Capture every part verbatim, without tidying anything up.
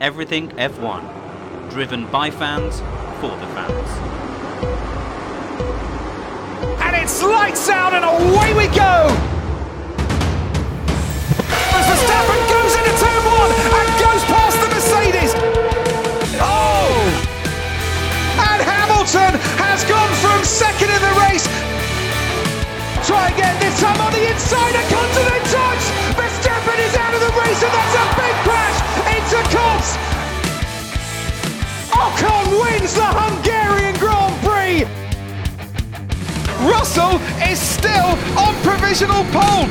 Everything F one, driven by fans, for the fans. And it's lights out and away we go! As Verstappen goes into turn one and goes past the Mercedes. Oh! And Hamilton has gone from second in the race. Try again, this time on the inside, a continent touch! Verstappen is out of the race and that's a big crash! To Kotz. Ocon wins the Hungarian Grand Prix. Russell is still on provisional pole.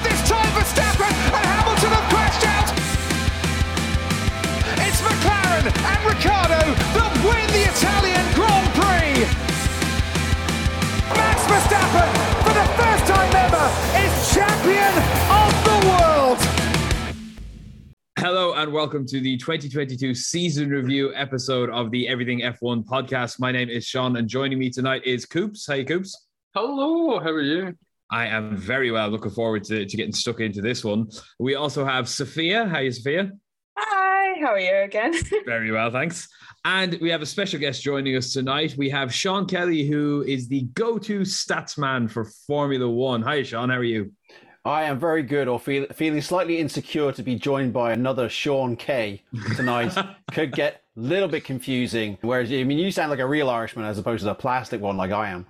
This time Verstappen and Hamilton have crashed out. It's McLaren and Ricciardo that win the Italian Grand Prix. Max Verstappen, for the first time ever, is champion of the world. Hello and welcome to the twenty twenty-two season review episode of the Everything F one podcast. My name is Sean and joining me tonight is Coops. Hey, Coops. Hello, how are you? I am very well. Looking forward to, to getting stuck into this one. We also have Sophia. How are you, Sophia? Hi, how are you again? Very well, thanks. And we have a special guest joining us tonight. We have Sean Kelly, who is the go-to stats man for Formula One. Hi, Sean. How are you? I am very good, or feel, feeling slightly insecure to be joined by another Sean K tonight. Could get a little bit confusing. Whereas, I mean, you sound like a real Irishman as opposed to a plastic one like I am.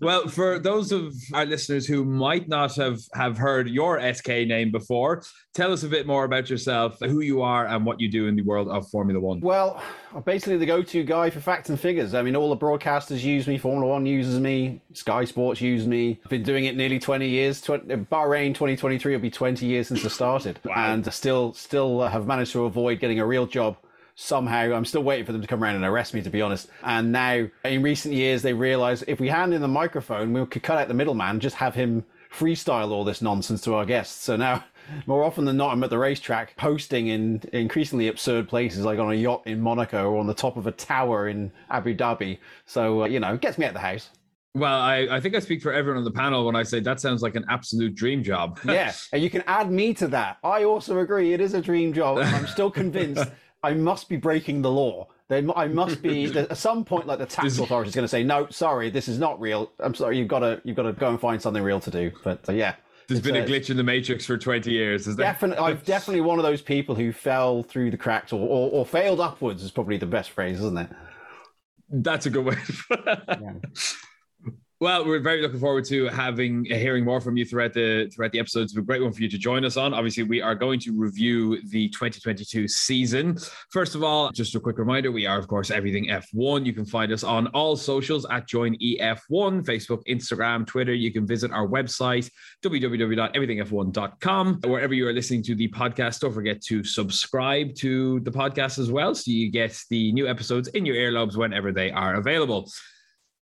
Well, for those of our listeners who might not have, have heard your S K name before, tell us a bit more about yourself, who you are and what you do in the world of Formula One. Well, I'm basically the go-to guy for facts and figures. I mean, all the broadcasters use me, Formula One uses me, Sky Sports uses me. I've been doing it nearly twenty years. twenty, Bahrain twenty twenty-three will be twenty years since I started. Wow. And still, still have managed to avoid getting a real job. Somehow, I'm still waiting for them to come around and arrest me, to be honest. And now, in recent years, they realised if we hand in the microphone, we could cut out the middleman, just have him freestyle all this nonsense to our guests. So now, more often than not, I'm at the racetrack, hosting in increasingly absurd places, like on a yacht in Monaco or on the top of a tower in Abu Dhabi. So, uh, you know, it gets me out of the house. Well, I, I think I speak for everyone on the panel when I say that sounds like an absolute dream job. Yeah, and you can add me to that. I also agree, it is a dream job. I'm still convinced... I must be breaking the law. They, I must be at some point. Like the tax authority is going to say, "No, sorry, this is not real. I'm sorry. You've got to, you've got to go and find something real to do." But uh, yeah, there's been a, a glitch in the matrix for twenty years. Is definitely, there? I'm definitely one of those people who fell through the cracks, or, or or failed upwards is probably the best phrase, isn't it? That's a good way. Yeah. Well, we're very looking forward to having hearing more from you throughout the throughout the episodes. It's a great one for you to join us on. Obviously, we are going to review the twenty twenty-two season. First of all, just a quick reminder, we are, of course, Everything F one. You can find us on all socials at Join E F one, Facebook, Instagram, Twitter. You can visit our website, w w w dot everything f one dot com. Wherever you are listening to the podcast, don't forget to subscribe to the podcast as well, so you get the new episodes in your earlobes whenever they are available.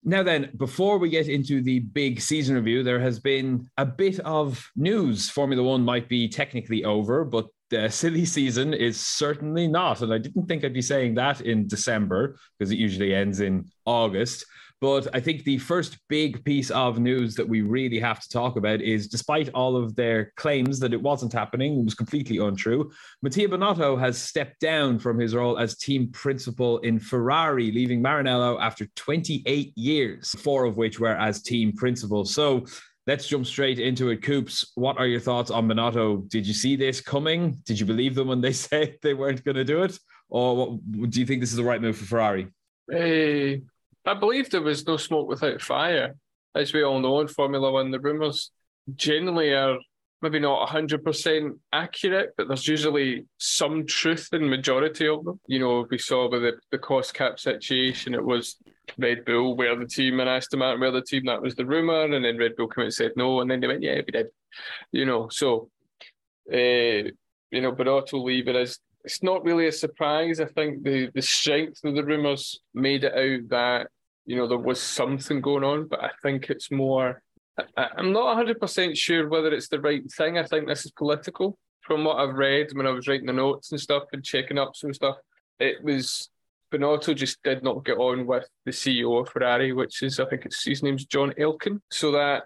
Now then, before we get into the big season review, there has been a bit of news. Formula One might be technically over, but the silly season is certainly not. And I didn't think I'd be saying that in December, because it usually ends in August. But I think the first big piece of news that we really have to talk about is, despite all of their claims that it wasn't happening, it was completely untrue, Mattia Binotto has stepped down from his role as team principal in Ferrari, leaving Maranello after twenty-eight years, four of which were as team principal. So let's jump straight into it. Coops, what are your thoughts on Binotto? Did you see this coming? Did you believe them when they said they weren't going to do it? Or what, do you think this is the right move for Ferrari? Hey. I believe there was no smoke without fire. As we all know in Formula One, the rumours generally are maybe not one hundred percent accurate, but there's usually some truth in the majority of them. You know, we saw with the, the cost cap situation, it was Red Bull, we're the team, and Aston Martin, we're the team, that was the rumour, and then Red Bull came out and said no, and then they went, yeah, we did. You know, so, uh, you know, Binotto leaving is, it's not really a surprise. I think the, the strength of the rumours made it out that, you know, there was something going on, but I think it's more, I, I'm not one hundred percent sure whether it's the right thing. I think this is political. From what I've read when I was writing the notes and stuff and checking up some stuff, it was, Binotto just did not get on with the C E O of Ferrari, which is, I think it's, his name's John Elkann. So that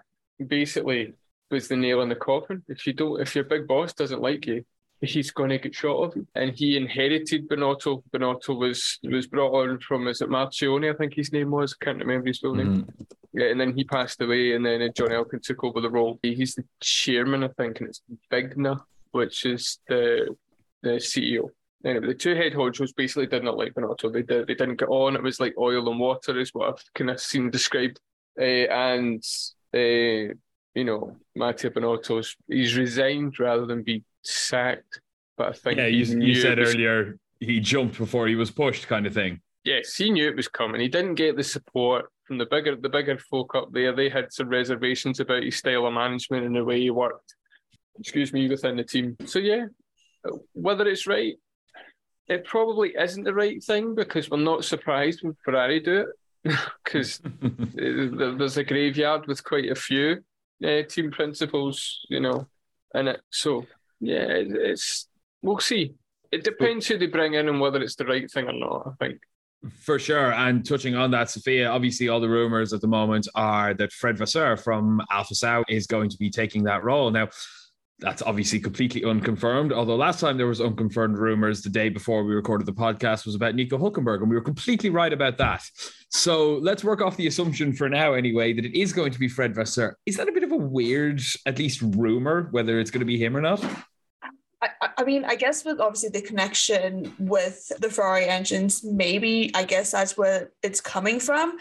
basically was the nail in the coffin. If you don't, if your big boss doesn't like you, he's going to get shot of, and he inherited Bonotto. Bonotto was was brought on from, is it Marcione, I think his name was, can't remember his real name. Mm. Yeah, and then he passed away, and then John Elkann took over the role. He's the chairman, I think, and it's Vigna, which is the the C E O. Anyway, the two head honchos basically did not like Bonotto. They, did, they didn't get on. It was like oil and water is what I've kind of seen described. Uh, and, uh, you know, Matteo Bonotto's, he's resigned rather than be sacked. But I think yeah, you, you said was, earlier he jumped before he was pushed kind of thing. Yes, he knew it was coming. He didn't get the support from the bigger the bigger folk up there. They had some reservations about his style of management and the way he worked. Excuse me, within the team. So, yeah, whether it's right, it probably isn't the right thing, because we're not surprised when Ferrari do it, because there's a graveyard with quite a few uh, team principals, you know, in it. So, yeah, it, it's we'll see. It depends who they bring in and whether it's the right thing or not, I think. For sure. And touching on that, Sophia, obviously all the rumours at the moment are that Fred Vasseur from AlphaSau is going to be taking that role. Now, that's obviously completely unconfirmed, although last time there was unconfirmed rumours the day before we recorded the podcast was about Nico Hülkenberg, and we were completely right about that. So let's work off the assumption for now anyway that it is going to be Fred Vasseur. Is that a bit of a weird, at least rumour, whether it's going to be him or not? I, I mean, I guess with obviously the connection with the Ferrari engines, maybe I guess that's where it's coming from.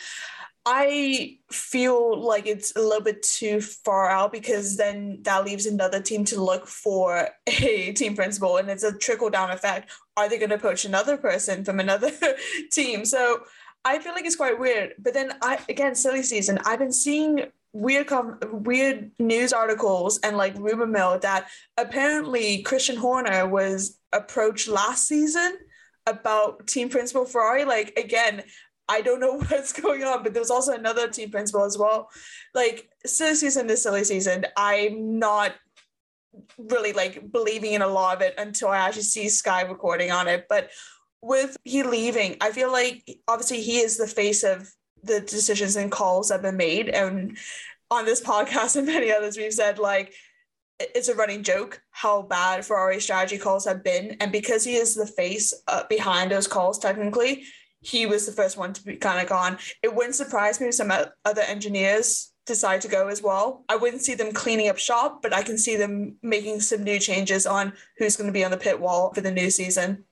I feel like it's a little bit too far out, because then that leaves another team to look for a team principal, and it's a trickle-down effect. Are they going to poach another person from another team? So I feel like it's quite weird. But then, I again, silly season, I've been seeing weird com- weird news articles and like rumor mill that apparently Christian Horner was approached last season about team principal Ferrari. Like, again, I don't know what's going on, but there's also another team principal as well. Like, silly season is silly season. I'm not really like believing in a lot of it until I actually see Sky recording on it. But with he leaving, I feel like obviously he is the face of the decisions and calls that have been made. And on this podcast and many others, we've said like, it's a running joke how bad Ferrari's strategy calls have been. And because he is the face uh, behind those calls, technically, he was the first one to be kind of gone. It wouldn't surprise me if some other engineers decide to go as well. I wouldn't see them cleaning up shop, but I can see them making some new changes on who's going to be on the pit wall for the new season.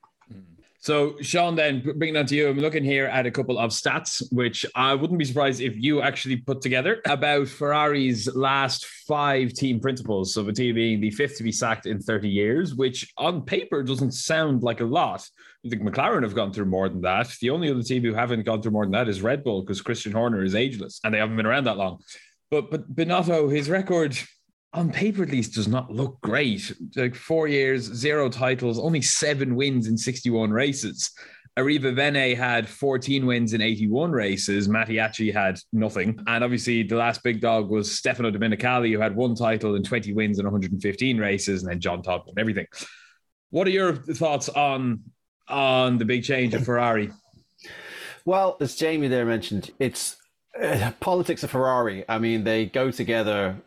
So, Sean, then, bringing it on to you, I'm looking here at a couple of stats, which I wouldn't be surprised if you actually put together about Ferrari's last five team principals. So, Vettel being the fifth to be sacked in thirty years, which on paper doesn't sound like a lot. I think McLaren have gone through more than that. The only other team who haven't gone through more than that is Red Bull, because Christian Horner is ageless and they haven't been around that long. But, but Bonotto, his record on paper at least does not look great. Like four years, zero titles, only seven wins in sixty-one races. Arriva Bene had fourteen wins in eighty-one races. Mattiacci had nothing. And obviously the last big dog was Stefano Domenicali, who had one title and twenty wins in one hundred fifteen races. And then John Todd won everything. What are your thoughts on, on the big change at Ferrari? Well, as Jamie there mentioned, it's uh, politics of Ferrari. I mean, they go together,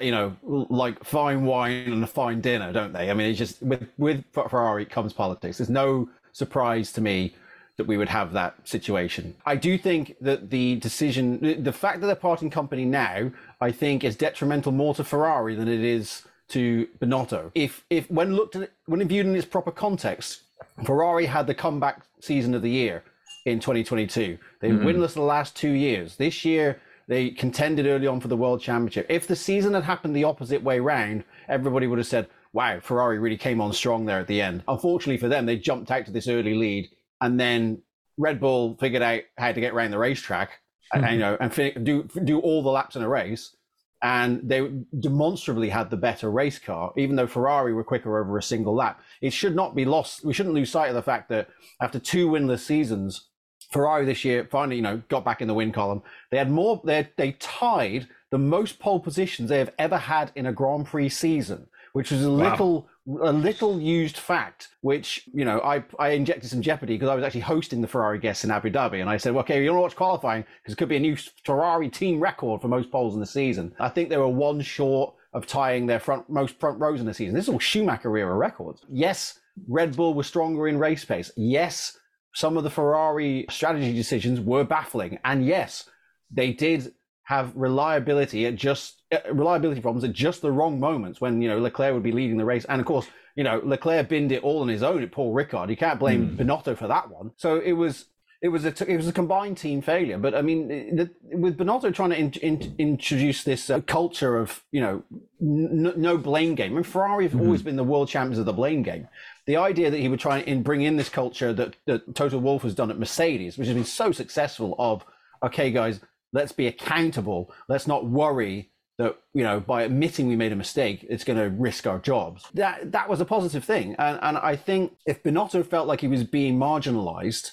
you know, like fine wine and a fine dinner, don't they? I mean, it's just with, with Ferrari comes politics. There's no surprise to me that we would have that situation. I do think that the decision, the fact that they're parting company now, I think is detrimental more to Ferrari than it is to Bonotto. If, if when looked at, when viewed in its proper context, Ferrari had the comeback season of the year in twenty twenty-two. They mm-hmm. winless the last two years. This year, they contended early on for the World Championship. If the season had happened the opposite way round, everybody would have said, wow, Ferrari really came on strong there at the end. Unfortunately for them, they jumped out to this early lead, and then Red Bull figured out how to get around the racetrack mm-hmm. and, you know, and fin- do do all the laps in a race. And they demonstrably had the better race car, even though Ferrari were quicker over a single lap. It should not be lost. We shouldn't lose sight of the fact that after two winless seasons, Ferrari this year finally, you know, got back in the win column. They had more. They they tied the most pole positions they have ever had in a Grand Prix season, which was a wow. little a little used fact. Which, you know, I I injected some jeopardy because I was actually hosting the Ferrari guests in Abu Dhabi, and I said, well, okay, you want to watch qualifying because it could be a new Ferrari team record for most poles in the season. I think they were one short of tying their front most front rows in the season. This is all Schumacher era records. Yes, Red Bull was stronger in race pace. Yes, some of the Ferrari strategy decisions were baffling. And yes, they did have reliability at just uh, reliability problems at just the wrong moments when, you know, Leclerc would be leading the race. And of course, you know, Leclerc binned it all on his own at Paul Ricard. You can't blame mm. Binotto for that one. So it was it was a it was a combined team failure. But I mean, the, with Binotto trying to in, in, introduce this uh, culture of, you know, n- no blame game. And Ferrari have mm. always been the world champions of the blame game. The idea that he would try and bring in this culture that, that Toto Wolff has done at Mercedes, which has been so successful, of, okay, guys, let's be accountable. Let's not worry that, you know, by admitting we made a mistake, it's going to risk our jobs. That that was a positive thing. And and I think if Binotto felt like he was being marginalized,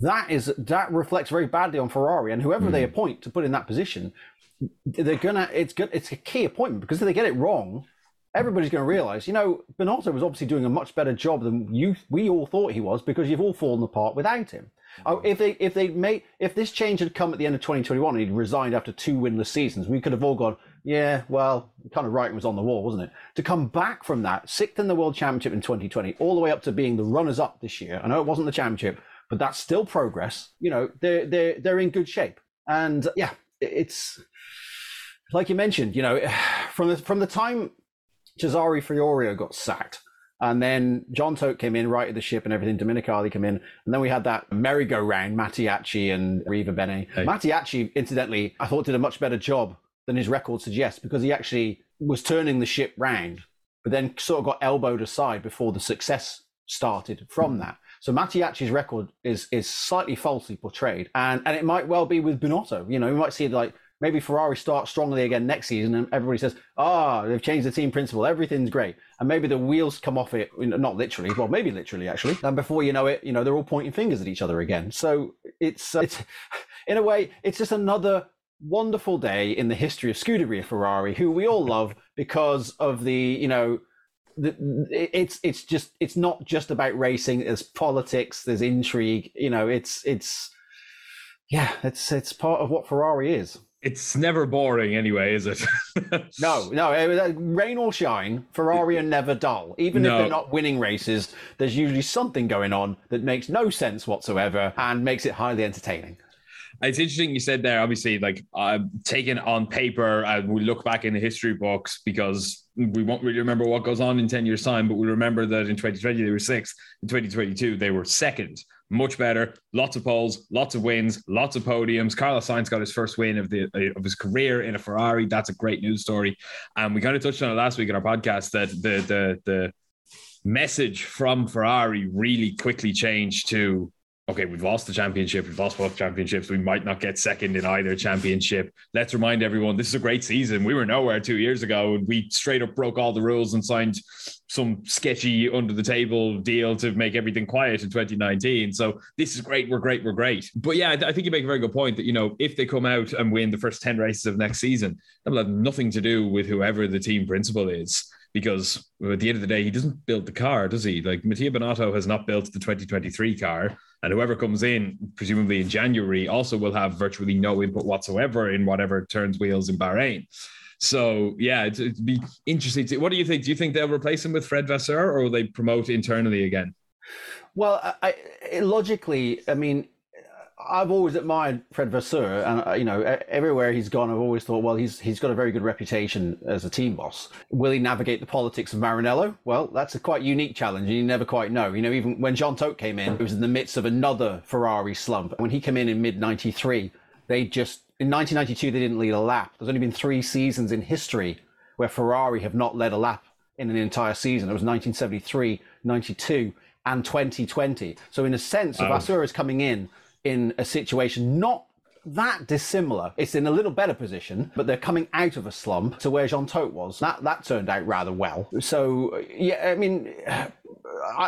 that is that reflects very badly on Ferrari. And whoever mm. they appoint to put in that position, they're going to, it's good. It's a key appointment, because if they get it wrong, everybody's going to realize, you know, Binotto was obviously doing a much better job than you we all thought he was, because you've all fallen apart without him. Oh, if they if they made if this change had come at the end of twenty twenty-one and he'd resigned after two winless seasons, we could have all gone, yeah, well, kind of writing was on the wall, wasn't it? To come back from that, sixth in the World Championship in twenty twenty, all the way up to being the runners-up this year. I know it wasn't the championship, but that's still progress. You know, they're they're they're in good shape, and yeah, it's like you mentioned. You know, from the from the time Cesare Fiorio got sacked, and then John Todt came in, righted the ship and everything. Dominicali came in. And then we had that merry-go-round, Mattiacci and Riva Bene. Hey. Mattiacci, incidentally, I thought did a much better job than his record suggests, because he actually was turning the ship round, but then sort of got elbowed aside before the success started from mm. that. So Mattiacci's record is is slightly falsely portrayed. And, and it might well be with Binotto. You know, we might see, like, maybe Ferrari starts strongly again next season and everybody says, ah, oh, they've changed the team principle. Everything's great. And maybe the wheels come off it, not literally, well, maybe literally, actually. And before you know it, you know, they're all pointing fingers at each other again. So it's, uh, it's in a way, it's just another wonderful day in the history of Scuderia Ferrari, who we all love because of the, you know, the, it's it's just, it's not just about racing. There's politics, there's intrigue, you know, it's, it's, yeah, it's, it's part of what Ferrari is. It's never boring anyway, is it? no, no. Rain or shine, Ferrari are never dull. Even no. if they're not winning races, there's usually something going on that makes no sense whatsoever and makes it highly entertaining. It's interesting you said there, obviously, like, uh, taken on paper, and uh, we look back in the history books because we won't really remember what goes on in ten years' time, but we remember that in twenty twenty, they were sixth. In twenty twenty-two, they were second. Much better. Lots of poles, lots of wins, lots of podiums. Carlos Sainz got his first win of the of his career in a Ferrari. That's a great news story. And we kind of touched on it last week in our podcast that the the the message from Ferrari really quickly changed to, okay, we've lost the championship. We've lost both championships. We might not get second in either championship. Let's remind everyone, this is a great season. We were nowhere two years ago, and we straight up broke all the rules and signed some sketchy under-the-table deal to make everything quiet in twenty nineteen. So this is great. We're great. We're great. But yeah, I think you make a very good point that, you know, if they come out and win the first ten races of next season, that will have nothing to do with whoever the team principal is. Because at the end of the day, he doesn't build the car, does he? Like, Mattia Binotto has not built the twenty twenty-three car. And whoever comes in, presumably in January, also will have virtually no input whatsoever in whatever turns wheels in Bahrain. So, yeah, it'd, it'd be interesting. To, what do you think? Do you think they'll replace him with Fred Vasseur, or will they promote internally again? Well, I, I, logically, I mean, I've always admired Fred Vasseur, and, you know, everywhere he's gone, I've always thought, well, he's he's got a very good reputation as a team boss. Will he navigate the politics of Maranello? Well, that's a quite unique challenge, and you never quite know. You know, even when John Todt came in, it was in the midst of another Ferrari slump. When he came in in mid ninety-three, they just, in nineteen ninety-two, they didn't lead a lap. There's only been three seasons in history where Ferrari have not led a lap in an entire season. It was nineteen seventy-three, ninety-two, and twenty twenty. So in a sense, oh. Vasseur is coming in in a situation not that dissimilar. It's in a little better position, but they're coming out of a slump to where Jean Todt was. That that turned out rather well. So yeah, I mean, I,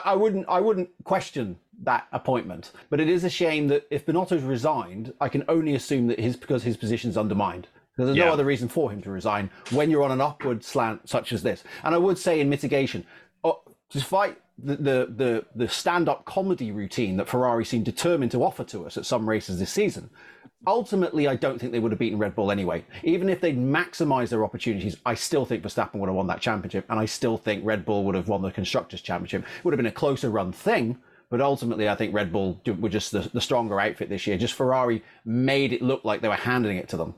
I wouldn't I wouldn't question that appointment. But it is a shame that if Binotto's resigned, I can only assume that his because his position's undermined. Because there's yeah. no other reason for him to resign when you're on an upward slant such as this. And I would say in mitigation, oh, despite The, the the the stand-up comedy routine that Ferrari seemed determined to offer to us at some races this season, Ultimately, I don't think they would have beaten Red Bull anyway. Even if they'd maximised their opportunities, I still think Verstappen would have won that championship, and I still think Red Bull would have won the Constructors' Championship. It would have been a closer run thing, but ultimately I think Red Bull were just the, the stronger outfit this year. Just Ferrari made it look like they were handing it to them.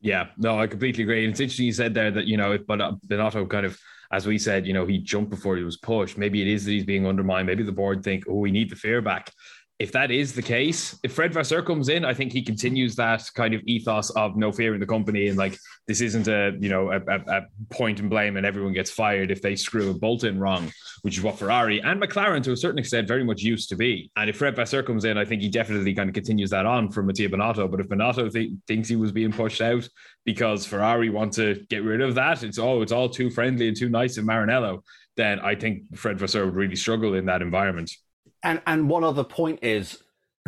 Yeah, no, I completely agree. And it's interesting you said there that, you know, if Bonotto kind of, as we said, you know, he jumped before he was pushed. Maybe it is that he's being undermined. Maybe the board think, oh, we need the fear back. If that is the case, if Fred Vasseur comes in, I think he continues that kind of ethos of no fear in the company. And like, this isn't a, you know, a, a, a point and blame and everyone gets fired if they screw a bolt in wrong, which is what Ferrari and McLaren to a certain extent very much used to be. And if Fred Vasseur comes in, I think he definitely kind of continues that on from Mattia Binotto. But if Binotto th- thinks he was being pushed out because Ferrari want to get rid of that, it's, oh, it's all too friendly and too nice in Maranello, then I think Fred Vasseur would really struggle in that environment. And and one other point is,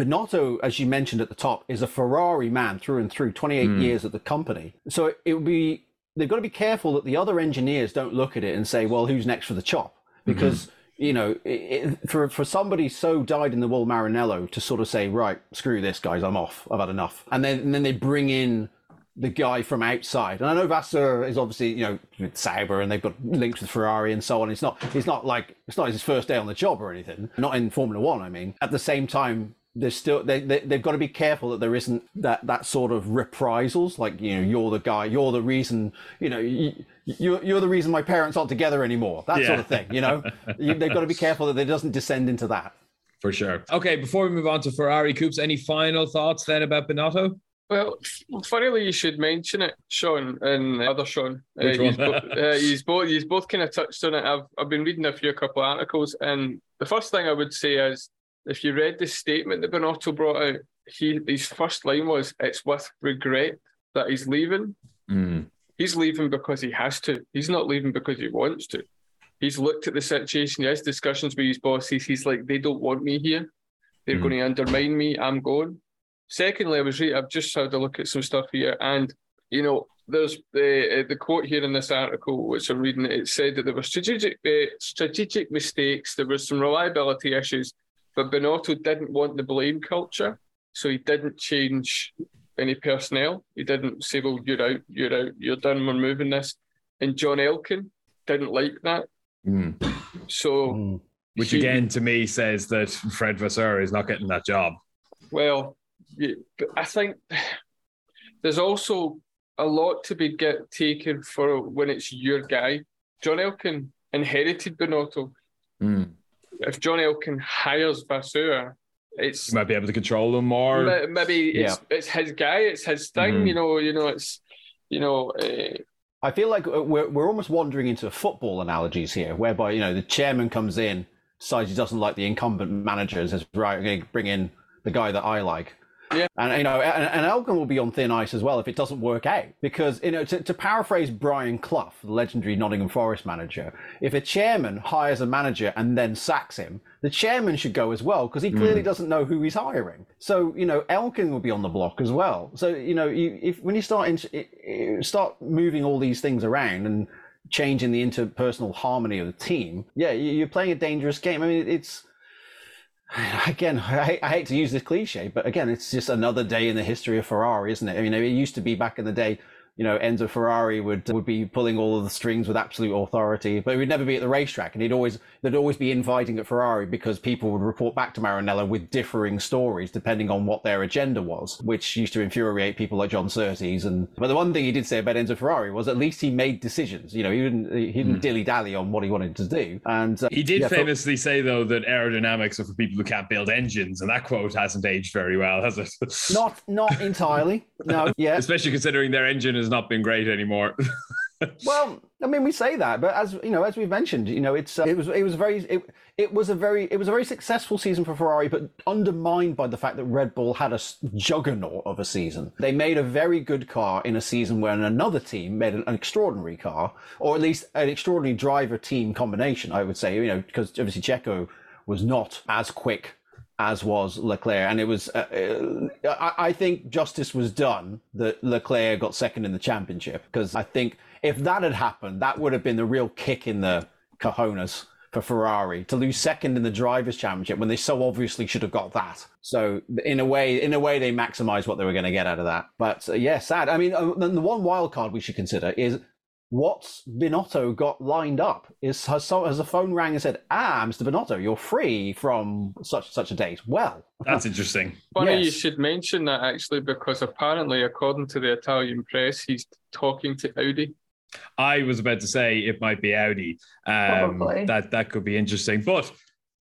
Binotto, as you mentioned at the top, is a Ferrari man through and through, twenty-eight mm. years at the company. So it, it would be, they've got to be careful that the other engineers don't look at it and say, well, who's next for the chop? Because, mm-hmm. you know, it, it, for, for somebody so dyed-in-the-wool Maranello to sort of say, right, screw this, guys, I'm off, I've had enough. And then, and then they bring in the guy from outside. And I know Vasseur is obviously, you know, with Sauber and they've got links with Ferrari and so on. It's not, it's not like, it's not his first day on the job or anything. Not in Formula One, I mean. At the same time, there's still, they, they, they've got to be careful that there isn't that, that sort of reprisals. Like, you know, you're the guy, you're the reason, you know, you, you're, you're the reason my parents aren't together anymore. That yeah. sort of thing, you know. They've got to be careful that it doesn't descend into that. For sure. Okay, before we move on to Ferrari, Coops, any final thoughts then about Binotto? Well, funnily you should mention it, Sean, and the other Sean. Uh, he's, bo- uh, he's both he's both kind of touched on it. I've I've been reading a few couple of articles, and the first thing I would say is, if you read the statement that Binotto brought out, he his first line was, "It's with regret that he's leaving." Mm. He's leaving because he has to. He's not leaving because he wants to. He's looked at the situation. He has discussions with his bosses. He's like, "They don't want me here. They're mm. going to undermine me. I'm going." Secondly, I was re- I've just had a look at some stuff here, and, you know, there's the the quote here in this article, which I'm reading, it said that there were strategic, uh, strategic mistakes, there were some reliability issues, but Binotto didn't want the blame culture, so he didn't change any personnel. He didn't say, well, you're out, you're out, you're done, we're moving this. And John Elkann didn't like that. Mm. So, mm. Which he, again, to me, says that Fred Vasseur is not getting that job. Well... Yeah, but I think there's also a lot to be get taken for when it's your guy. John Elkann inherited Binotto. Mm. If John Elkann hires Vasseur, it's you might be able to control him more. Maybe it's yeah. it's his guy, it's his thing. Mm. You know, you know, it's you know. Uh, I feel like we're we're almost wandering into football analogies here, whereby, you know, the chairman comes in, decides he doesn't like the incumbent manager, and says, right, I'm going to bring in the guy that I like. Yeah. And, you know, and, and Elkann will be on thin ice as well if it doesn't work out. Because, you know, to, to paraphrase Brian Clough, the legendary Nottingham Forest manager, if a chairman hires a manager and then sacks him, the chairman should go as well, because he clearly mm. doesn't know who he's hiring. So, you know, Elkann will be on the block as well. So, you know, you, if when you start in, start moving all these things around and changing the interpersonal harmony of the team, yeah, you're playing a dangerous game. I mean, it's... Again, I, I hate to use this cliche, but again, it's just another day in the history of Ferrari, isn't it? I mean, it used to be back in the day, you know, Enzo Ferrari would would be pulling all of the strings with absolute authority, but he would never be at the racetrack, and he'd always there'd always be infighting at Ferrari because people would report back to Maranello with differing stories depending on what their agenda was, which used to infuriate people like John Surtees. And but the one thing he did say about Enzo Ferrari was at least he made decisions. You know, he didn't he didn't mm. dilly dally on what he wanted to do. And uh, he did yeah, famously but, say though that aerodynamics are for people who can't build engines, and that quote hasn't aged very well, has it? Not not entirely. No, yeah, especially considering their engine is not been great anymore. Well, I mean, we say that, but as you know, as we've mentioned, you know, it's uh, it was it was very it, it was a very it was a very successful season for Ferrari, but undermined by the fact that Red Bull had a juggernaut of a season. They made a very good car in a season when another team made an, an extraordinary car, or at least an extraordinary driver team combination. I would say, you know, because obviously Checo was not as quick as was Leclerc, and it was uh, I, I think justice was done that Leclerc got second in the championship, because I think if that had happened, that would have been the real kick in the cojones for Ferrari to lose second in the Drivers' Championship when they so obviously should have got that. So in a way, in a way, they maximised what they were going to get out of that. But uh, yeah, sad. I mean, uh, the one wild card we should consider is what's Binotto got lined up. Is has, has a phone rang and said, "Ah, Mister Binotto, you're free from such such a date." Well, that's interesting. Funny yes. You should mention that actually, because apparently, according to the Italian press, he's talking to Audi. I was about to say it might be Audi. Um, that that could be interesting. But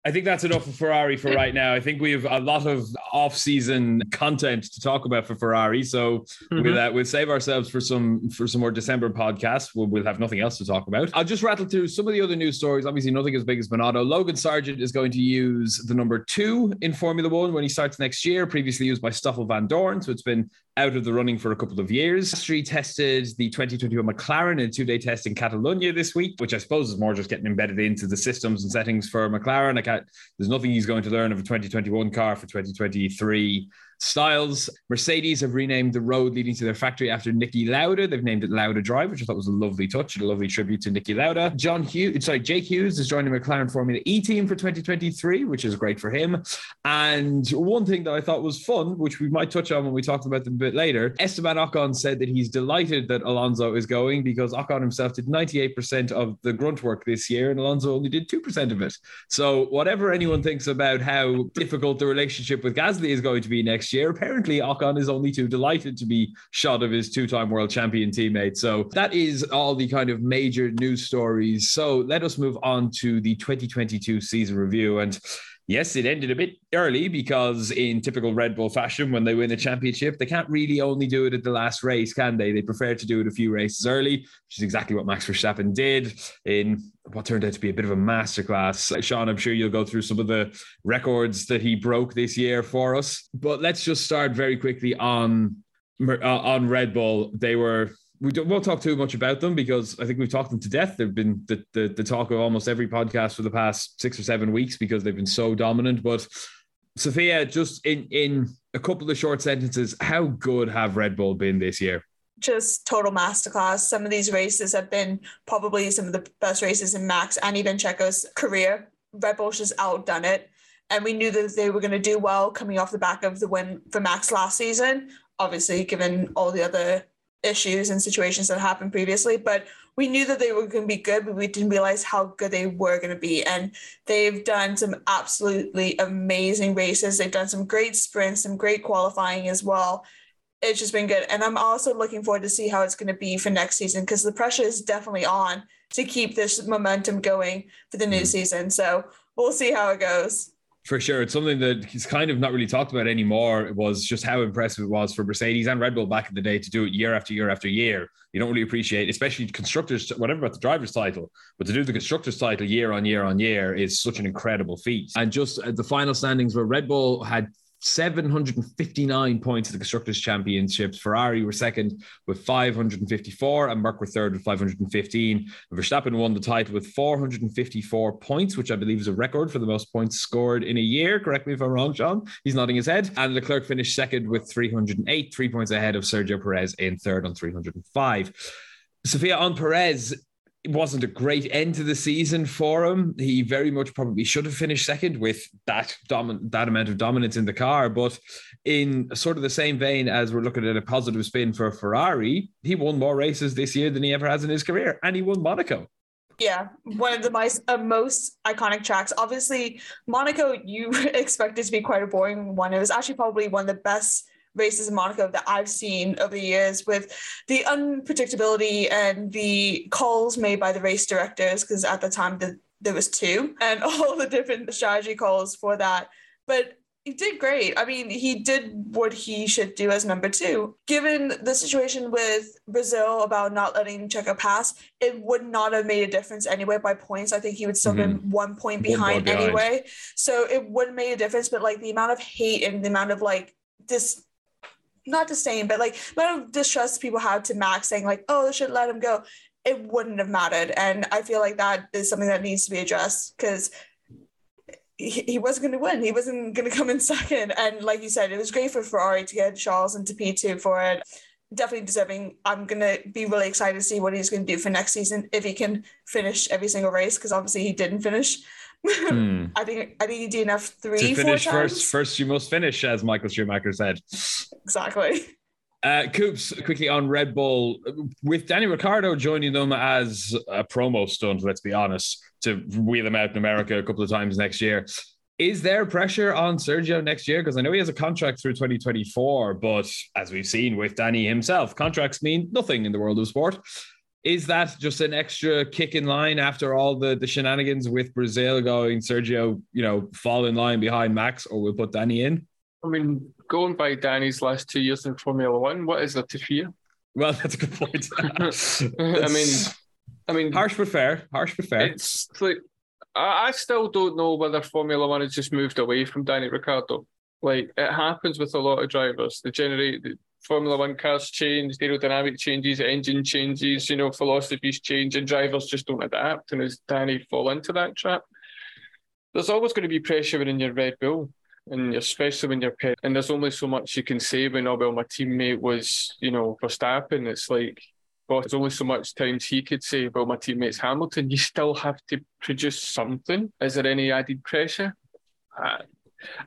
I think that's enough for Ferrari for right now. I think we have a lot of off-season content to talk about for Ferrari. So mm-hmm. we'll, uh, we'll save ourselves for some for some more December podcasts. We'll, we'll have nothing else to talk about. I'll just rattle through some of the other news stories. Obviously, nothing as big as Binotto. Logan Sargeant is going to use the number two in Formula One when he starts next year, previously used by Stoffel van Dorn. So it's been out of the running for a couple of years. Piastri tested the twenty twenty-one McLaren in a two-day test in Catalonia this week, which I suppose is more just getting embedded into the systems and settings for McLaren. I can't, there's nothing he's going to learn of a twenty twenty-one car for twenty twenty-three styles. Mercedes have renamed the road leading to their factory after Niki Lauda. They've named it Lauda Drive, which I thought was a lovely touch and a lovely tribute to Niki Lauda. John Hughes, sorry, Jake Hughes is joining the McLaren Formula E team for twenty twenty-three, which is great for him. And one thing that I thought was fun, which we might touch on when we talked about them a bit later, Esteban Ocon said that he's delighted that Alonso is going because Ocon himself did ninety-eight percent of the grunt work this year and Alonso only did two percent of it. So whatever anyone thinks about how difficult the relationship with Gasly is going to be next year, apparently Ocon is only too delighted to be shot of his two-time world champion teammate. So that is all the kind of major news stories. So let us move on to the twenty twenty-two season review. And yes, it ended a bit early because in typical Red Bull fashion, when they win a championship, they can't really only do it at the last race, can they? They prefer to do it a few races early, which is exactly what Max Verstappen did in what turned out to be a bit of a masterclass. Sean, I'm sure you'll go through some of the records that he broke this year for us. But let's just start very quickly on, uh, on Red Bull. They were... We don't, won't talk too much about them because I think we've talked them to death. They've been the, the, the talk of almost every podcast for the past six or seven weeks because they've been so dominant. But Sophia, just in, in a couple of short sentences, how good have Red Bull been this year? Just total masterclass. Some of these races have been probably some of the best races in Max and even Checo's career. Red Bull's just outdone it. And we knew that they were going to do well coming off the back of the win for Max last season, obviously given all the other issues and situations that happened previously, but we knew that they were going to be good, but we didn't realize how good they were going to be. And they've done some absolutely amazing races. They've done some great sprints, some great qualifying as well. It's just been good. And I'm also looking forward to see how it's going to be for next season because the pressure is definitely on to keep this momentum going for the new season. So we'll see how it goes. For sure. It's something that he's kind of not really talked about anymore. It was just how impressive it was for Mercedes and Red Bull back in the day to do it year after year after year. You don't really appreciate, especially constructors, whatever about the driver's title, but to do the constructor's title year on year on year is such an incredible feat. And just the final standings where Red Bull had seven hundred fifty-nine points at the Constructors' Championships. Ferrari were second with five hundred fifty-four and Merck were third with five hundred fifteen. Verstappen won the title with four hundred fifty-four points, which I believe is a record for the most points scored in a year. Correct me if I'm wrong, Sean. He's nodding his head. And Leclerc finished second with three hundred eight, three points ahead of Sergio Perez in third on three hundred five. Sophia, on Perez, it wasn't a great end to the season for him. He very much probably should have finished second with that domin- that amount of dominance in the car. But in sort of the same vein as we're looking at a positive spin for Ferrari, he won more races this year than he ever has in his career. And he won Monaco. Yeah, one of the most, uh, most iconic tracks. Obviously, Monaco, you expect it to be quite a boring one. It was actually probably one of the best races in Monaco that I've seen over the years, with the unpredictability and the calls made by the race directors, because at the time the, there was two, and all the different strategy calls for that. But he did great. I mean, he did what he should do as number two. Given the situation with Brazil about not letting Checo pass, it would not have made a difference anyway by points. I think he would still mm-hmm. been one point behind, one behind anyway. So it wouldn't make a difference, but like the amount of hate and the amount of like this, not the same, but like a lot of distrust people had to Max saying like, oh, they should let him go. It wouldn't have mattered. And I feel like that is something that needs to be addressed because he, he wasn't going to win. He wasn't going to come in second. And like you said, it was great for Ferrari to get Charles into P two for it. definitely deserving. I'm going to be really excited to see what he's going to do for next season, if he can finish every single race, because obviously he didn't finish. Hmm. I think I think he did enough three, to finish four times. First, first you must finish, as Michael Schumacher said. Exactly. Uh, Coops, quickly on Red Bull, with Danny Ricciardo joining them as a promo stunt, let's be honest, to wheel him out in America a couple of times next year. Is there pressure on Sergio next year? Because I know he has a contract through twenty twenty-four, but as we've seen with Danny himself, contracts mean nothing in the world of sport. Is that just an extra kick in line after all the, the shenanigans with Brazil going, Sergio, you know, fall in line behind Max, or we'll put Danny in? I mean, going by Danny's last two years in Formula One, what is there to fear? Well, that's a good point. I mean, I mean, harsh but fair. Harsh but fair. It's like, I still don't know whether Formula One has just moved away from Danny Ricciardo. Like, it happens with a lot of drivers. They generate, the Formula One cars change, aerodynamic changes, engine changes, you know, philosophies change, and drivers just don't adapt. And does Danny fall into that trap? There's always going to be pressure when in your Red Bull, and especially when you're paired. And there's only so much you can say when, oh, well, my teammate was, you know, Verstappen. It's like, well, there's only so much times he could say, well, my teammate's Hamilton. You still have to produce something. Is there any added pressure? Uh,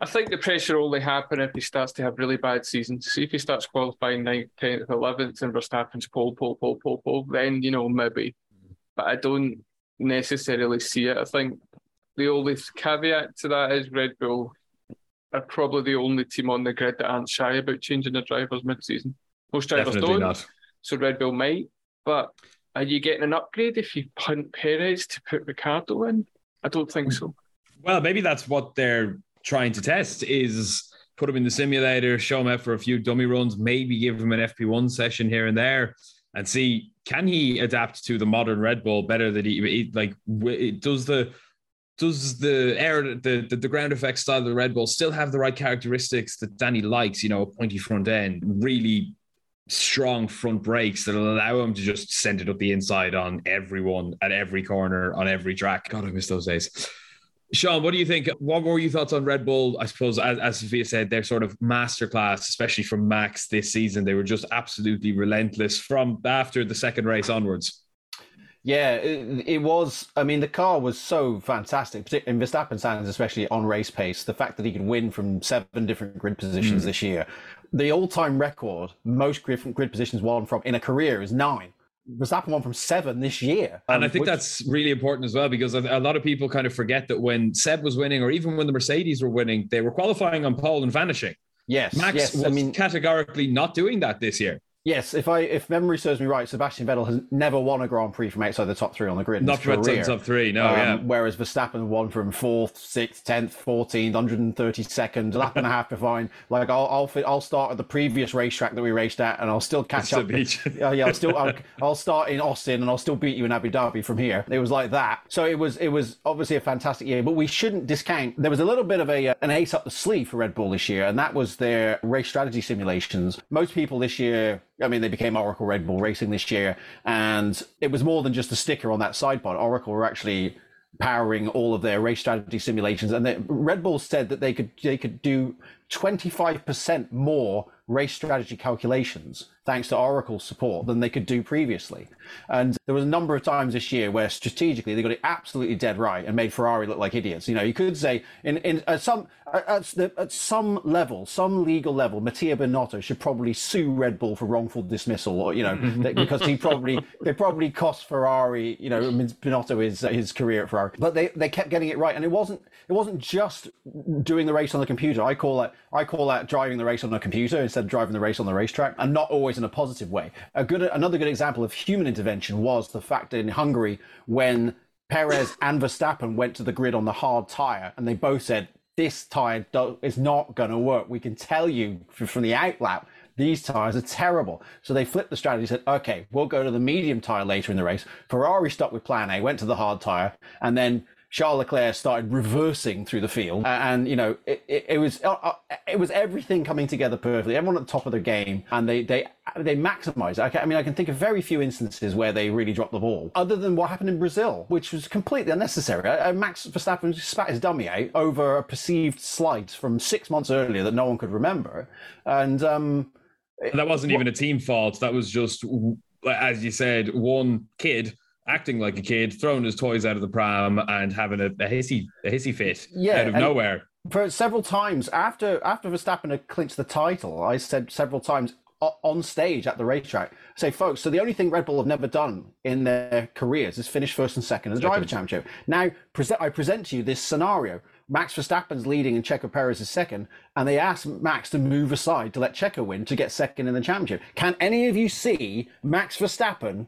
I think the pressure will only happen if he starts to have really bad seasons. See, if he starts qualifying ninth, tenth, eleventh, and Verstappen's pole, pole, pole, pole, pole, then, you know, maybe. But I don't necessarily see it. I think the only caveat to that is Red Bull are probably the only team on the grid that aren't shy about changing their drivers mid-season. Most drivers Definitely don't. Not. So Red Bull might, but are you getting an upgrade if you punt Perez to put Ricciardo in? I don't think so. Well, maybe that's what they're trying to test, is put him in the simulator, show him out for a few dummy runs, maybe give him an F P one session here and there, and see, can he adapt to the modern Red Bull better than he, like, does the... Does the air, the, the, the ground effect style of the Red Bull still have the right characteristics that Danny likes? You know, a pointy front end, really strong front brakes that allow him to just send it up the inside on everyone at every corner, on every track. God, I miss those days. Sean, what do you think? What were your thoughts on Red Bull? I suppose, as, as Sophia said, they're sort of masterclass, especially from Max this season. They were just absolutely relentless from after the second race onwards. Yeah, it, it was. I mean, the car was so fantastic, particularly in Verstappen's hands, especially on race pace. The fact that he could win from seven different grid positions mm. this year. The all-time record, most grid, grid positions won from in a career, is nine. Verstappen won from seven this year. And um, I think which... that's really important as well, because a lot of people kind of forget that when Seb was winning, or even when the Mercedes were winning, they were qualifying on pole and vanishing. Yes, Max yes, was I mean... categorically not doing that this year. Yes, if I if memory serves me right, Sebastian Vettel has never won a Grand Prix from outside the top three on the grid. Not from the top three, no, um, yeah. Whereas Verstappen won from fourth, sixth, tenth, fourteenth, one hundred thirty-second, lap and a half behind. Like I'll I'll I'll start at the previous racetrack that we raced at, and I'll still catch up. Uh, yeah, I'll still I'll, I'll start in Austin, and I'll still beat you in Abu Dhabi from here. It was like that. So it was it was obviously a fantastic year, but we shouldn't discount there was a little bit of a an ace up the sleeve for Red Bull this year, and that was their race strategy simulations. Most people this year. I mean, they became Oracle Red Bull Racing this year, and it was more than just a sticker on that side pod. Oracle were actually powering all of their race strategy simulations, and they, Red Bull said that they could they could do twenty-five percent more race strategy calculations thanks to Oracle's support than they could do previously. And there was a number of times this year where strategically they got it absolutely dead right and made Ferrari look like idiots. You know, you could say in in at some at, the, at some level, some legal level, Mattia Binotto should probably sue Red Bull for wrongful dismissal, or you know, because he probably they probably cost Ferrari. You know, Binotto is his career at Ferrari, but they they kept getting it right, and it wasn't it wasn't just doing the race on the computer. I call that I call that driving the race on a computer instead of driving the race on the racetrack, and not always in a positive way. A good, another good example of human intervention was the fact that in Hungary, when Perez and Verstappen went to the grid on the hard tyre, and they both said, this tyre do- is not going to work. We can tell you f- from the outlap, these tyres are terrible. So they flipped the strategy, said, okay, we'll go to the medium tyre later in the race. Ferrari stuck with plan A, went to the hard tyre, and then Charles Leclerc started reversing through the field, uh, and you know it, it, it was uh, it was everything coming together perfectly. Everyone at the top of their game, and they they they maximised. I, I mean, I can think of very few instances where they really dropped the ball, other than what happened in Brazil, which was completely unnecessary. Uh, Max Verstappen spat his dummy out over a perceived slide from six months earlier that no one could remember, and um, That wasn't even a team fault. That was just, as you said, one kid acting like a kid, throwing his toys out of the pram and having a, a hissy a hissy fit yeah, out of nowhere. For several times after after Verstappen had clinched the title, I said several times on stage at the racetrack, say, folks, so the only thing Red Bull have never done in their careers is finish first and second in the driver championship. Now, pre- I present to you this scenario. Max Verstappen's leading and Checo Perez is second, and they asked Max to move aside to let Checo win to get second in the championship. Can any of you see Max Verstappen,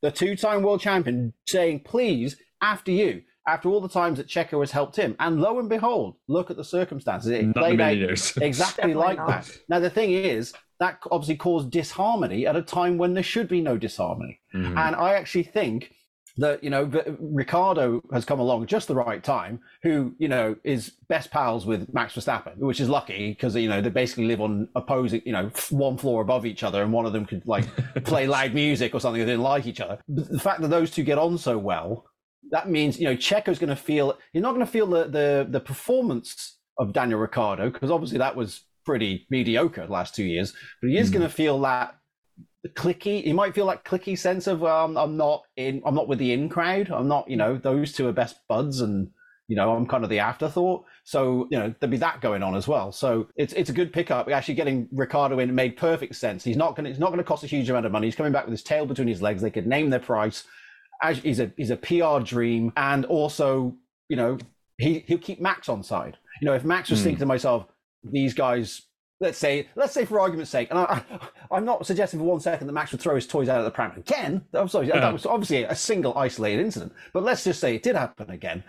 the two-time world champion, saying, please, after you, after all the times that Checo has helped him? And lo and behold, look at the circumstances. It Not played out exactly like not. that. Now, the thing is, that obviously caused disharmony at a time when there should be no disharmony. Mm-hmm. And I actually think that, you know, Ricardo has come along just the right time, who, you know, is best pals with Max Verstappen, which is lucky because, you know, they basically live on opposing, you know, one floor above each other, and one of them could, like, play loud music or something that didn't like each other. But the fact that those two get on so well, that means, you know, Checo's going to feel, you're not going to feel the, the, the performance of Daniel Ricciardo, because obviously that was pretty mediocre the last two years, but he is mm. going to feel that clicky. He might feel that clicky sense of um, I'm not in, I'm not with the in crowd. I'm not, you know, those two are best buds, and you know, I'm kind of the afterthought. So you know, there'd be that going on as well. So it's it's a good pickup. Actually, getting Ricardo in made perfect sense. He's not going, it's not going to cost a huge amount of money. He's coming back with his tail between his legs. They could name their price. As he's a he's a P R dream, and also you know he he'll keep Max on side. You know, if Max was mm. thinking to myself, these guys, let's say, let's say for argument's sake, and I, I, I'm not suggesting for one second that Max would throw his toys out of the pram again. I'm sorry, yeah. That was obviously a single isolated incident, but let's just say it did happen again.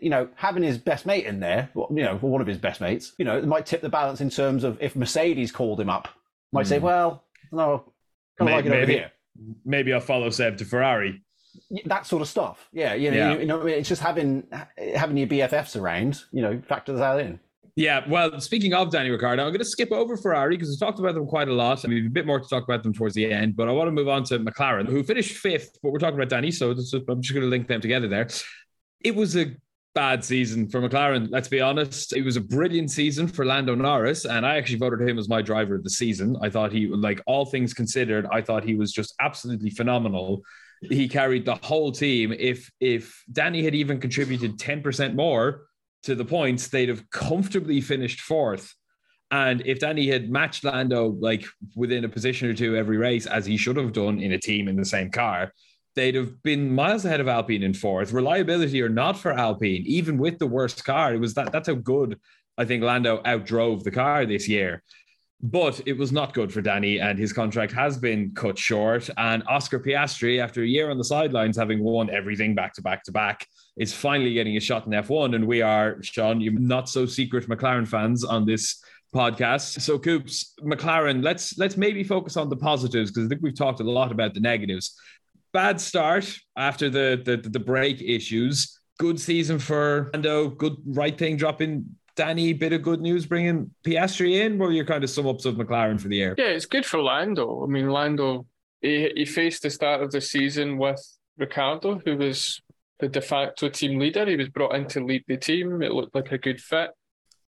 You know, having his best mate in there, you know, one of his best mates, you know, it might tip the balance in terms of if Mercedes called him up, might mm. say, well, no, kind of like it maybe, over here. Maybe I'll follow Seb to Ferrari. That sort of stuff. Yeah, you know, yeah. You, you know, it's just having having your B F Fs around, you know, factors that in. Yeah, well, speaking of Danny Ricciardo, I'm going to skip over Ferrari because we talked about them quite a lot. I mean, a bit more to talk about them towards the end, but I want to move on to McLaren, who finished fifth, but we're talking about Danny, so I'm just going to link them together there. It was a bad season for McLaren, let's be honest. It was a brilliant season for Lando Norris, and I actually voted him as my driver of the season. I thought he, like, all things considered, I thought he was just absolutely phenomenal. He carried the whole team. If, if Danny had even contributed ten percent more to the points, they'd have comfortably finished fourth. And if Danny had matched Lando like within a position or two every race, as he should have done in a team in the same car, they'd have been miles ahead of Alpine in fourth. Reliability or not for Alpine, even with the worst car, it was that that's how good I think Lando outdrove the car this year. But it was not good for Danny, and his contract has been cut short. And Oscar Piastri, after a year on the sidelines, having won everything back to back to back, is finally getting a shot in F one. And we are, Sean, you not so secret McLaren fans on this podcast. So, Coops, McLaren, let's let's maybe focus on the positives, because I think we've talked a lot about the negatives. Bad start after the the, the brake issues. Good season for Lando. Good right thing dropping Danny, bit of good news bringing Piastri in. What were your kind of sum ups of McLaren for the year? Yeah, it's good for Lando. I mean, Lando, he, he faced the start of the season with Ricciardo, who was the de facto team leader. He was brought in to lead the team. It looked like a good fit.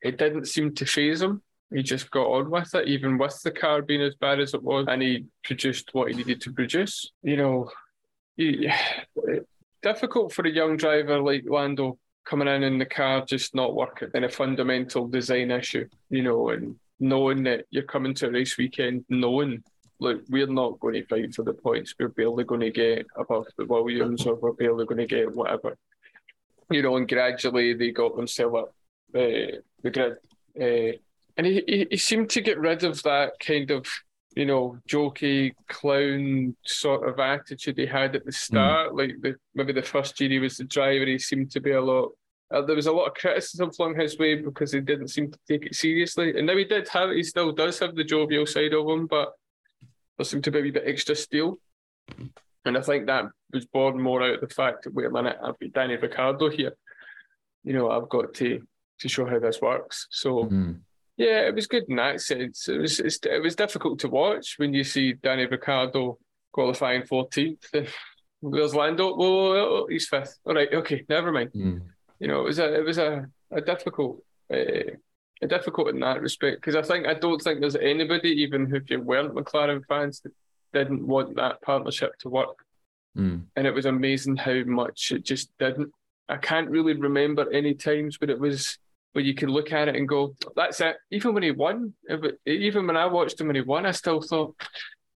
It didn't seem to faze him. He just got on with it, even with the car being as bad as it was, and he produced what he needed to produce. You know, he, difficult for a young driver like Lando, coming in and the car just not working, and a fundamental design issue, you know, and knowing that you're coming to a race weekend, knowing, look, we're not going to fight for the points, we're barely going to get above the Williams, or we're barely going to get whatever. You know, and gradually they got themselves up uh, the grid. Uh, and he, he, he seemed to get rid of that kind of, you know, jokey, clown sort of attitude he had at the start. Mm. Like the, maybe the first year he was the driver, he seemed to be a lot... Uh, there was a lot of criticism flung his way because he didn't seem to take it seriously. And now he did have, he still does have the jovial side of him, but there seemed to be a wee bit extra steel. And I think that was born more out of the fact that, wait a minute, I've got Danny Ricciardo here. You know, I've got to, to show how this works. So... Mm. Yeah, it was good in that sense. It was it's, it was difficult to watch when you see Danny Ricciardo qualifying fourteenth. There's Lando. Oh, oh, he's fifth. All right, okay, never mind. Mm. You know, it was a it was a, a difficult uh, difficult in that respect, because I think I don't think there's anybody, even if you weren't McLaren fans, that didn't want that partnership to work. Mm. And it was amazing how much it just didn't. I can't really remember any times where it was where you could look at it and go, that's it. Even when he won, it, even when I watched him when he won, I still thought,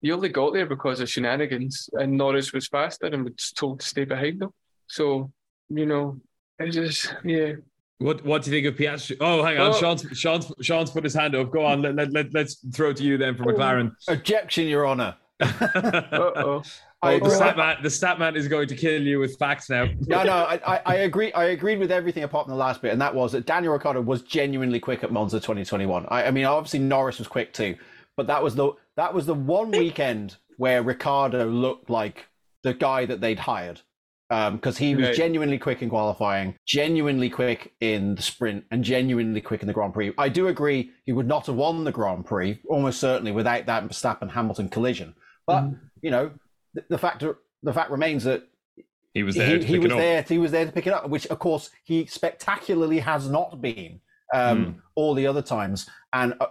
he only got there because of shenanigans, and Norris was faster and was told to stay behind him. So, you know, it's just, yeah. What What do you think of Piastri? Oh, hang on, oh. Sean's, Sean's, Sean's put his hand up. Go on, let, let, let, let's throw to you then for McLaren. Oh. Objection, Your Honour. Uh-oh. Oh, the stat man, the stat man is going to kill you with facts now. no, no, I, I agree. I agreed with everything apart from the last bit, and that was that Daniel Ricciardo was genuinely quick at Monza twenty twenty-one. I, I mean, obviously Norris was quick too, but that was the that was the one weekend where Ricciardo looked like the guy that they'd hired, because um, he was right. genuinely quick in qualifying, genuinely quick in the sprint, and genuinely quick in the Grand Prix. I do agree he would not have won the Grand Prix almost certainly without that Verstappen-Hamilton collision, but mm. you know. The fact the fact remains that he was there. He, to pick he was it up. there. He was there to pick it up, which of course he spectacularly has not been um, mm. all the other times. And uh,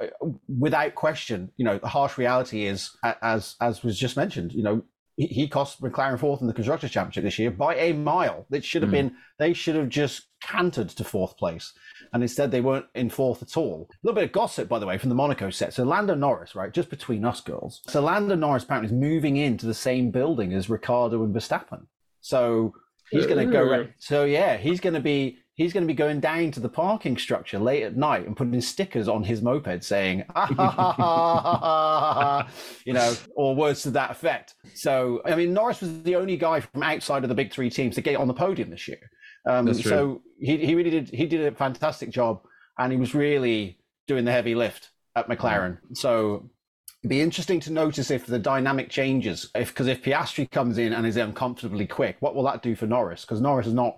without question, you know, the harsh reality is, as as was just mentioned, you know, he, he cost McLaren fourth in the Constructors' Championship this year by a mile. It should have mm. been. They should have just cantered to fourth place, and instead they weren't in fourth at all. A little bit of gossip, by the way, from the Monaco set. So Lando Norris, right, just between us girls. So Lando Norris apparently is moving into the same building as Ricciardo and Verstappen. So he's going to go. Right, so yeah, he's going to be he's going to be going down to the parking structure late at night and putting stickers on his moped saying, ah, ha, ha, ha, ha, ha, ha, you know, or words to that effect. So I mean, Norris was the only guy from outside of the big three teams to get on the podium this year. Um, so he he really did he did a fantastic job, and he was really doing the heavy lift at McLaren. Mm. So it'd be interesting to notice if the dynamic changes, if because if Piastri comes in and is uncomfortably quick, what will that do for Norris? Because Norris has not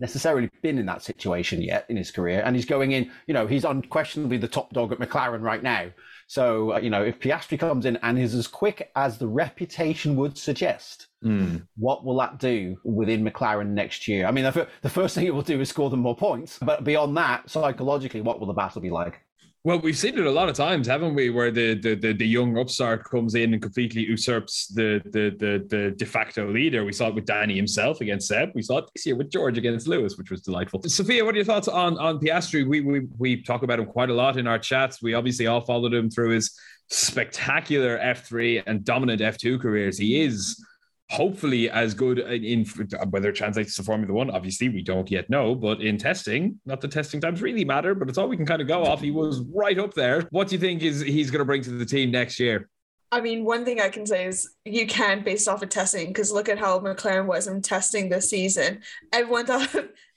necessarily been in that situation yet in his career, and he's going in. You know, he's unquestionably the top dog at McLaren right now. So uh, you know, if Piastri comes in and is as quick as the reputation would suggest. Mm. What will that do within McLaren next year? I mean, the, the first thing it will do is score them more points. But beyond that, psychologically, what will the battle be like? Well, we've seen it a lot of times, haven't we? Where the the, the, the young upstart comes in and completely usurps the, the the the de facto leader. We saw it with Danny himself against Seb. We saw it this year with George against Lewis, which was delightful. Sophia, what are your thoughts on on Piastri? We we we talk about him quite a lot in our chats. We obviously all followed him through his spectacular F three and dominant F two careers. He is. Hopefully as good in, whether it translates to Formula One, obviously we don't yet know, but in testing, not that testing times really matter, but it's all we can kind of go off. He was right up there. What do you think is he's going to bring to the team next year? I mean, one thing I can say is you can based off of testing, because look at how McLaren was in testing this season. Everyone thought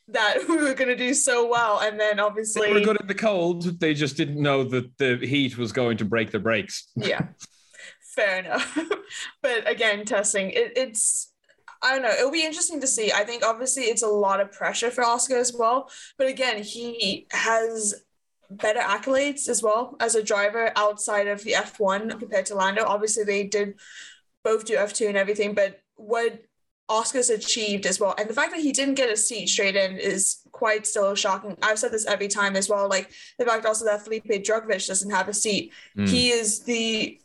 that we were going to do so well. And then obviously... They were good at the cold. They just didn't know that the heat was going to break the brakes. Yeah. Fair enough. But again, testing, it, it's, I don't know, it'll be interesting to see. I think obviously it's a lot of pressure for Oscar as well. But again, he has better accolades as well as a driver outside of the F one compared to Lando. Obviously, they did both do F two and everything, but what Oscar's achieved as well. And the fact that he didn't get a seat straight in is quite still shocking. I've said this every time as well. Like the fact also that Felipe Drugovich doesn't have a seat. Mm. He is the...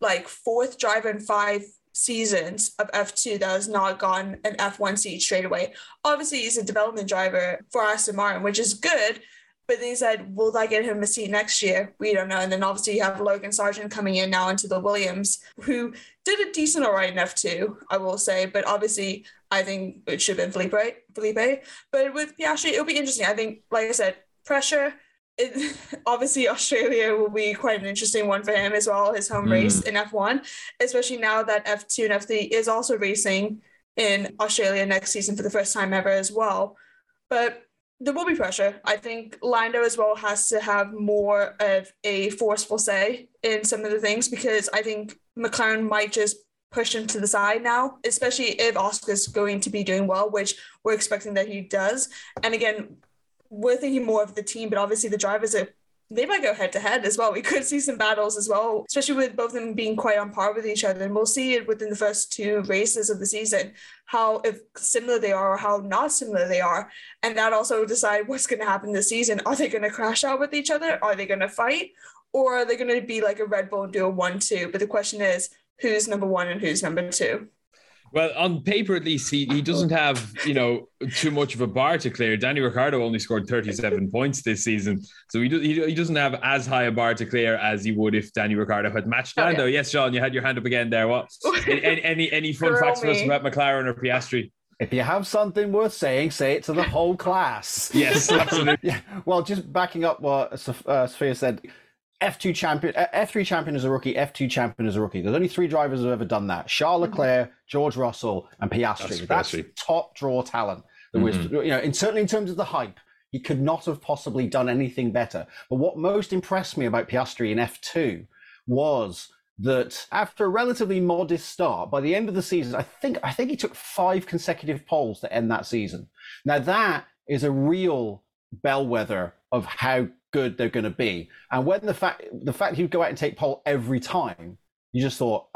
like fourth driver in five seasons of F two that has not gotten an F one seat straight away. Obviously, he's a development driver for Aston Martin, which is good. But they said, will that get him a seat next year? We don't know. And then obviously you have Logan Sargent coming in now into the Williams, who did a decent all right in F two, I will say. But obviously, I think it should have been Felipe. Felipe. But with Piastri, it'll be interesting. I think, like I said, pressure... It, obviously Australia will be quite an interesting one for him as well, his home mm. race in F one, especially now that F two and F three is also racing in Australia next season for the first time ever as well. But there will be pressure. I think Lando as well has to have more of a forceful say in some of the things, because I think McLaren might just push him to the side now, especially if Oscar's going to be doing well, which we're expecting that he does. And again, we're thinking more of the team, but obviously the drivers are they might go head to head as well. We could see some battles as well, especially with both of them being quite on par with each other. And we'll see it within the first two races of the season, how if similar they are or how not similar they are. And that also decide what's going to happen this season. Are they going to crash out with each other? Are they going to fight? Or are they going to be like a Red Bull and do a one two? But the question is, who's number one and who's number two? Well, on paper, at least, he, he doesn't have, you know, too much of a bar to clear. Danny Ricciardo only scored thirty-seven points this season. So he, do, he, he doesn't have as high a bar to clear as he would if Danny Ricciardo had matched Lando. Oh, yeah. Yes, Sean, you had your hand up again there. What? any, any, any fun facts for us about McLaren or Piastri? If you have something worth saying, say it to the whole class. Yes, absolutely. Yeah. Well, just backing up what uh, Sophia said, F two champion, F three champion as a rookie, F two champion as a rookie. There's only three drivers who have ever done that. Charles Leclerc, George Russell, and Piastri. That's, That's top draw talent. That mm-hmm. was, you know, and certainly in terms of the hype, he could not have possibly done anything better. But what most impressed me about Piastri in F two was that after a relatively modest start, by the end of the season, I think I think he took five consecutive poles to end that season. Now that is a real bellwether of how good they're going to be. And when the fact the fact he'd go out and take pole every time, you just thought,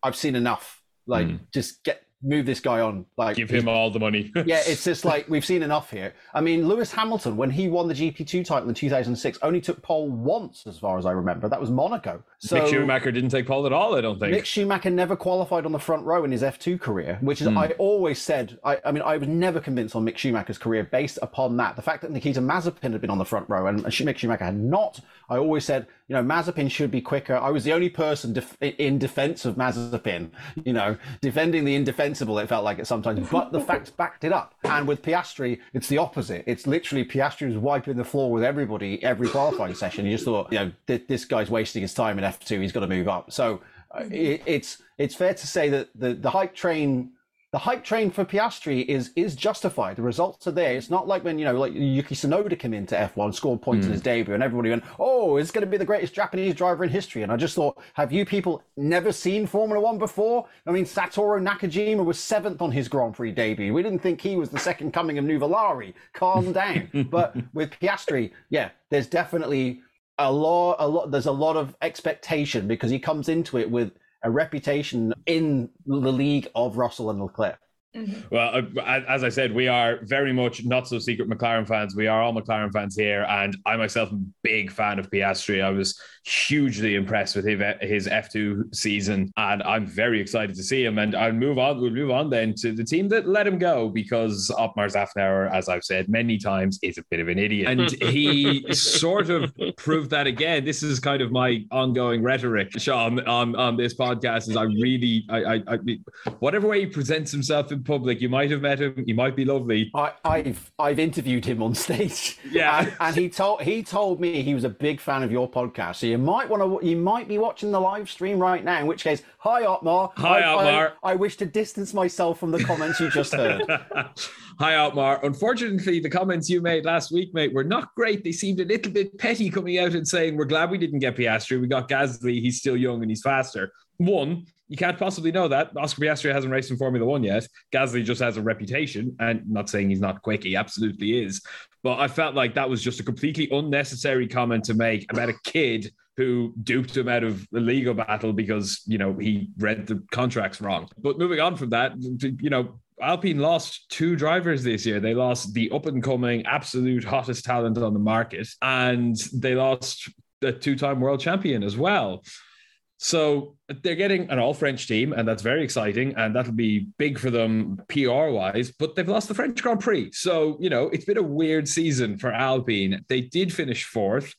I've seen enough. Like, mm. just get move this guy on. Like, give him all the money. Yeah, it's just like, we've seen enough here. I mean, Lewis Hamilton, when he won the G P two title in two thousand six, only took pole once, as far as I remember. That was Monaco. So Mick Schumacher didn't take pole at all, I don't think. Mick Schumacher never qualified on the front row in his F two career, which is, mm. I always said, I, I mean, I was never convinced on Mick Schumacher's career based upon that. The fact that Nikita Mazepin had been on the front row and Mick Schumacher had not, I always said, you know, Mazepin should be quicker. I was the only person def- in defense of Mazepin, you know, defending the indefensible, it felt like it sometimes, but the facts backed it up. And with Piastri, it's the opposite. It's literally Piastri was wiping the floor with everybody every qualifying session. You just thought, you know, th- this guy's wasting his time in F two. He's got to move up. So uh, it, it's it's fair to say that the, the hype train... The hype train for Piastri is is justified. The results are there. It's not like when, you know, like Yuki Tsunoda came into F one, scored points mm. in his debut, and everybody went, oh, it's going to be the greatest Japanese driver in history. And I just thought, have you people never seen Formula One before? I mean, Satoru Nakajima was seventh on his Grand Prix debut. We didn't think he was the second coming of Nuvolari. Calm down. But with Piastri, yeah, there's definitely a lot, a lot, there's a lot of expectation because he comes into it with a reputation in the league of Russell and Leclerc. Mm-hmm. Well, as I said, we are very much not so secret McLaren fans. We are all McLaren fans here. And I myself am a big fan of Piastri. I was hugely impressed with his F two season. And I'm very excited to see him. And I'll move on. We'll move on then to the team that let him go, because Ottmar Zafnauer, as I've said many times, is a bit of an idiot. And he sort of proved that again. This is kind of my ongoing rhetoric, Sean, on, on this podcast is I really, I, I, I, whatever way he presents himself in public, you might have met him, he might be lovely. I, I've I've interviewed him on stage. Yeah. And, and he told he told me he was a big fan of your podcast. So you might want to you might be watching the live stream right now, in which case, hi Ottmar. Hi I, Ottmar. I, I wish to distance myself from the comments you just heard. Hi Ottmar. Unfortunately, the comments you made last week, mate, were not great. They seemed a little bit petty, coming out and saying, we're glad we didn't get Piastri. We got Gasly, he's still young and he's faster. One, you can't possibly know that. Oscar Piastri hasn't raced in Formula One yet. Gasly just has a reputation, and I'm not saying he's not quick. He absolutely is. But I felt like that was just a completely unnecessary comment to make about a kid who duped him out of the legal battle because, you know, he read the contracts wrong. But moving on from that, you know, Alpine lost two drivers this year. They lost the up-and-coming, absolute hottest talent on the market, and they lost the two-time world champion as well. So they're getting an all-French team, and that's very exciting, and that'll be big for them P R-wise, but they've lost the French Grand Prix. So, you know, it's been a weird season for Alpine. They did finish fourth,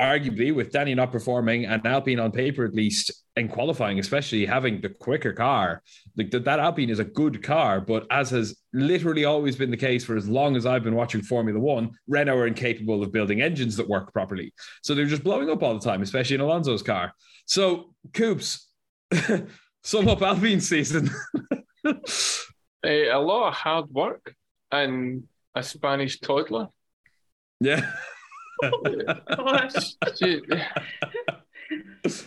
arguably, with Danny not performing, and Alpine on paper, at least, in qualifying, especially having the quicker car. Like, that Alpine is a good car, but as has literally always been the case for as long as I've been watching Formula One, Renault are incapable of building engines that work properly. So they're just blowing up all the time, especially in Alonso's car. So, Coops, sum up Alpine's season. uh, a lot of hard work and a Spanish toddler. Yeah. Oh,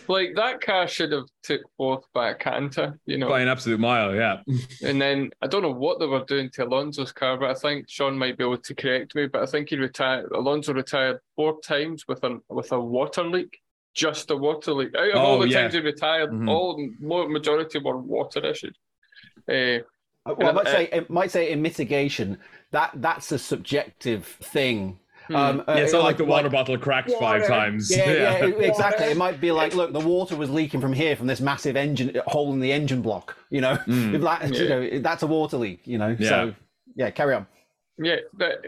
Like, that car should have took fourth by a canter, you know. By an absolute mile, yeah. And then, I don't know what they were doing to Alonso's car, but I think Sean might be able to correct me, but I think he retired, Alonso retired four times with a, with a water leak. Just a water leak. Out of oh, all the yeah. times he retired, mm-hmm. all majority were water issues. Uh, well, I might, it, say, I might say in mitigation, that, that's a subjective thing. Hmm. Um, yeah, it's not like, like the water like, bottle cracks water. five times. Yeah, yeah. yeah exactly. Water. It might be like, look, the water was leaking from here, from this massive engine hole in the engine block. You know, mm. if that, yeah. you know, that's a water leak. You know, yeah. so yeah, carry on. Yeah, but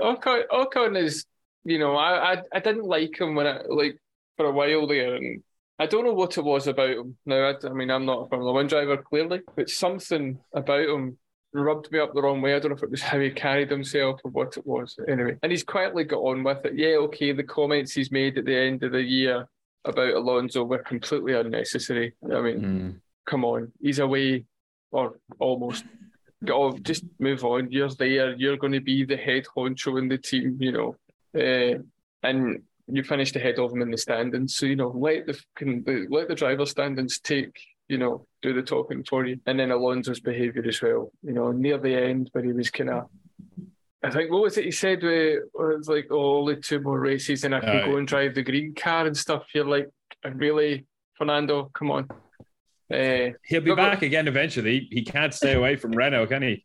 Ocon, Ocon is, you know, I, I I didn't like him when I like for a while there, and I don't know what it was about him. Now, I, I mean, I'm not a Formula One driver clearly, but something about him rubbed me up the wrong way. I don't know if it was how he carried himself or what it was. Anyway, and he's quietly got on with it. Yeah, okay, the comments he's made at the end of the year about Alonso were completely unnecessary. I mean, mm. come on. He's away, or almost. Oh, just move on. You're there. You're going to be the head honcho in the team, you know. Uh, and you finished ahead of him in the standings. So, you know, let the, can, let the driver standings take... you know, do the talking for you. And then Alonso's behaviour as well, you know, near the end where he was kind of, I think, what was it he said, where it was like, oh, only two more races and I can uh, go and drive the green car and stuff. You're like, really, Fernando, come on. Uh, he'll be back but, again eventually. He can't stay away from Renault, can he?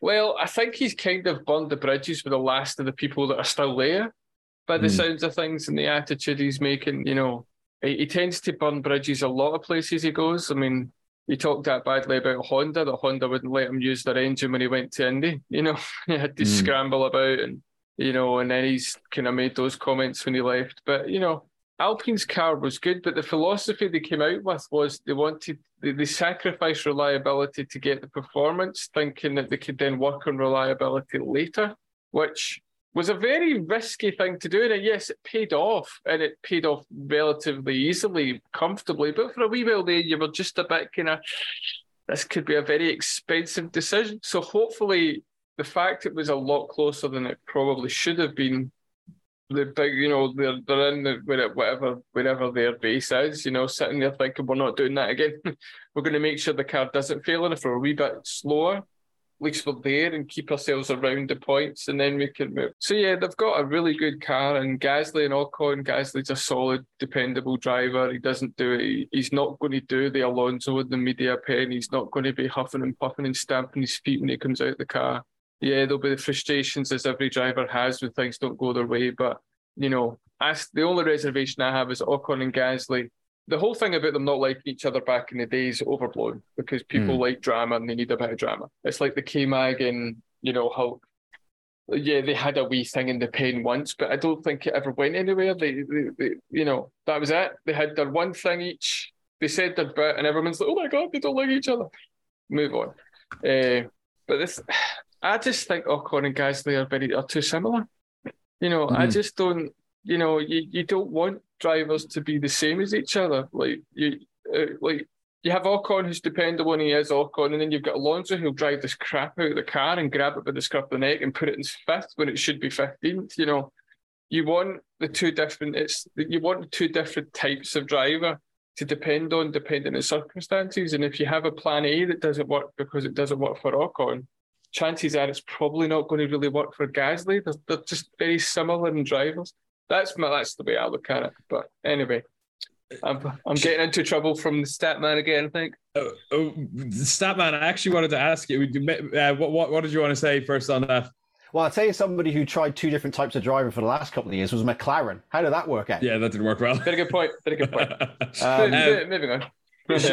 Well, I think he's kind of burned the bridges with the last of the people that are still there, by the mm. sounds of things and the attitude he's making, you know. He tends to burn bridges a lot of places he goes. I mean, he talked that badly about Honda, that Honda wouldn't let him use their engine when he went to Indy. You know, he had to mm. scramble about and, you know, and then he's kind of made those comments when he left. But, you know, Alpine's car was good, but the philosophy they came out with was they wanted, they, they sacrificed reliability to get the performance, thinking that they could then work on reliability later, which... was a very risky thing to do. And yes, it paid off, and it paid off relatively easily, comfortably. But for a wee while there, you were just a bit kind of, this could be a very expensive decision. So hopefully the fact it was a lot closer than it probably should have been, the big, you know, they're, they're in the, whatever, wherever their base is, you know, sitting there thinking, we're not doing that again. We're going to make sure the car doesn't fail, and if we're a wee bit slower, at least we're there and keep ourselves around the points, and then we can move. So yeah, they've got a really good car, and Gasly and Ocon, Gasly's a solid, dependable driver. He doesn't do it. He's not going to do the Alonso in the media pen. He's not going to be huffing and puffing and stamping his feet when he comes out of the car. Yeah, there'll be the frustrations as every driver has when things don't go their way. But, you know, as the only reservation I have is Ocon and Gasly. The whole thing about them not liking each other back in the day is overblown, because people mm. like drama and they need a bit of drama. It's like the K-Mag and, you know, Hulk. Yeah, they had a wee thing in the pen once, but I don't think it ever went anywhere. They, they, they, you know, that was it. They had their one thing each. They said their bit, and everyone's like, oh my God, they don't like each other. Move on. Uh, but this, I just think Ocon and Gasly are very are too similar. You know, mm. I just don't, you know, you, you don't want drivers to be the same as each other. Like you, uh, like you have Ocon, who's dependable, and he is Ocon, and then you've got Alonso, who'll drive this crap out of the car and grab it by the scruff of the neck and put it in fifth when it should be fifteenth. You know, you want the two different. It's you want two different types of driver to depend on, depending on circumstances. And if you have a plan A that doesn't work because it doesn't work for Ocon, chances are it's probably not going to really work for Gasly. They're, they're just very similar in drivers. That's my, that's the way I look at it. But anyway, I'm, I'm getting into trouble from the Statman again, I think. Oh, oh, Statman, I actually wanted to ask you, uh, what, what, what did you want to say first on that? Well, I'll tell you, somebody who tried two different types of driving for the last couple of years was McLaren. How did that work out? Yeah, that didn't work well. Very good point. Very good point. um, um, moving on.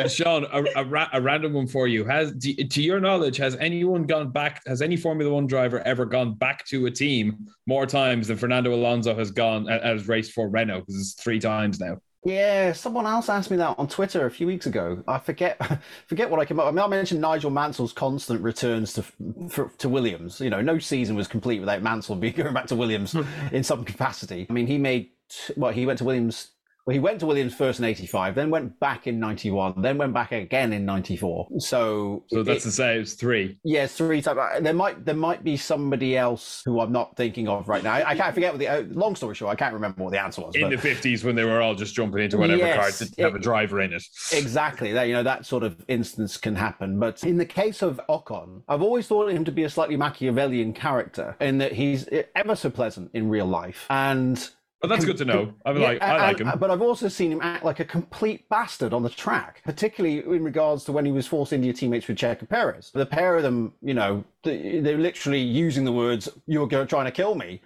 Sean, a, a, ra- a random one for you. Has, do, to your knowledge, has anyone gone back, has any Formula One driver ever gone back to a team more times than Fernando Alonso has gone, has raced for Renault? Because it's three times now. Yeah, someone else asked me that on Twitter a few weeks ago. I forget forget what I came up. I mean, I mentioned Nigel Mansell's constant returns to for, to Williams. You know, no season was complete without Mansell being going back to Williams in some capacity. I mean, he made, well, he went to Williams Well, he went to Williams first in eighty-five, then went back in ninety-one, then went back again in ninety-four. So, so that's it, to say it's three. Yes, yeah, three times. There might there might be somebody else who I'm not thinking of right now. I, I can't forget what the uh, long story short. I can't remember what the answer was. In but, the fifties, when they were all just jumping into whatever yes, car didn't it, have a driver in it. Exactly. That you know that sort of instance can happen. But in the case of Ocon, I've always thought of him to be a slightly Machiavellian character in that he's ever so pleasant in real life and. But that's good to know. I mean, yeah, like, I like him. But I've also seen him act like a complete bastard on the track, particularly in regards to when he was forced into your teammates with Checo Perez. The pair of them, you know, they're literally using the words, you're trying to kill me,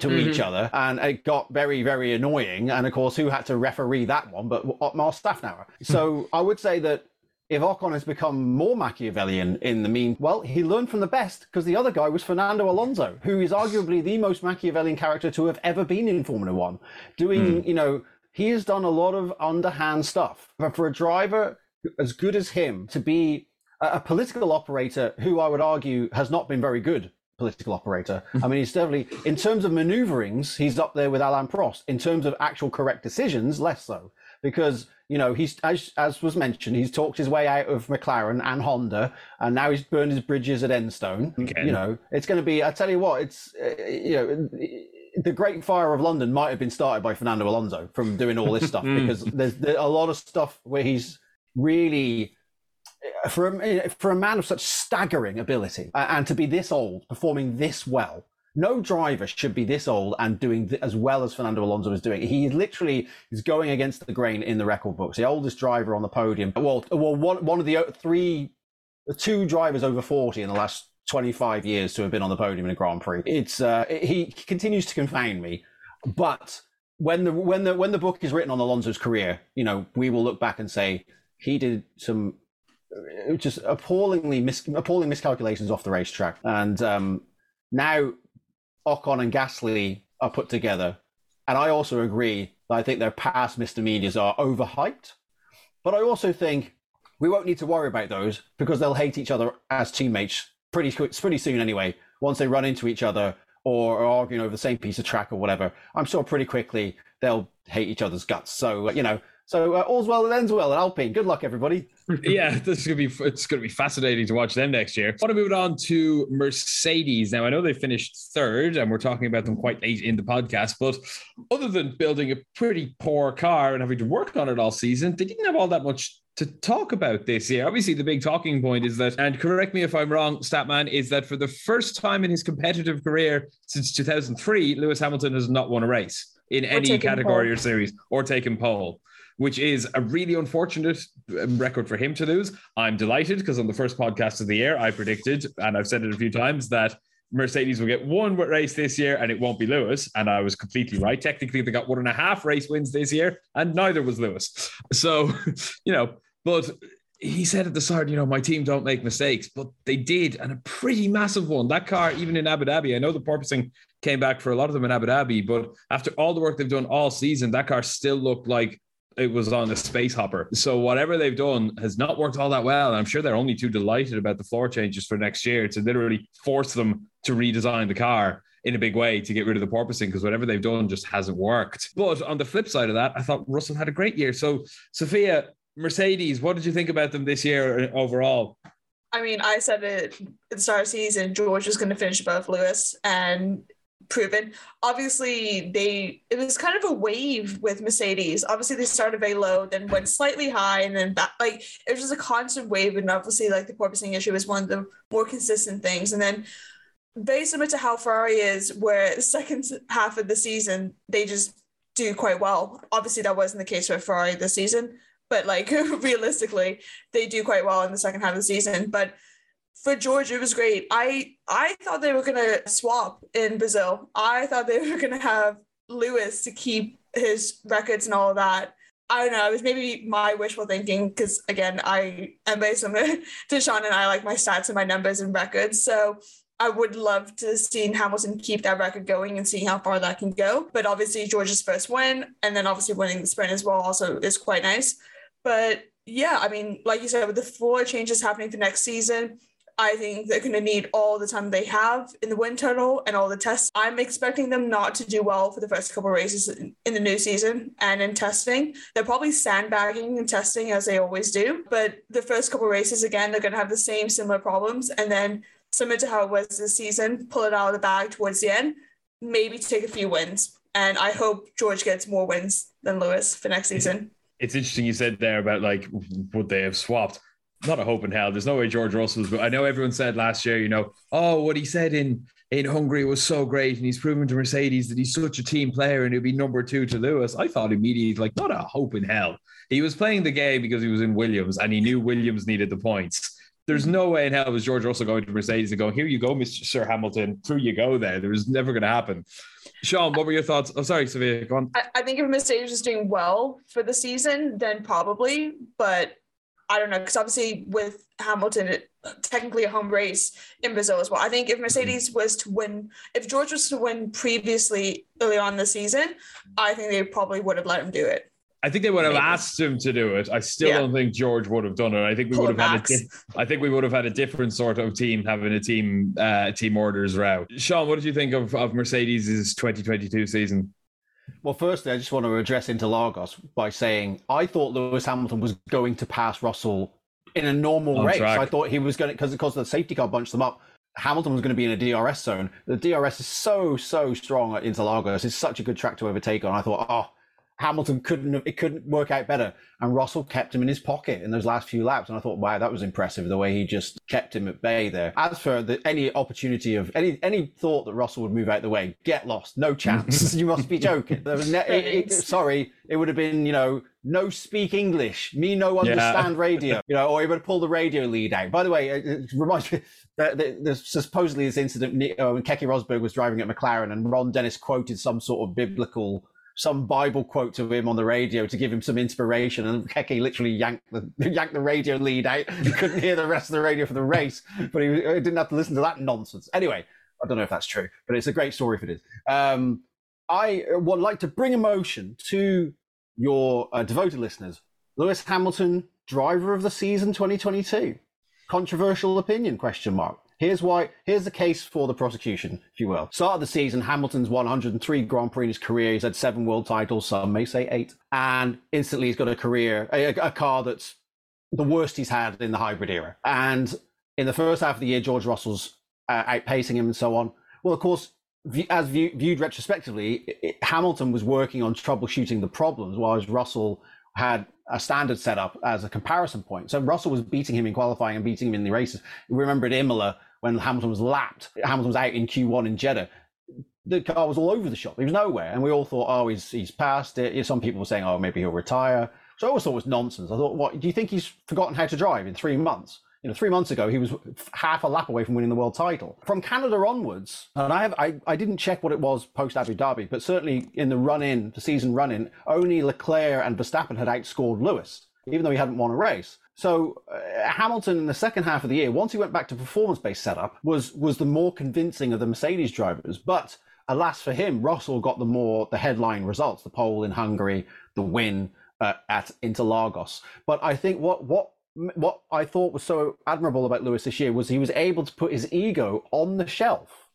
to mm-hmm. each other. And it got very, very annoying. And of course, who had to referee that one but Otmar Staffnauer? So I would say that if Ocon has become more Machiavellian in the mean, well, he learned from the best because the other guy was Fernando Alonso, who is arguably the most Machiavellian character to have ever been in Formula One. Doing, mm. you know, he has done a lot of underhand stuff. But for a driver as good as him to be a, a political operator who I would argue has not been very good political operator. I mean, he's definitely, in terms of maneuverings, he's up there with Alain Prost. In terms of actual correct decisions, less so. Because, you know, he's as, as was mentioned, he's talked his way out of McLaren and Honda, and now he's burned his bridges at Enstone. Okay. You know, it's going to be, I tell you what, it's, uh, you know, the Great Fire of London might have been started by Fernando Alonso from doing all this stuff, because there's, there's a lot of stuff where he's really, for a, for a man of such staggering ability, uh, and to be this old, performing this well. No driver should be this old and doing th- as well as Fernando Alonso is doing. He literally is going against the grain in the record books. The oldest driver on the podium. Well, well, one, one of the three, two drivers over forty in the last twenty-five years to have been on the podium in a Grand Prix. It's uh, he continues to confound me. But when the when the when the book is written on Alonso's career, you know, we will look back and say he did some just appallingly mis- appalling miscalculations off the racetrack, and um, now. Ocon and Gasly are put together. And I also agree that I think their past misdemeanors are overhyped. But I also think we won't need to worry about those because they'll hate each other as teammates pretty pretty soon anyway, once they run into each other or are arguing over the same piece of track or whatever. I'm sure pretty quickly they'll hate each other's guts. So, you know, so uh, all's well that ends well at Alpine. Good luck, everybody. Yeah, this is gonna be it's gonna be fascinating to watch them next year. I want to move on to Mercedes now. I know they finished third, and we're talking about them quite late in the podcast. But other than building a pretty poor car and having to work on it all season, they didn't have all that much to talk about this year. Obviously, the big talking point is that, and correct me if I'm wrong, Statman, is that for the first time in his competitive career since two thousand three, Lewis Hamilton has not won a race in any category or series or taken pole, which is a really unfortunate record for him to lose. I'm delighted because on the first podcast of the year, I predicted, and I've said it a few times, that Mercedes will get one race this year and it won't be Lewis. And I was completely right. Technically, they got one and a half race wins this year and neither was Lewis. So, you know, but he said at the start, you know, my team don't make mistakes, but they did. And a pretty massive one. That car, even in Abu Dhabi, I know the porpoising came back for a lot of them in Abu Dhabi, but after all the work they've done all season, that car still looked like it was on a space hopper. So whatever they've done has not worked all that well. And I'm sure they're only too delighted about the floor changes for next year to literally force them to redesign the car in a big way to get rid of the porpoising, because whatever they've done just hasn't worked. But on the flip side of that, I thought Russell had a great year. So Sophia, Mercedes, what did you think about them this year overall? I mean, I said it at the start of the season, George was going to finish above Lewis, and proven. Obviously, they it was kind of a wave with Mercedes. Obviously, they started very low, then went slightly high, and then back. Like, it was just a constant wave, and obviously, like, the porpoising issue was one of the more consistent things. And then, very similar to how Ferrari is, where the second half of the season, they just do quite well. Obviously, that wasn't the case for Ferrari this season, but, like, realistically, they do quite well in the second half of the season. But for George, it was great. I I thought they were going to swap in Brazil. I thought they were going to have Lewis to keep his records and all of that. I don't know. It was maybe my wishful thinking because, again, I am very similar to Sean, and I like my stats and my numbers and records. So I would love to see Hamilton keep that record going and see how far that can go. But obviously, George's first win, and then obviously winning the sprint as well also is quite nice. But, yeah, I mean, like you said, with the floor changes happening for next season, I think they're going to need all the time they have in the wind tunnel and all the tests. I'm expecting them not to do well for the first couple of races in the new season and in testing. They're probably sandbagging and testing as they always do. But the first couple of races, again, they're going to have the same similar problems. And then similar to how it was this season, pull it out of the bag towards the end, maybe take a few wins. And I hope George gets more wins than Lewis for next season. It's interesting you said there about, like, would they have swapped? Not a hope in hell. There's no way George Russell's. But I know everyone said last year, you know, oh, what he said in, in Hungary was so great. And he's proven to Mercedes that he's such a team player and he'd be number two to Lewis. I thought immediately, like, not a hope in hell. He was playing the game because he was in Williams and he knew Williams needed the points. There's no way in hell was George Russell going to Mercedes and going, here you go, Mister Sir Hamilton. Through you go there. There was never going to happen. Sean, what were your thoughts? Oh, sorry, Sophia, go on. I, I think if Mercedes was doing well for the season, then probably, but I don't know, because obviously with Hamilton, it, technically a home race in Brazil as well. I think if Mercedes was to win, if George was to win previously early on the season, I think they probably would have let him do it. I think they would have Maybe. asked him to do it. I still yeah. don't think George would have done it. I think we Pull would have had. A di- I think we would have had a different sort of team having a team uh, team orders row. Sean, what did you think of, of Mercedes' twenty twenty-two season? Well, firstly, I just want to address Interlagos by saying I thought Lewis Hamilton was going to pass Russell in a normal On race. Track. I thought he was going to, because because the safety car bunched them up. Hamilton was going to be in a D R S zone. The D R S is so so strong at Interlagos. It's such a good track to overtake on. I thought, oh. Hamilton couldn't it couldn't work out better, and Russell kept him in his pocket in those last few laps, and I thought, wow, that was impressive the way he just kept him at bay there. As for the, any opportunity of any any thought that Russell would move out the way, get lost, no chance. You must be joking. There was ne- it, it, sorry, it would have been, you know, no speak English, me no understand yeah. radio, you know, or he would have pulled the radio lead out. By the way, it, it reminds me. There's supposedly this incident when Keke Rosberg was driving at McLaren, and Ron Dennis quoted some sort of biblical. Some Bible quote to him on the radio to give him some inspiration, and Keke literally yanked the yanked the radio lead out. He couldn't hear the rest of the radio for the race, but he, he didn't have to listen to that nonsense. Anyway, I don't know if that's true, but it's a great story if it is. Um, I would like to bring emotion to your uh, devoted listeners. Lewis Hamilton, driver of the season twenty twenty-two. Controversial opinion, question mark. Here's why. Here's the case for the prosecution, if you will. Start of the season, Hamilton's won one hundred three Grand Prix in his career. He's had seven world titles, some may say eight. And instantly he's got a career, a, a car that's the worst he's had in the hybrid era. And in the first half of the year, George Russell's uh, outpacing him and so on. Well, of course, as view, viewed retrospectively, it, it, Hamilton was working on troubleshooting the problems, whereas Russell had a standard set up as a comparison point. So Russell was beating him in qualifying and beating him in the races. Remember at Imola, when Hamilton was lapped, Hamilton was out in Q one in Jeddah. The car was all over the shop. He was nowhere. And we all thought, oh, he's he's passed it. Some people were saying, oh, maybe he'll retire. So I always thought it was nonsense. I thought, what, do you think he's forgotten how to drive in three months? You know, three months ago, he was half a lap away from winning the world title. From Canada onwards, and I have I, I didn't check what it was post-Abu Dhabi, but certainly in the run-in, the season run-in, only Leclerc and Verstappen had outscored Lewis, even though he hadn't won a race. So uh, Hamilton in the second half of the year, once he went back to performance-based setup, was was the more convincing of the Mercedes drivers. But alas for him, Russell got the more the headline results, the pole in Hungary, the win uh, at Interlagos. But I think what what What I thought was so admirable about Lewis this year was he was able to put his ego on the shelf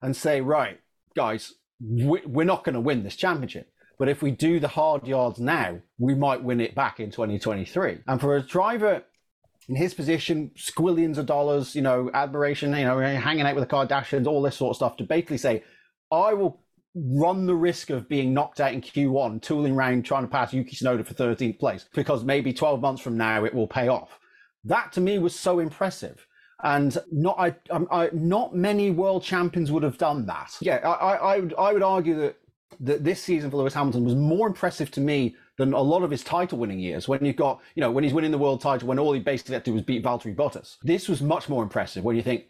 and say, right, guys, we're not going to win this championship. But if we do the hard yards now, we might win it back in twenty twenty-three. And for a driver in his position, squillions of dollars, you know, admiration, you know, hanging out with the Kardashians, all this sort of stuff, to basically say, I will run the risk of being knocked out in Q one, tooling around trying to pass Yuki Tsunoda for thirteenth place, because maybe twelve months from now it will pay off. That to me was so impressive, and not I, I not many world champions would have done that. Yeah, I, I would I would argue that that this season for Lewis Hamilton was more impressive to me than a lot of his title-winning years. When you've got, you know, when he's winning the world title, when all he basically had to do was beat Valtteri Bottas. This was much more impressive when you think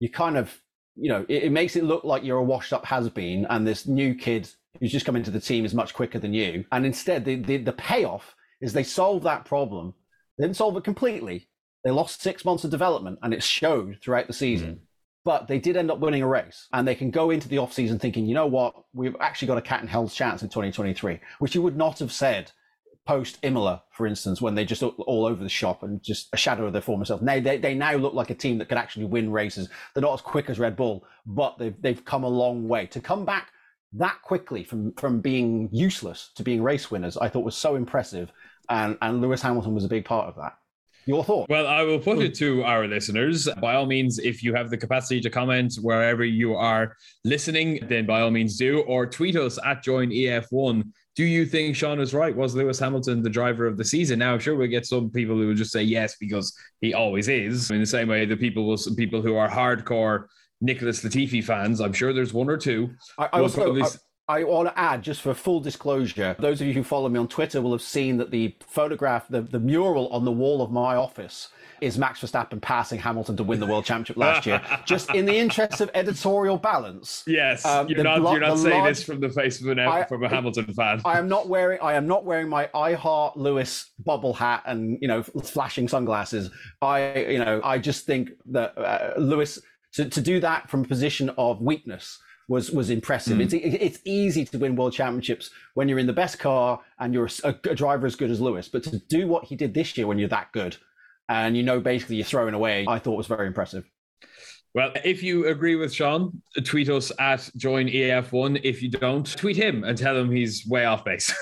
you kind of. You know, it, it makes it look like you're a washed-up has-been, and this new kid who's just come into the team is much quicker than you. And instead, the, the, the payoff is they solved that problem. They didn't solve it completely. They lost six months of development, and it showed throughout the season. Mm. But they did end up winning a race, and they can go into the off-season thinking, you know what, we've actually got a cat-and-hell chance in twenty twenty-three, which you would not have said post Imola, for instance, when they just all over the shop and just a shadow of their former self. Now they, they now look like a team that can actually win races. They're not as quick as Red Bull, but they've they've come a long way. To come back that quickly from from being useless to being race winners, I thought was so impressive, and and Lewis Hamilton was a big part of that. Your thought? Well, I will put it to our listeners. By all means, if you have the capacity to comment wherever you are listening, then by all means do, or tweet us at Join E F one. Do you think Sean was right? Was Lewis Hamilton the driver of the season? Now, I'm sure we'll get some people who will just say yes, because he always is. In the same way that people will, some people who are hardcore Nicholas Latifi fans, I'm sure there's one or two. I, I also... Probably... I... I want to add, just for full disclosure, those of you who follow me on Twitter will have seen that the photograph, the, the mural on the wall of my office is Max Verstappen passing Hamilton to win the World Championship last year. Just in the interest of editorial balance. Yes, um, you're, not, blo- you're not saying large, this from the face of an I, from a Hamilton fan. I am not wearing I am not wearing my I Heart Lewis bobble hat and, you know, flashing sunglasses. I, you know, I just think that uh, Lewis, to, to do that from a position of weakness was was impressive. Mm. It's it's easy to win world championships when you're in the best car and you're a, a driver as good as Lewis. But to do what he did this year when you're that good and, you know, basically you're throwing away, I thought was very impressive. Well, if you agree with Sean, tweet us at Join E F one. If you don't, tweet him and tell him he's way off base.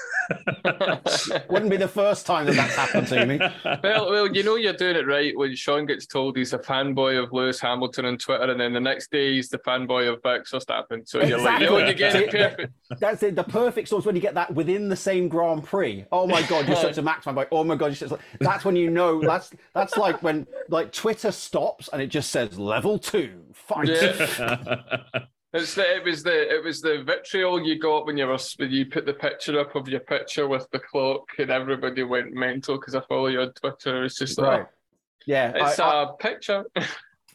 Wouldn't be the first time that that's happened to me. Well, well, you know you're doing it right when Sean gets told he's a fanboy of Lewis Hamilton on Twitter, and then the next day he's the fanboy of Max Verstappen. So you're exactly. like, you know, you get it perfect. That's it. The perfect source when you get that within the same Grand Prix. Oh my God, you're such a Max fanboy. Oh my God, you're such. A... That's when you know. That's that's like when like Twitter stops and it just says level two. Fight. Yeah. it's the, it was the it was the vitriol you got when you were when you put the picture up of your picture with the clock, and everybody went mental because I follow you on Twitter. It's just right. like, yeah, it's I, a I, picture.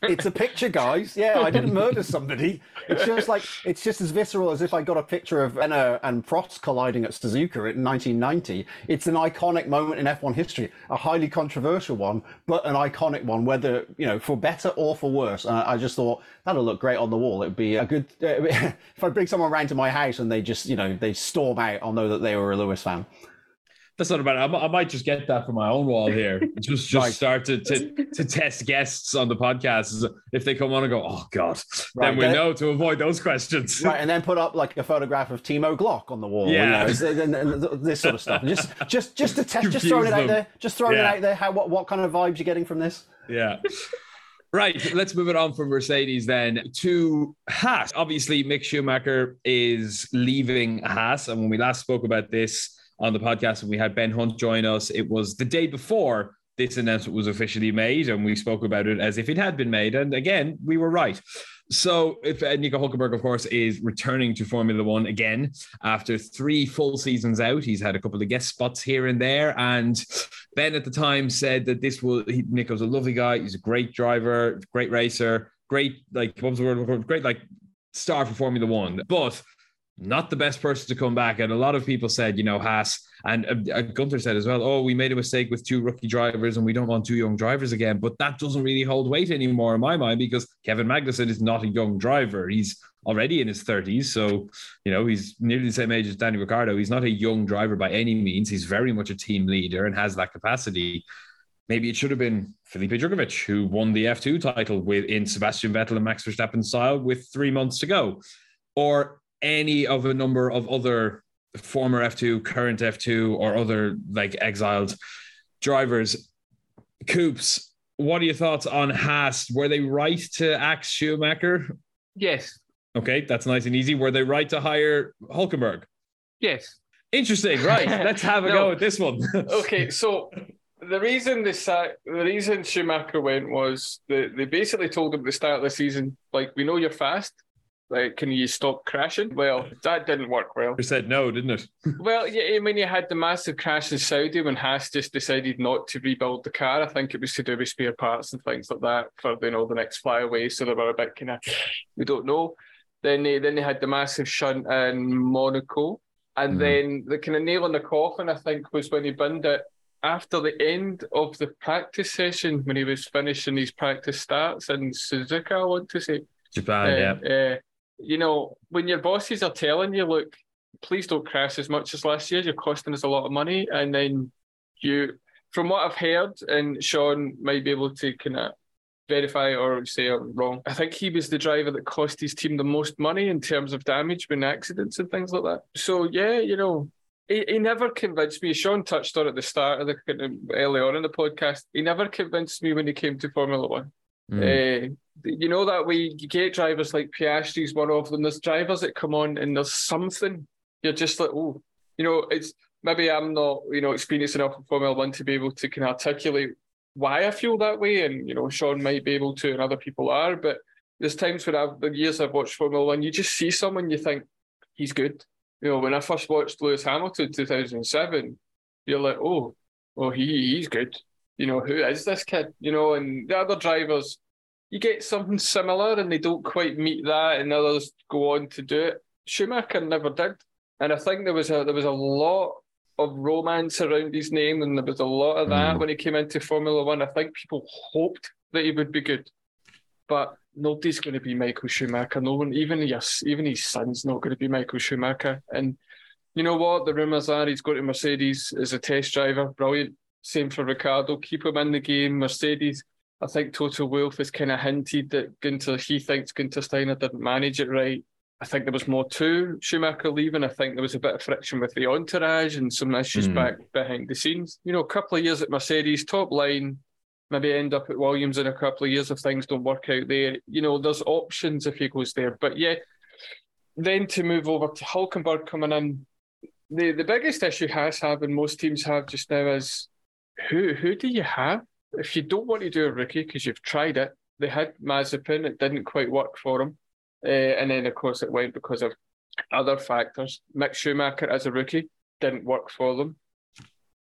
It's a picture, guys. Yeah, I didn't murder somebody. It's just like it's just as visceral as if I got a picture of Senna and Prost colliding at Suzuka in nineteen ninety. It's an iconic moment in F one history, a highly controversial one, but an iconic one, whether you know for better or for worse. And I just thought that'll look great on the wall. It'd be a good uh, if I bring someone round to my house and they just you know they storm out. I'll know that they were a Lewis fan. That's not about it. I might just get that for my own wall here. Just, just right. start to, to to test guests on the podcast if they come on and go, oh God, right. then we know to avoid those questions. Right, and then put up like a photograph of Timo Glock on the wall. Yeah, you know, this sort of stuff. Just, just, just to test. Confuse just throwing it out there. Just throwing yeah. it out there. How what what kind of vibes you're getting from this? Yeah. Right, let's move it on from Mercedes then to Haas. Obviously, Mick Schumacher is leaving Haas, and when we last spoke about this on the podcast and we had Ben Hunt join us, it was the day before this announcement was officially made, and we spoke about it as if it had been made, and again we were right. So if uh, Nico Hülkenberg, of course, is returning to Formula One again after three full seasons out. He's had a couple of guest spots here and there, and Ben at the time said that this will he, Nico's a lovely guy, he's a great driver, great racer, great like what was the word great like star for Formula One, but not the best person to come back. And a lot of people said, you know, Haas, and uh, Gunther said as well, oh, we made a mistake with two rookie drivers and we don't want two young drivers again. But that doesn't really hold weight anymore in my mind, because Kevin Magnussen is not a young driver. He's already in his thirties. So, you know, he's nearly the same age as Danny Ricciardo. He's not a young driver by any means. He's very much a team leader and has that capacity. Maybe it should have been Felipe Drugovich, who won the F two title with in Sebastian Vettel and Max Verstappen style with three months to go. Or any of a number of other former F two, current F two, or other like exiled drivers. Coops, what are your thoughts on Haas? Were they right to axe Schumacher? Yes. Okay, that's nice and easy. Were they right to hire Hülkenberg? Yes. Interesting, right. Let's have a no. go at this one. Okay, so the reason they sack, the reason Schumacher went was they, they basically told him at the start of the season, like, we know you're fast. Like, can you stop crashing? Well, that didn't work well. You said no, didn't it? Well, yeah, I mean, you had the massive crash in Saudi when Haas just decided not to rebuild the car. I think it was to do with spare parts and things like that for, you know, the next flyaway. So they were a bit kind of, we don't know. Then they, then they had the massive shunt in Monaco. And mm-hmm. then the kind of nail in the coffin, I think, was when he binned it after the end of the practice session, when he was finishing his practice starts in Suzuka, I want to say. Japan, uh, yeah. Uh, You know, when your bosses are telling you, look, please don't crash as much as last year. You're costing us a lot of money. And then you, from what I've heard, and Sean might be able to kind of verify or say I'm wrong, I think he was the driver that cost his team the most money in terms of damage when accidents and things like that. So, yeah, you know, he, he never convinced me. Sean touched on it at the start of the, early on in the podcast. He never convinced me when he came to Formula One. Mm. Uh, you know, that way you get drivers like Piastri's one of them. There's drivers that come on and there's something you're just like, oh, you know, it's maybe I'm not, you know, experienced enough in Formula One to be able to kind of articulate why I feel that way. And, you know, Sean might be able to, and other people are, but there's times when I've, the years I've watched Formula One, you just see someone, you think he's good. You know, when I first watched Lewis Hamilton two thousand seven, you're like, oh, well, he he's good. You know, who is this kid? You know, and the other drivers, you get something similar and they don't quite meet that, and others go on to do it. Schumacher never did. And I think there was a there was a lot of romance around his name, and there was a lot of that mm. when he came into Formula One. I think people hoped that he would be good. But nobody's going to be Michael Schumacher. No one, even, yes, even his son's not going to be Michael Schumacher. And you know what? The rumours are he's going to Mercedes as a test driver. Brilliant. Same for Ricardo. Keep him in the game. Mercedes, I think Toto Wolff has kind of hinted that Gunther, he thinks Gunther Steiner didn't manage it right. I think there was more to Schumacher leaving. I think there was a bit of friction with the entourage and some issues mm. back behind the scenes. You know, a couple of years at Mercedes, top line, maybe end up at Williams in a couple of years if things don't work out there. You know, there's options if he goes there. But yeah, then to move over to Hülkenberg coming in, the, the biggest issue has have and most teams have just now is who who do you have? If you don't want to do a rookie because you've tried it, they had Mazepin, it didn't quite work for him. Uh, and then, of course, it went because of other factors. Mick Schumacher as a rookie didn't work for them.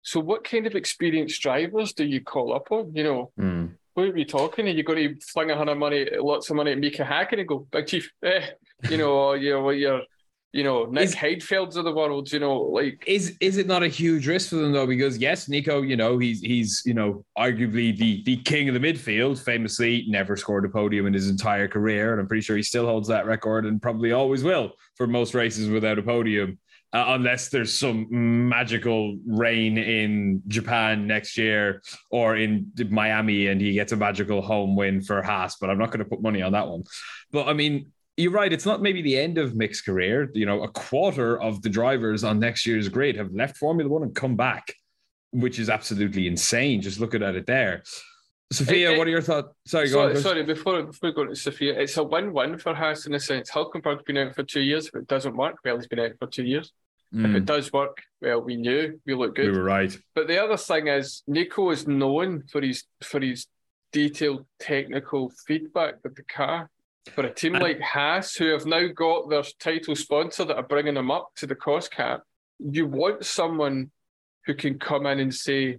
So what kind of experienced drivers do you call up on? You know, mm. what are we talking? Are you going to fling a hundred money, lots of money at Mika Hakkinen and go, Big Chief, eh, you know, or you're, well, you're, you know, Nick Heidfeld's of the world, you know, like... Is is it not a huge risk for them, though? Because, yes, Nico, you know, he's, he's you know, arguably the, the king of the midfield, famously never scored a podium in his entire career, and I'm pretty sure he still holds that record and probably always will for most races without a podium, uh, unless there's some magical rain in Japan next year or in Miami and he gets a magical home win for Haas, but I'm not going to put money on that one. But, I mean... You're right. It's not maybe the end of Mick's career. You know, a quarter of the drivers on next year's grid have left Formula One and come back, which is absolutely insane. Just looking at it there. Sophia, it, it, what are your thoughts? Sorry, sorry, go on. Sorry, before, before going to Sophia, it's a win-win for Haas in a sense. Hülkenberg's been out for two years. If it doesn't work, well, he's been out for two years. Mm. If it does work, well, we knew. We look good. We were right. But the other thing is, Nico is known for his, for his detailed technical feedback with the car. For a team like Haas, who have now got their title sponsor that are bringing them up to the cost cap, you want someone who can come in and say,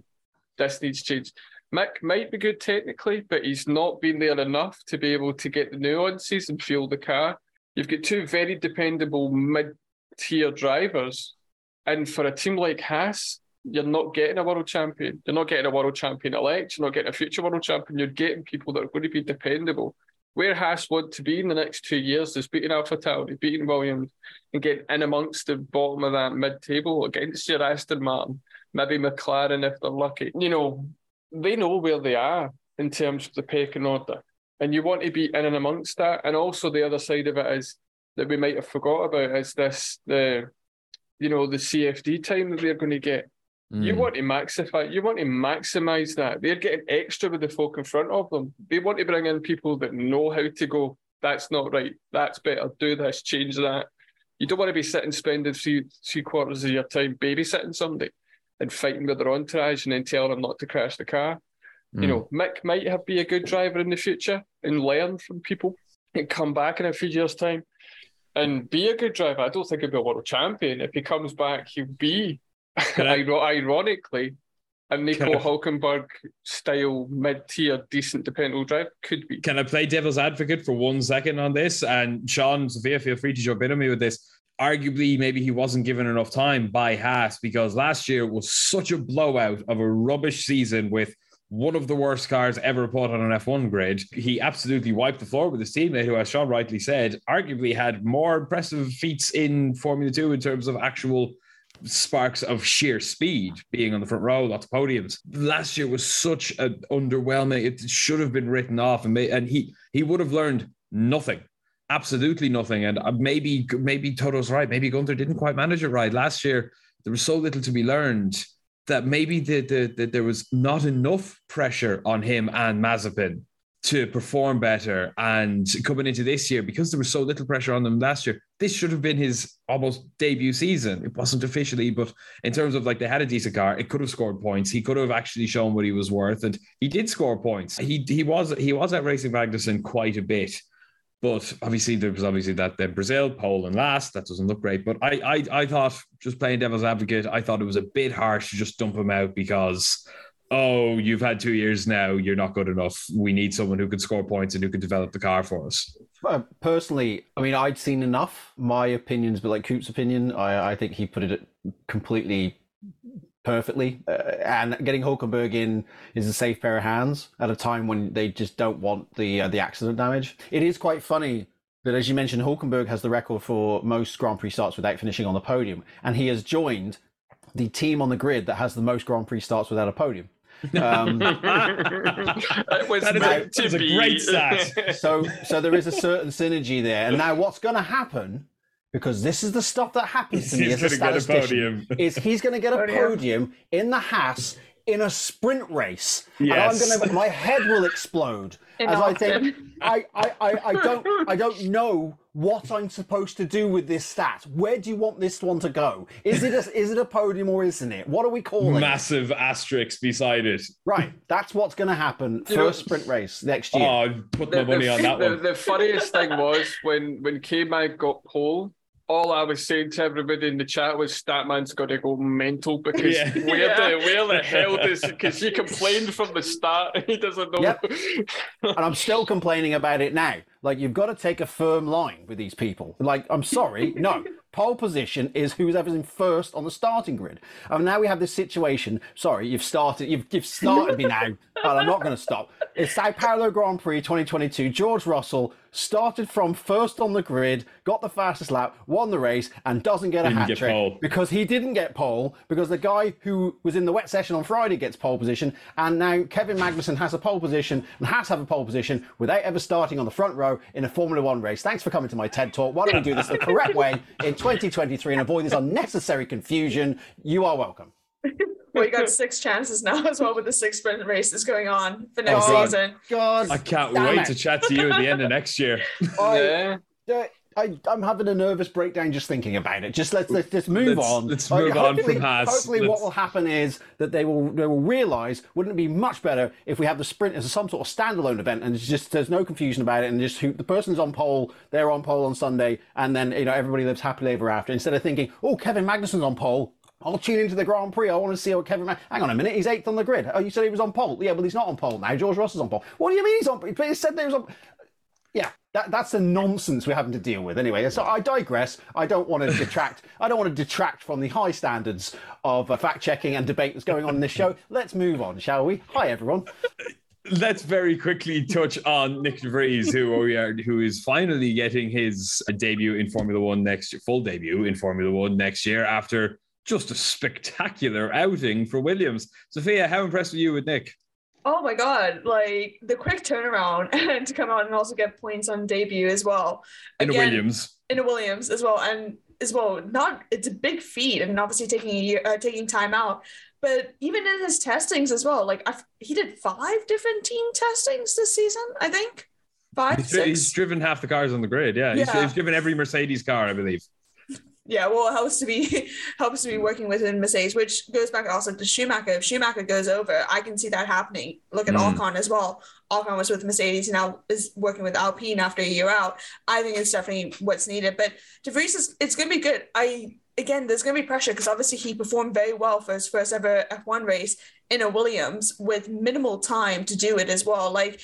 this needs change. Mick might be good technically, but he's not been there enough to be able to get the nuances and fuel the car. You've got two very dependable mid-tier drivers. And for a team like Haas, you're not getting a world champion. You're not getting a world champion elect. You're not getting a future world champion. You're getting people that are going to be dependable. Where Haas want to be in the next two years is beating AlphaTauri, beating Williams, and getting in amongst the bottom of that mid-table against your Aston Martin, maybe McLaren if they're lucky. You know, they know where they are in terms of the pecking order, and you want to be in and amongst that. And also the other side of it is that we might have forgot about is this, the, you know, the C F D time that they're going to get. Mm. You want to maxify, you want to maximise that. They're getting extra with the folk in front of them. They want to bring in people that know how to go, that's not right, that's better, do this, change that. You don't want to be sitting spending three, three quarters of your time babysitting somebody and fighting with their entourage and then telling them not to crash the car. Mm. You know, Mick might have be a good driver in the future and learn from people and come back in a few years' time and be a good driver. I don't think he'll be a world champion. If he comes back, he'll be... Ironically, a Nico Hülkenberg-style mid-tier, decent, dependable drive could be. Can I play devil's advocate for one second on this? And Sean, Sophia, feel free to jump in on me with this. Arguably, maybe he wasn't given enough time by Haas because last year was such a blowout of a rubbish season with one of the worst cars ever put on an F one grid. He absolutely wiped the floor with his teammate, who, as Sean rightly said, arguably had more impressive feats in Formula two in terms of actual sparks of sheer speed, being on the front row, lots of podiums. Last year was such an underwhelming, it should have been written off, and may, and he he would have learned nothing, absolutely nothing. And maybe maybe Toto's right, maybe Gunther didn't quite manage it right. Last year, there was so little to be learned that maybe the, the, the, there was not enough pressure on him and Mazepin to perform better. And coming into this year, because there was so little pressure on them last year, this should have been his almost debut season. It wasn't officially, but in terms of like, they had a decent car, it could have scored points. He could have actually shown what he was worth, and he did score points. He he was he was out racing Magnussen quite a bit, but obviously there was obviously that then Brazil, pole and last, that doesn't look great. But I I I thought, just playing devil's advocate, I thought it was a bit harsh to just dump him out because, oh, you've had two years now, you're not good enough. We need someone who can score points and who can develop the car for us. Personally, I mean, I'd seen enough. My opinion's but like Coop's opinion. I, I think he put it completely perfectly. Uh, and getting Hulkenberg in is a safe pair of hands at a time when they just don't want the uh, the accident damage. It is quite funny that, as you mentioned, Hulkenberg has the record for most Grand Prix starts without finishing on the podium. And he has joined the team on the grid that has the most Grand Prix starts without a podium. Um, that was that is a, a great stat. so, so there is a certain synergy there. And now, what's going to happen? Because this is the stuff that happens to me as a statistician. Is he's going to get a podium in the Haas in a sprint race? Yes. And I'm going to, my head will explode in as I think. I, I, I, I don't I don't know what I'm supposed to do with this stat. Where do you want this one to go? Is it a, is it a podium or isn't it? What are we calling? Massive asterisk beside it. Right, that's what's going to happen for a sprint race next year. Oh, I put my the, money the, on that the, one. The funniest thing was when when K-Mag got pole. All I was saying to everybody in the chat was, Statman's got to go mental because yeah. where, yeah. the, where the hell does... Because he complained from the start. He doesn't know. Yep. And I'm still complaining about it now. Like, you've got to take a firm line with these people. Like, I'm sorry. No. Pole position is whoever's in first on the starting grid. And now we have this situation. Sorry, you've started. You've, you've started me now. But I'm not going to stop. It's Sao Paulo Grand Prix twenty twenty-two. George Russell started from first on the grid, got the fastest lap, won the race, and doesn't get a hat trick because he didn't get pole, because the guy who was in the wet session on Friday gets pole position, and now Kevin Magnussen has a pole position and has to have a pole position without ever starting on the front row in a Formula One race. Thanks for coming to my TED Talk. Why don't we do this the correct way in twenty twenty-three and avoid this unnecessary confusion? You are welcome. We got six chances now as well with the six sprint races going on for next oh, season. God, I can't Damn wait it. to chat to you at the end of next year. I, yeah. I, I'm having a nervous breakdown just thinking about it. Just let's let's just move let's, on. Let's move like, on from Haas. Hopefully, let's... what will happen is that they will they will realise, wouldn't it be much better if we have the sprint as some sort of standalone event, and it's just there's no confusion about it, and just who the person's on pole, they're on pole on Sunday, and then you know everybody lives happily ever after. Instead of thinking, oh, Kevin Magnussen's on pole. I'll tune into the Grand Prix. I want to see how Kevin... Mag- Hang on a minute. He's eighth on the grid. Oh, you said he was on pole. Yeah, well, he's not on pole now. George Russell's on pole. What do you mean he's on pole? He said that he was on... Yeah, that, that's the nonsense we're having to deal with. Anyway, so I digress. I don't want to detract. I don't want to detract from the high standards of uh, fact-checking and debate that's going on in this show. Let's move on, shall we? Hi, everyone. Let's very quickly touch on Nick de Vries, who we are, who is finally getting his debut in Formula One next year, full debut in Formula One next year after... just a spectacular outing for Williams. Sophia, how impressed were you with Nick? Oh my God, like the quick turnaround and to come out and also get points on debut as well. Again, in a Williams. In a Williams as well. And as well, not it's a big feat and obviously taking a year, uh, taking time out. But even in his testings as well, like I've, he did five different team testings this season, I think. Five, he's, six. He's driven half the cars on the grid, yeah. yeah. He's, he's driven every Mercedes car, I believe. Yeah, well, it helps to be helps to be working within Mercedes, which goes back also to Schumacher. If Schumacher goes over, I can see that happening. Look at mm. Ocon as well. Ocon was with Mercedes, now is working with Alpine after a year out. I think it's definitely what's needed. But De Vries, is, it's going to be good. I again, there's going to be pressure because obviously he performed very well for his first ever F one race in a Williams with minimal time to do it as well. Like,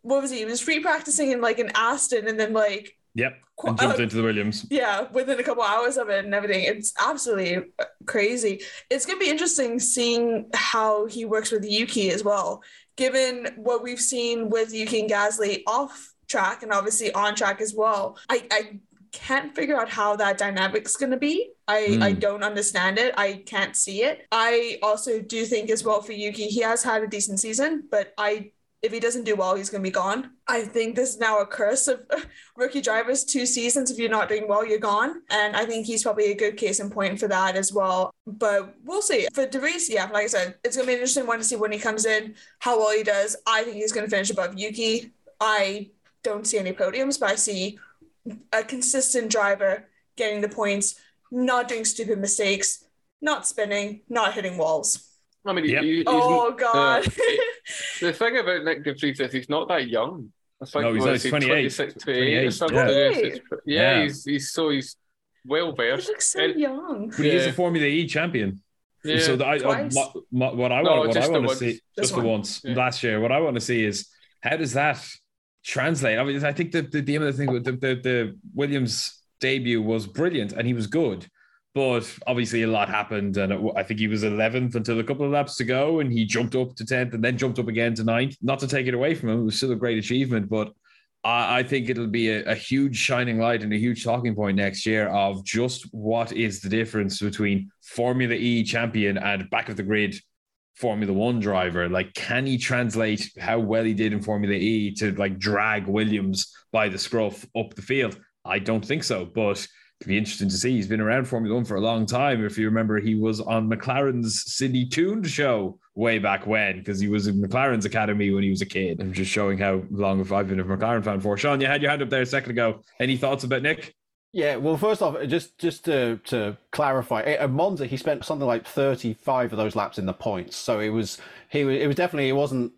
what was he? He was free practicing in like an Aston, and then like. Yep, and jumped um, into the Williams. Yeah, within a couple hours of it and everything. It's absolutely crazy. It's going to be interesting seeing how he works with Yuki as well, given what we've seen with Yuki and Gasly off track and obviously on track as well. I, I can't figure out how that dynamic's going to be. I, mm. I don't understand it. I can't see it. I also do think as well for Yuki, he has had a decent season, but I if he doesn't do well, he's going to be gone. I think this is now a curse of rookie drivers, two seasons. If you're not doing well, you're gone. And I think he's probably a good case in point for that as well. But we'll see. For DeVries, yeah, like I said, it's going to be an interesting one to see when he comes in, how well he does. I think he's going to finish above Yuki. I don't see any podiums, but I see a consistent driver getting the points, not doing stupid mistakes, not spinning, not hitting walls. I mean, yep. he, oh God! Uh, the thing about Nick de Vries is he's not that young. It's like, no, he's like twenty-eight, twenty-six, twenty-eight or something. Yeah, yeah, yeah. He's, he's so he's well versed. He looks so and, young. But yeah. He is a Formula E champion. Yeah. So that I, I, my, my, what I want, no, what I want to see, just, just the once yeah. last year. What I want to see is how does that translate? I mean, I think the the, the other thing with the, the the Williams debut was brilliant, and he was good. But obviously a lot happened, and it, I think he was eleventh until a couple of laps to go, and he jumped up to tenth and then jumped up again to ninth. Not to take it away from him, it was still a great achievement, but I, I think it'll be a, a huge shining light and a huge talking point next year of just what is the difference between Formula E champion and back-of-the-grid Formula One driver. Like, can he translate how well he did in Formula E to, like, drag Williams by the scruff up the field? I don't think so, but it'd be interesting to see. He's been around Formula One for a long time. If you remember, he was on McLaren's Sidney Tooned show way back when, because he was in McLaren's academy when he was a kid. I'm just showing how long I've been a McLaren fan for. Sean, you had your hand up there a second ago. Any thoughts about Nick? Yeah, well, first off, just just to, to clarify, at Monza, he spent something like thirty-five of those laps in the points. So it was, he was, it was definitely, it wasn't,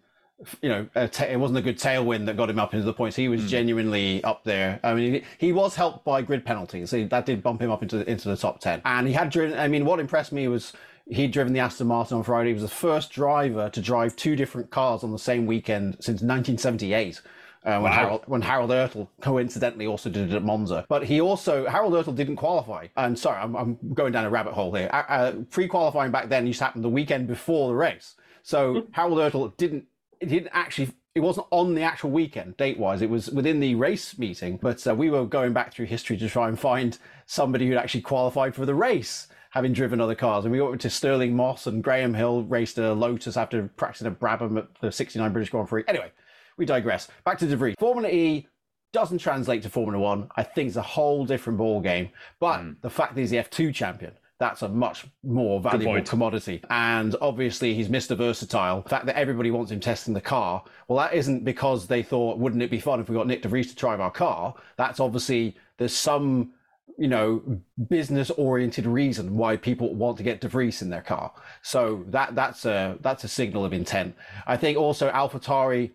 you know, a ta- it wasn't a good tailwind that got him up into the points. He was mm. genuinely up there. I mean, he was helped by grid penalties. So that did bump him up into the, into the top ten. And he had driven, I mean, what impressed me was he'd driven the Aston Martin on Friday. He was the first driver to drive two different cars on the same weekend since nineteen seventy-eight. Uh, when, wow. Harold, when Harold Ertl coincidentally also did it at Monza. But he also, Harold Ertl didn't qualify. And sorry, I'm, I'm going down a rabbit hole here. Uh, uh, pre-qualifying back then used to happen the weekend before the race. So Harold Ertl didn't, It didn't actually. It wasn't on the actual weekend, date-wise. It was within the race meeting. But uh, we were going back through history to try and find somebody who'd actually qualified for the race, having driven other cars. And we went to Sterling Moss, and Graham Hill raced a Lotus after practicing at Brabham at the sixty-nine British Grand Prix. Anyway, we digress. Back to De Vries. Formula E doesn't translate to Formula One. I think it's a whole different ball game. But mm. the fact that he's the F two champion, that's a much more valuable commodity. And obviously he's Mister Versatile. The fact that everybody wants him testing the car, well, that isn't because they thought, wouldn't it be fun if we got Nick de Vries to drive our car? That's obviously, there's some, you know, business-oriented reason why people want to get de Vries in their car. So that that's a, that's a signal of intent. I think also AlphaTauri,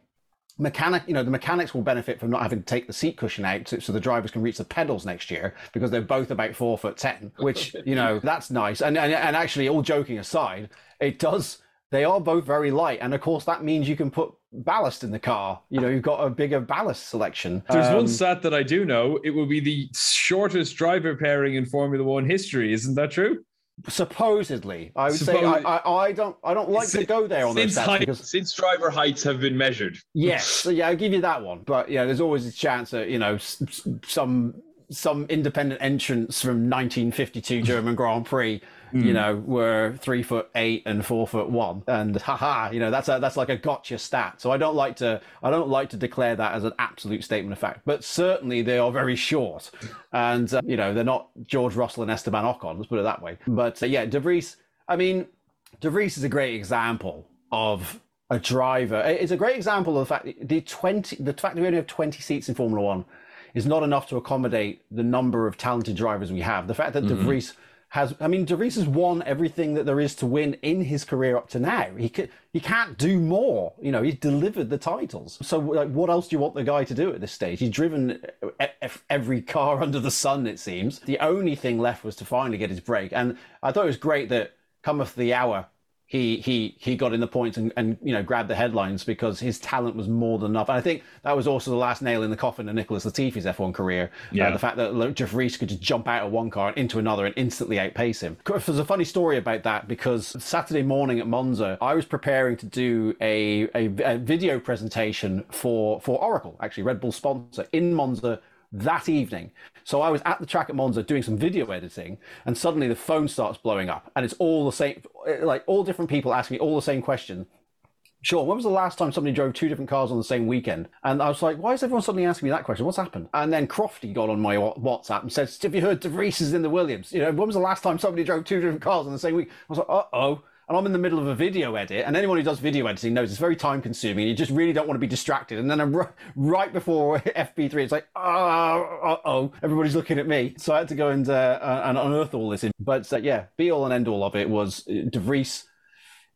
mechanic, you know, the mechanics will benefit from not having to take the seat cushion out so, so the drivers can reach the pedals next year, because they're both about four foot ten, which, you know, that's nice. And, and and actually, all joking aside, it does, they are both very light. And of course, that means you can put ballast in the car. You know, you've got a bigger ballast selection. There's um, one stat that I do know. It will be the shortest driver pairing in Formula One history. Isn't that true? Supposedly, I would Supposedly. say I, I, I don't I don't like since, to go there on those stats height, because since driver heights have been measured. Yes, so yeah, I'll give you that one. But yeah, there's always a chance that, you know, some some independent entrants from nineteen fifty-two German Grand Prix, mm. you know, were three foot eight and four foot one, and haha, you know, that's a, that's like a gotcha stat. So I don't like to I don't like to declare that as an absolute statement of fact. But certainly they are very short, and uh, you know, they're not George Russell and Esteban Ocon. Let's put it that way. But uh, yeah, de Vries. I mean, de Vries is a great example of a driver. It's a great example of the fact that the twenty the fact that we only have twenty seats in Formula One is not enough to accommodate the number of talented drivers we have. The fact that mm-hmm. de Vries has, I mean, de Vries has won everything that there is to win in his career up to now. He could, he can't do more. You know, he's delivered the titles. So, like, what else do you want the guy to do at this stage? He's driven every car under the sun, it seems. The only thing left was to finally get his break. And I thought it was great that cometh the hour, he he he got in the points and, and you know, grabbed the headlines because his talent was more than enough. And I think that was also the last nail in the coffin of Nicholas Latifi's F one career. Yeah. Uh, the fact that Jef Riesz could just jump out of one car and into another and instantly outpace him. There's a funny story about that, because Saturday morning at Monza, I was preparing to do a, a, a video presentation for, for Oracle, actually, Red Bull sponsor, in Monza that evening. So I was at the track at Monza doing some video editing, and suddenly the phone starts blowing up, and it's all the same, like all different people asking me all the same question. Sure, when was the last time somebody drove two different cars on the same weekend? And I was like, why is everyone suddenly asking me that question? What's happened? And then Crofty got on my WhatsApp and said, have you heard De Vries is in the Williams? You know, when was the last time somebody drove two different cars on the same week? I was like, uh-oh. And I'm in the middle of a video edit, and anyone who does video editing knows it's very time-consuming. You just really don't want to be distracted. And then I'm r- right before F P three, it's like, oh, uh-oh, everybody's looking at me. So I had to go and uh, and unearth all this. But uh, yeah, be-all and end-all of it was De Vries.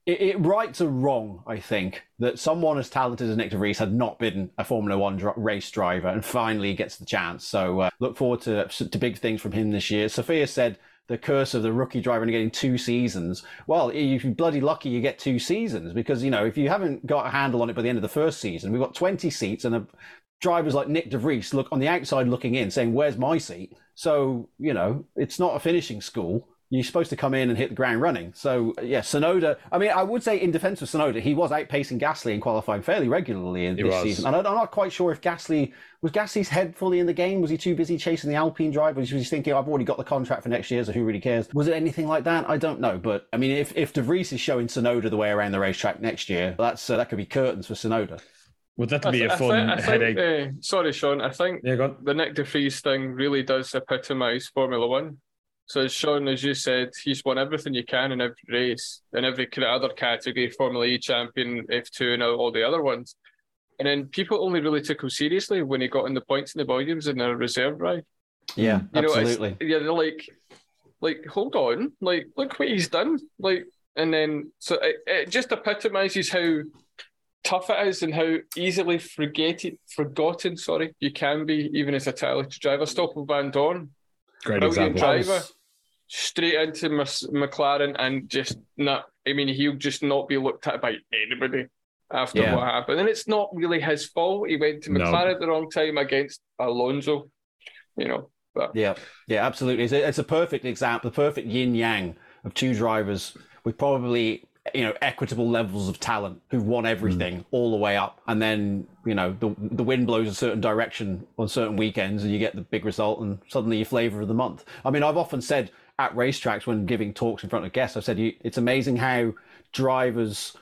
It, it rights a wrong, I think, that someone as talented as Nick De Vries had not been a Formula One dr- race driver and finally gets the chance. So uh, look forward to, to big things from him this year. Sophia said, the curse of the rookie driver and getting two seasons. Well, if you're bloody lucky, you get two seasons, because, you know, if you haven't got a handle on it by the end of the first season, we've got twenty seats, and a, drivers like Nick De Vries look on the outside looking in saying, where's my seat? So, you know, it's not a finishing school. You're supposed to come in and hit the ground running. So, yeah, Sonoda, I mean, I would say in defense of Sonoda, he was outpacing Gasly in qualifying fairly regularly in this season. And I'm not quite sure if Gasly, was Gasly's head fully in the game? Was he too busy chasing the Alpine driver? Was he thinking, I've already got the contract for next year, so who really cares? Was it anything like that? I don't know. But, I mean, if, if De Vries is showing Sonoda the way around the racetrack next year, that's uh, that could be curtains for Sonoda. Would that be th- a fun th- headache? Think, uh, sorry, Sean. I think yeah, the Nick De Vries thing really does epitomise Formula One. So, as Sean, as you said, he's won everything you can in every race, in every other category, Formula E champion, F two, and all the other ones. And then people only really took him seriously when he got in the points in the Williams in their reserve ride. Yeah, you know, absolutely. Yeah, they're like, like, hold on, like, look what he's done. Like, and then, so it, it just epitomises how tough it is and how easily forgetted, forgotten, sorry, you can be, even as a talented driver. Stoffel Van Dorn, great example. Driver. Straight into McLaren and just not, I mean, he'll just not be looked at by anybody after yeah. what happened. And it's not really his fault. He went to McLaren no. at the wrong time against Alonso, you know. But. Yeah, yeah, absolutely. It's a, it's a perfect example, the perfect yin-yang of two drivers with probably, you know, equitable levels of talent who've won everything mm. all the way up. And then, you know, the the wind blows a certain direction on certain weekends and you get the big result and suddenly your flavour of the month. I mean, I've often said, at racetracks when giving talks in front of guests, I've said you, it's amazing how drivers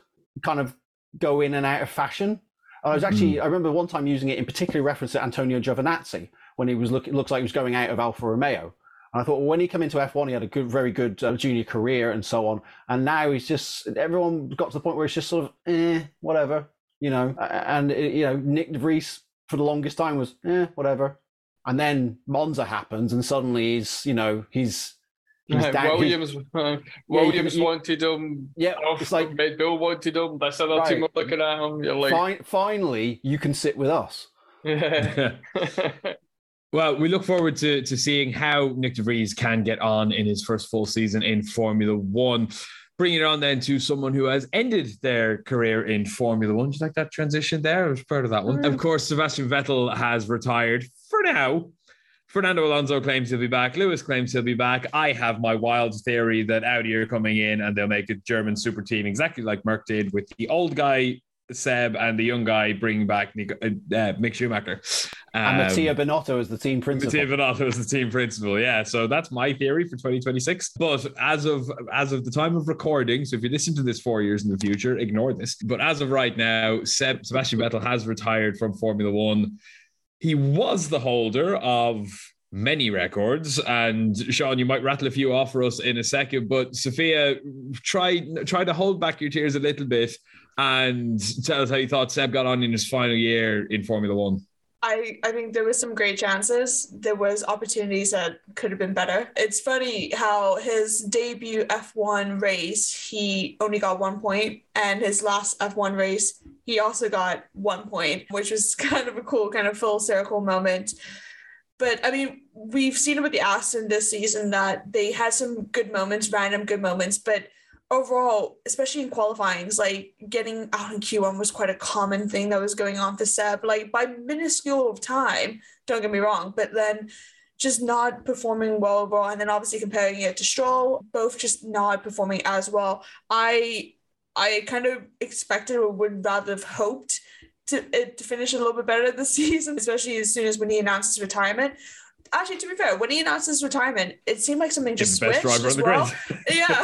kind of go in and out of fashion. I was actually, mm. I remember one time using it in particular reference to Antonio Giovinazzi when he was look, it looks like he was going out of Alfa Romeo. And I thought, well, when he came into F one, he had a good, very good uh, junior career and so on. And now he's just, everyone got to the point where it's just sort of, eh, whatever, you know. And, you know, Nick De Vries for the longest time was, eh, whatever. And then Monza happens and suddenly he's, you know, he's, Yeah, dad, Williams uh, Williams yeah, you, wanted him. Yeah, off, it's like Red Bull wanted him. That's another right. team I'm looking at him. You're like, fin- finally, you can sit with us. Yeah. Well, we look forward to, to seeing how Nick De Vries can get on in his first full season in Formula One. Bringing it on then to someone who has ended their career in Formula One. Do you like that transition there? I was proud of that one. Mm. Of course, Sebastian Vettel has retired for now. Fernando Alonso claims he'll be back. Lewis claims he'll be back. I have my wild theory that Audi are coming in and they'll make a German super team exactly like Merck did with the old guy, Seb, and the young guy bringing back Nico, uh, Mick Schumacher. Um, and Mattia Binotto is the team principal. Mattia Binotto is the team principal, yeah. So that's my theory for twenty twenty-six. But as of as of the time of recording, so if you listen to this four years in the future, ignore this. But as of right now, Seb, Sebastian Vettel has retired from Formula One. He was the holder of many records, and Sean, you might rattle a few off for us in a second, but Sophia, try try to hold back your tears a little bit and tell us how you thought Seb got on in his final year in Formula One. I, I think there was some great chances. There was opportunities that could have been better. It's funny how his debut F one race, he only got one point, and his last F one race, he also got one point, which was kind of a cool kind of full circle moment. But I mean, we've seen with the Aston this season that they had some good moments, random good moments, but overall, especially in qualifying, like getting out in Q one was quite a common thing that was going on for Seb, like by minuscule of time, don't get me wrong, but then just not performing well overall. And then obviously comparing it to Stroll, both just not performing as well. I I kind of expected or would rather have hoped to, uh, to finish a little bit better this season, especially as soon as when he announced his retirement. Actually, to be fair, when he announced his retirement, it seemed like something just switched as well. Yeah,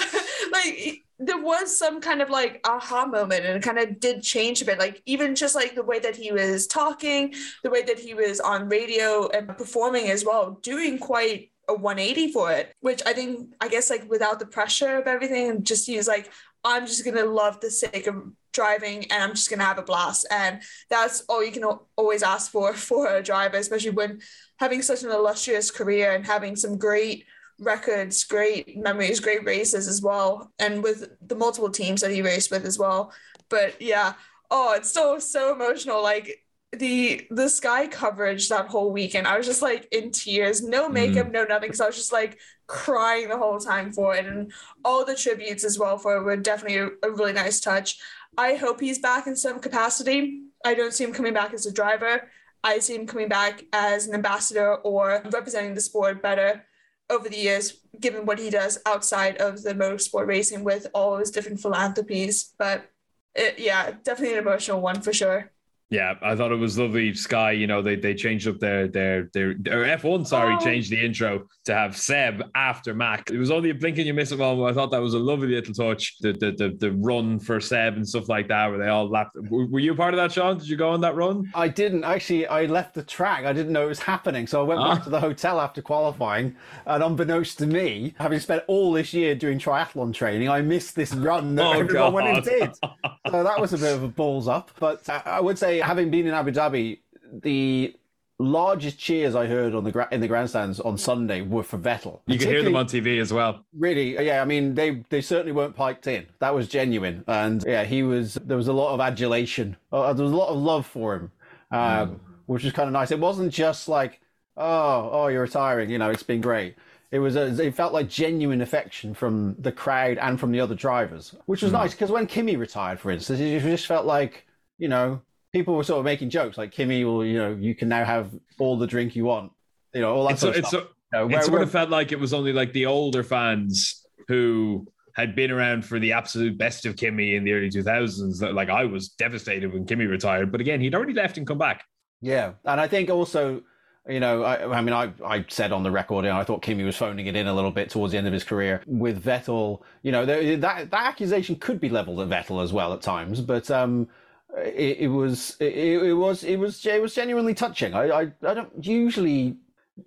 like there was some kind of like aha moment, and it kind of did change a bit. Like even just like the way that he was talking, the way that he was on radio and performing as well, doing quite a one eighty for it, which I think, I guess like without the pressure of everything, and just he was like, I'm just going to love the sake of driving and I'm just going to have a blast. And that's all you can always ask for, for a driver, especially when having such an illustrious career and having some great records, great memories, great races as well. And with the multiple teams that he raced with as well. But yeah, oh, it's so, so emotional. Like the, the Sky coverage that whole weekend, I was just like in tears, no makeup, mm. no nothing. So I was just like crying the whole time for it, and all the tributes as well for it were definitely a, a really nice touch. I hope he's back in some capacity. I don't see him coming back as a driver. I see him coming back as an ambassador or representing the sport better over the years, given what he does outside of the motorsport racing with all his different philanthropies. But it, yeah, definitely an emotional one for sure. Yeah, I thought it was lovely. Sky, you know, they they changed up their their their, their F one, sorry, oh. changed the intro to have Seb after Max. It was only a blink and you miss it moment. I thought that was a lovely little touch. The the the, the run for Seb and stuff like that, where they all lapped. Were you a part of that, Sean? Did you go on that run? I didn't actually. I left the track. I didn't know it was happening, so I went ah. back to the hotel after qualifying. And unbeknownst to me, having spent all this year doing triathlon training, I missed this run that oh, everyone God. went and did. So that was a bit of a balls up. But I, I would say, having been in Abu Dhabi, the largest cheers I heard on the gra- in the grandstands on Sunday were for Vettel. You could hear them on T V as well. Really, yeah. I mean, they they certainly weren't piped in. That was genuine, and yeah, he was. There was a lot of adulation. Uh, there was a lot of love for him, um, mm. which was kind of nice. It wasn't just like, oh, oh, you're retiring. You know, it's been great. It was. A, it felt like genuine affection from the crowd and from the other drivers, which was mm. nice. Because when Kimi retired, for instance, it just felt like, you know, people were sort of making jokes like, Kimi will, you know, you can now have all the drink you want, you know, all that it's sort of so, stuff. So, you know, it sort of felt like it was only like the older fans who had been around for the absolute best of Kimi in the early two thousands. That, like, I was devastated when Kimi retired, but again, he'd already left and come back. Yeah. And I think also, you know, I, I mean, I, I said on the record, you know, I thought Kimi was phoning it in a little bit towards the end of his career with Vettel. You know, there, that, that accusation could be leveled at Vettel as well at times, but, um, It, it was it, it was it was it was genuinely touching. I, I I don't usually,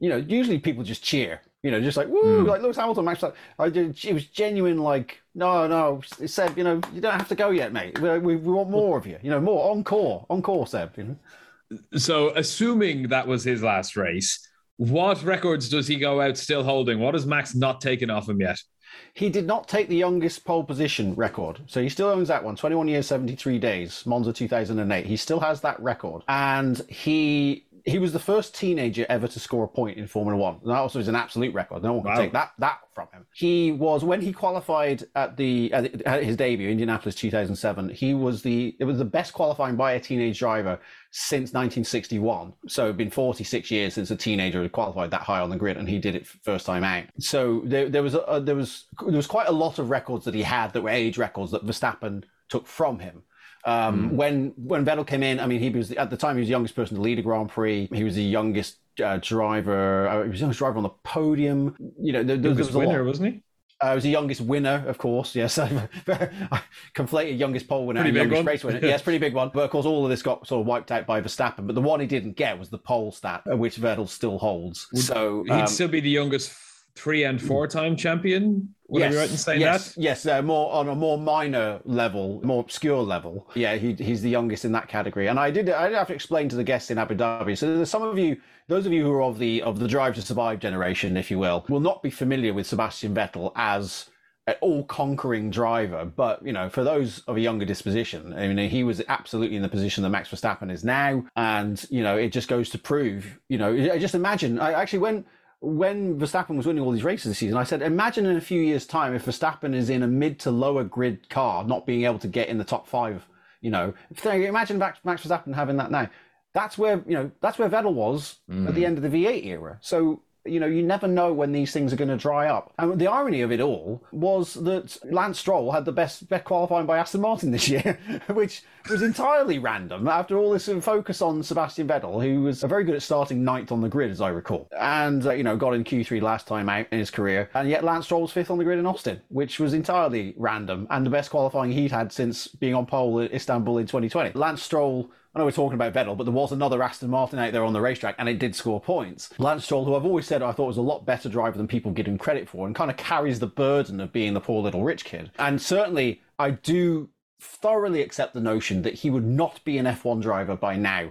you know, usually people just cheer, you know, just like woo, mm. like Lewis Hamilton, Max. I did. It was genuine. Like no, no, Seb, you know, you don't have to go yet, mate. We we, we want more of you, you know, more encore, encore, Seb. You know. So, assuming that was his last race, what records does he go out still holding? What has Max not taken off him yet? He did not take the youngest pole position record. So he still owns that one, twenty-one years, seventy-three days, Monza two thousand eight. He still has that record. And he he was the first teenager ever to score a point in Formula One. And that also is an absolute record. No one can wow. take that that from him. He was, when he qualified at the at his debut, Indianapolis two thousand seven, he was the, it was the best qualifying by a teenage driver since nineteen sixty-one. So it'd been forty-six years since a teenager had qualified that high on the grid, and he did it first time out. So there, there was a, there was there was quite a lot of records that he had that were age records that Verstappen took from him. Um, mm. When when Vettel came in, I mean, he was at the time he was the youngest person to lead a Grand Prix. He was the youngest uh, driver. Uh, he was the youngest driver on the podium. You know, there, there, youngest there was a winner, lot. wasn't he? Uh, he was the youngest winner, of course. Yes, I conflated youngest pole winner pretty and youngest one. race winner. Yes, pretty big one. But of course, all of this got sort of wiped out by Verstappen. But the one he didn't get was the pole stat, which Vettel still holds. Would, so um, he'd still be the youngest three and four time champion. Would yes, I be right in saying yes, that? Yes, uh, more on a more minor level, more obscure level. Yeah, he, he's the youngest in that category. And I did I did have to explain to the guests in Abu Dhabi. So there's some of you, those of you who are of the of the Drive to Survive generation, if you will, will not be familiar with Sebastian Vettel as an all-conquering driver. But, you know, for those of a younger disposition, I mean, he was absolutely in the position that Max Verstappen is now. And, you know, it just goes to prove, you know, just imagine, I actually when... when Verstappen was winning all these races this season, I said, imagine in a few years' time if Verstappen is in a mid to lower grid car, not being able to get in the top five, you know. Imagine Max Verstappen having that now. That's where, you know, that's where Vettel was mm. at the end of the V eight era. So, you know, you never know when these things are going to dry up. And the irony of it all was that Lance Stroll had the best, best qualifying by Aston Martin this year, which was entirely random after all this focus on Sebastian Vettel, who was very good at starting ninth on the grid, as I recall, and, uh, you know, got in Q three last time out in his career. And yet Lance Stroll was fifth on the grid in Austin, which was entirely random and the best qualifying he'd had since being on pole at Istanbul in twenty twenty. Lance Stroll... I know we're talking about Vettel, but there was another Aston Martin out there on the racetrack, and it did score points. Lance Stroll, who I've always said I thought was a lot better driver than people give him credit for, and kind of carries the burden of being the poor little rich kid. And certainly, I do thoroughly accept the notion that he would not be an F one driver by now,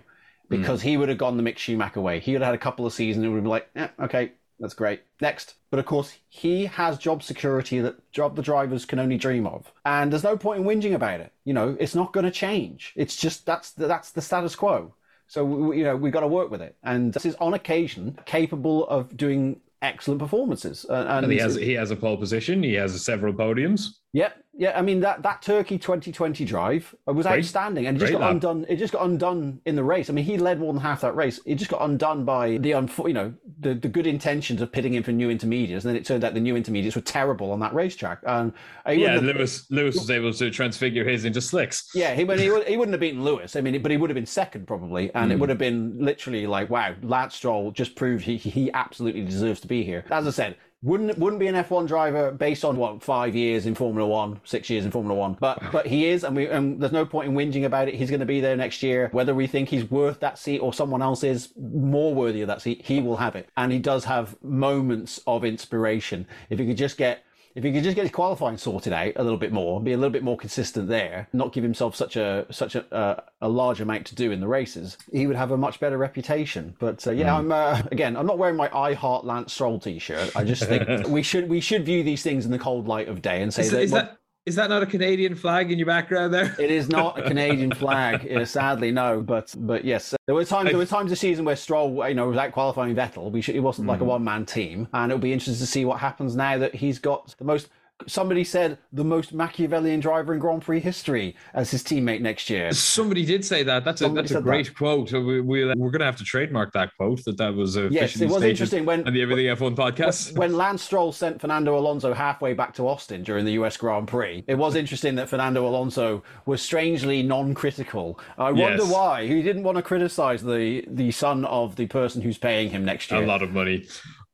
because mm. he would have gone the Mick Schumacher way. He would have had a couple of seasons and would be like, eh, okay, that's great. Next. But of course, he has job security that job the drivers can only dream of. And there's no point in whinging about it. You know, it's not going to change. It's just that's the, that's the status quo. So, we, you know, we've got to work with it. And this is on occasion capable of doing excellent performances. Uh, and, and he has he has a pole position. He has several podiums. Yeah. Yeah. I mean, that, that Turkey twenty twenty drive was Great. outstanding. And it just Great got lap. undone. It just got undone in the race. I mean, he led more than half that race. It just got undone by the, you know, The, the good intentions of pitting him for new intermediates, and then it turned out the new intermediates were terrible on that racetrack. Um, yeah, have, Lewis Lewis was able to transfigure his into slicks. Yeah, he, he, would, he wouldn't have beaten Lewis, I mean, but he would have been second probably, and mm. it would have been literally like, wow, Lance Stroll just proved he he absolutely deserves to be here. As I said, wouldn't wouldn't be an F one driver based on what five years in Formula One, six years in Formula One, but wow. but he is, and we and there's no point in whinging about it. He's going to be there next year, whether we think he's worth that seat or someone else is more worthy of that seat. He will have it, and he does have moments of inspiration. If he could just get, if he could just get his qualifying sorted out a little bit more, be a little bit more consistent there, not give himself such a such a a, a large amount to do in the races, he would have a much better reputation. But uh, yeah, mm. I'm uh, again, I'm not wearing my I Heart Lance Stroll t-shirt. I just think we should we should view these things in the cold light of day and say is, that. Is well, that- Is that not a Canadian flag in your background there? It is not a Canadian flag, sadly, no. But but yes, there were times there were times this season where Stroll, you know, without qualifying Vettel, we should, it wasn't like mm-hmm. a one-man team, and it'll be interesting to see what happens now that he's got the most. Somebody said the most Machiavellian driver in Grand Prix history as his teammate next year. Somebody did say that. That's Somebody a that's a great that. quote. We, we, we're going to have to trademark that quote. That that was officially yes, it was interesting when and the Everything F one podcast. When, when Lance Stroll sent Fernando Alonso halfway back to Austin during the U S Grand Prix, it was interesting that Fernando Alonso was strangely non-critical. I wonder yes. why. He didn't want to criticize the the son of the person who's paying him next year. A lot of money.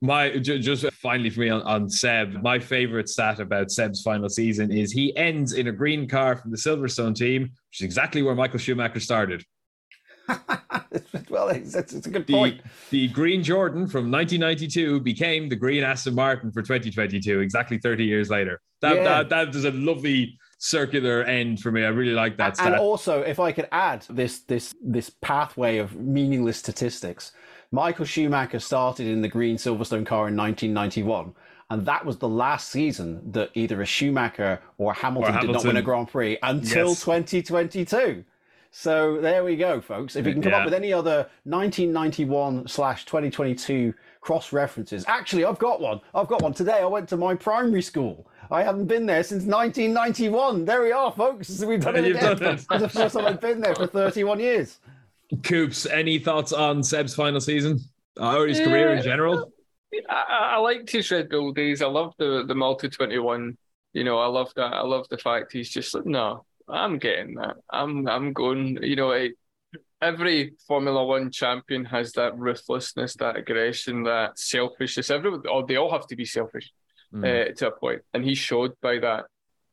My just finally for me on, on Seb, my favorite stat about Seb's final season is he ends in a green car from the Silverstone team, which is exactly where Michael Schumacher started. Well, it's, it's a good the, point. The green Jordan from nineteen ninety-two became the green Aston Martin for twenty twenty-two, exactly thirty years later. That yeah. that, that is a lovely circular end for me. I really like that and, stat. And also, if I could add this this this pathway of meaningless statistics, Michael Schumacher started in the green Silverstone car in nineteen ninety-one, and that was the last season that either a Schumacher or Hamilton, or Hamilton. did not win a Grand Prix until yes. twenty twenty-two. So there we go, folks. If you can come yeah. up with any other nineteen ninety-one slash twenty twenty-two cross-references. Actually, I've got one. I've got one. Today I went to my primary school. I haven't been there since nineteen ninety-one. There we are, folks. We've done it again. That's the first time I've been there for thirty-one years. Coops, any thoughts on Seb's final season or his yeah, career in general? I, I liked his Red Bull days. I loved the the multi twenty-one. You know, I loved that. I loved the fact he's just like, no, I'm getting that. I'm I'm going. You know, it, every Formula One champion has that ruthlessness, that aggression, that selfishness. Everyone, or they all have to be selfish mm. uh, to a point, and he showed by that.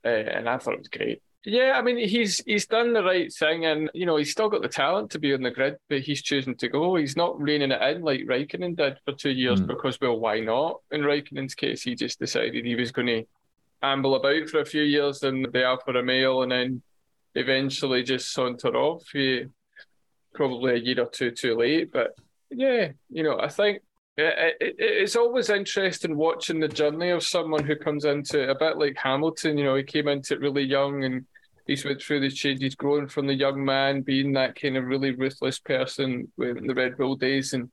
Uh, and I thought it was great. Yeah, I mean, he's he's done the right thing, and, you know, he's still got the talent to be on the grid, but he's choosing to go. He's not reining it in like Raikkonen did for two years mm. because, well, why not? In Raikkonen's case, he just decided he was going to amble about for a few years in the Alfa Romeo and then eventually just saunter off. He, probably a year or two too late, but, yeah, you know, I think It, it, it's always interesting watching the journey of someone who comes into it, a bit like Hamilton. You know, he came into it really young and he's went through these changes, growing from the young man, being that kind of really ruthless person in the Red Bull days and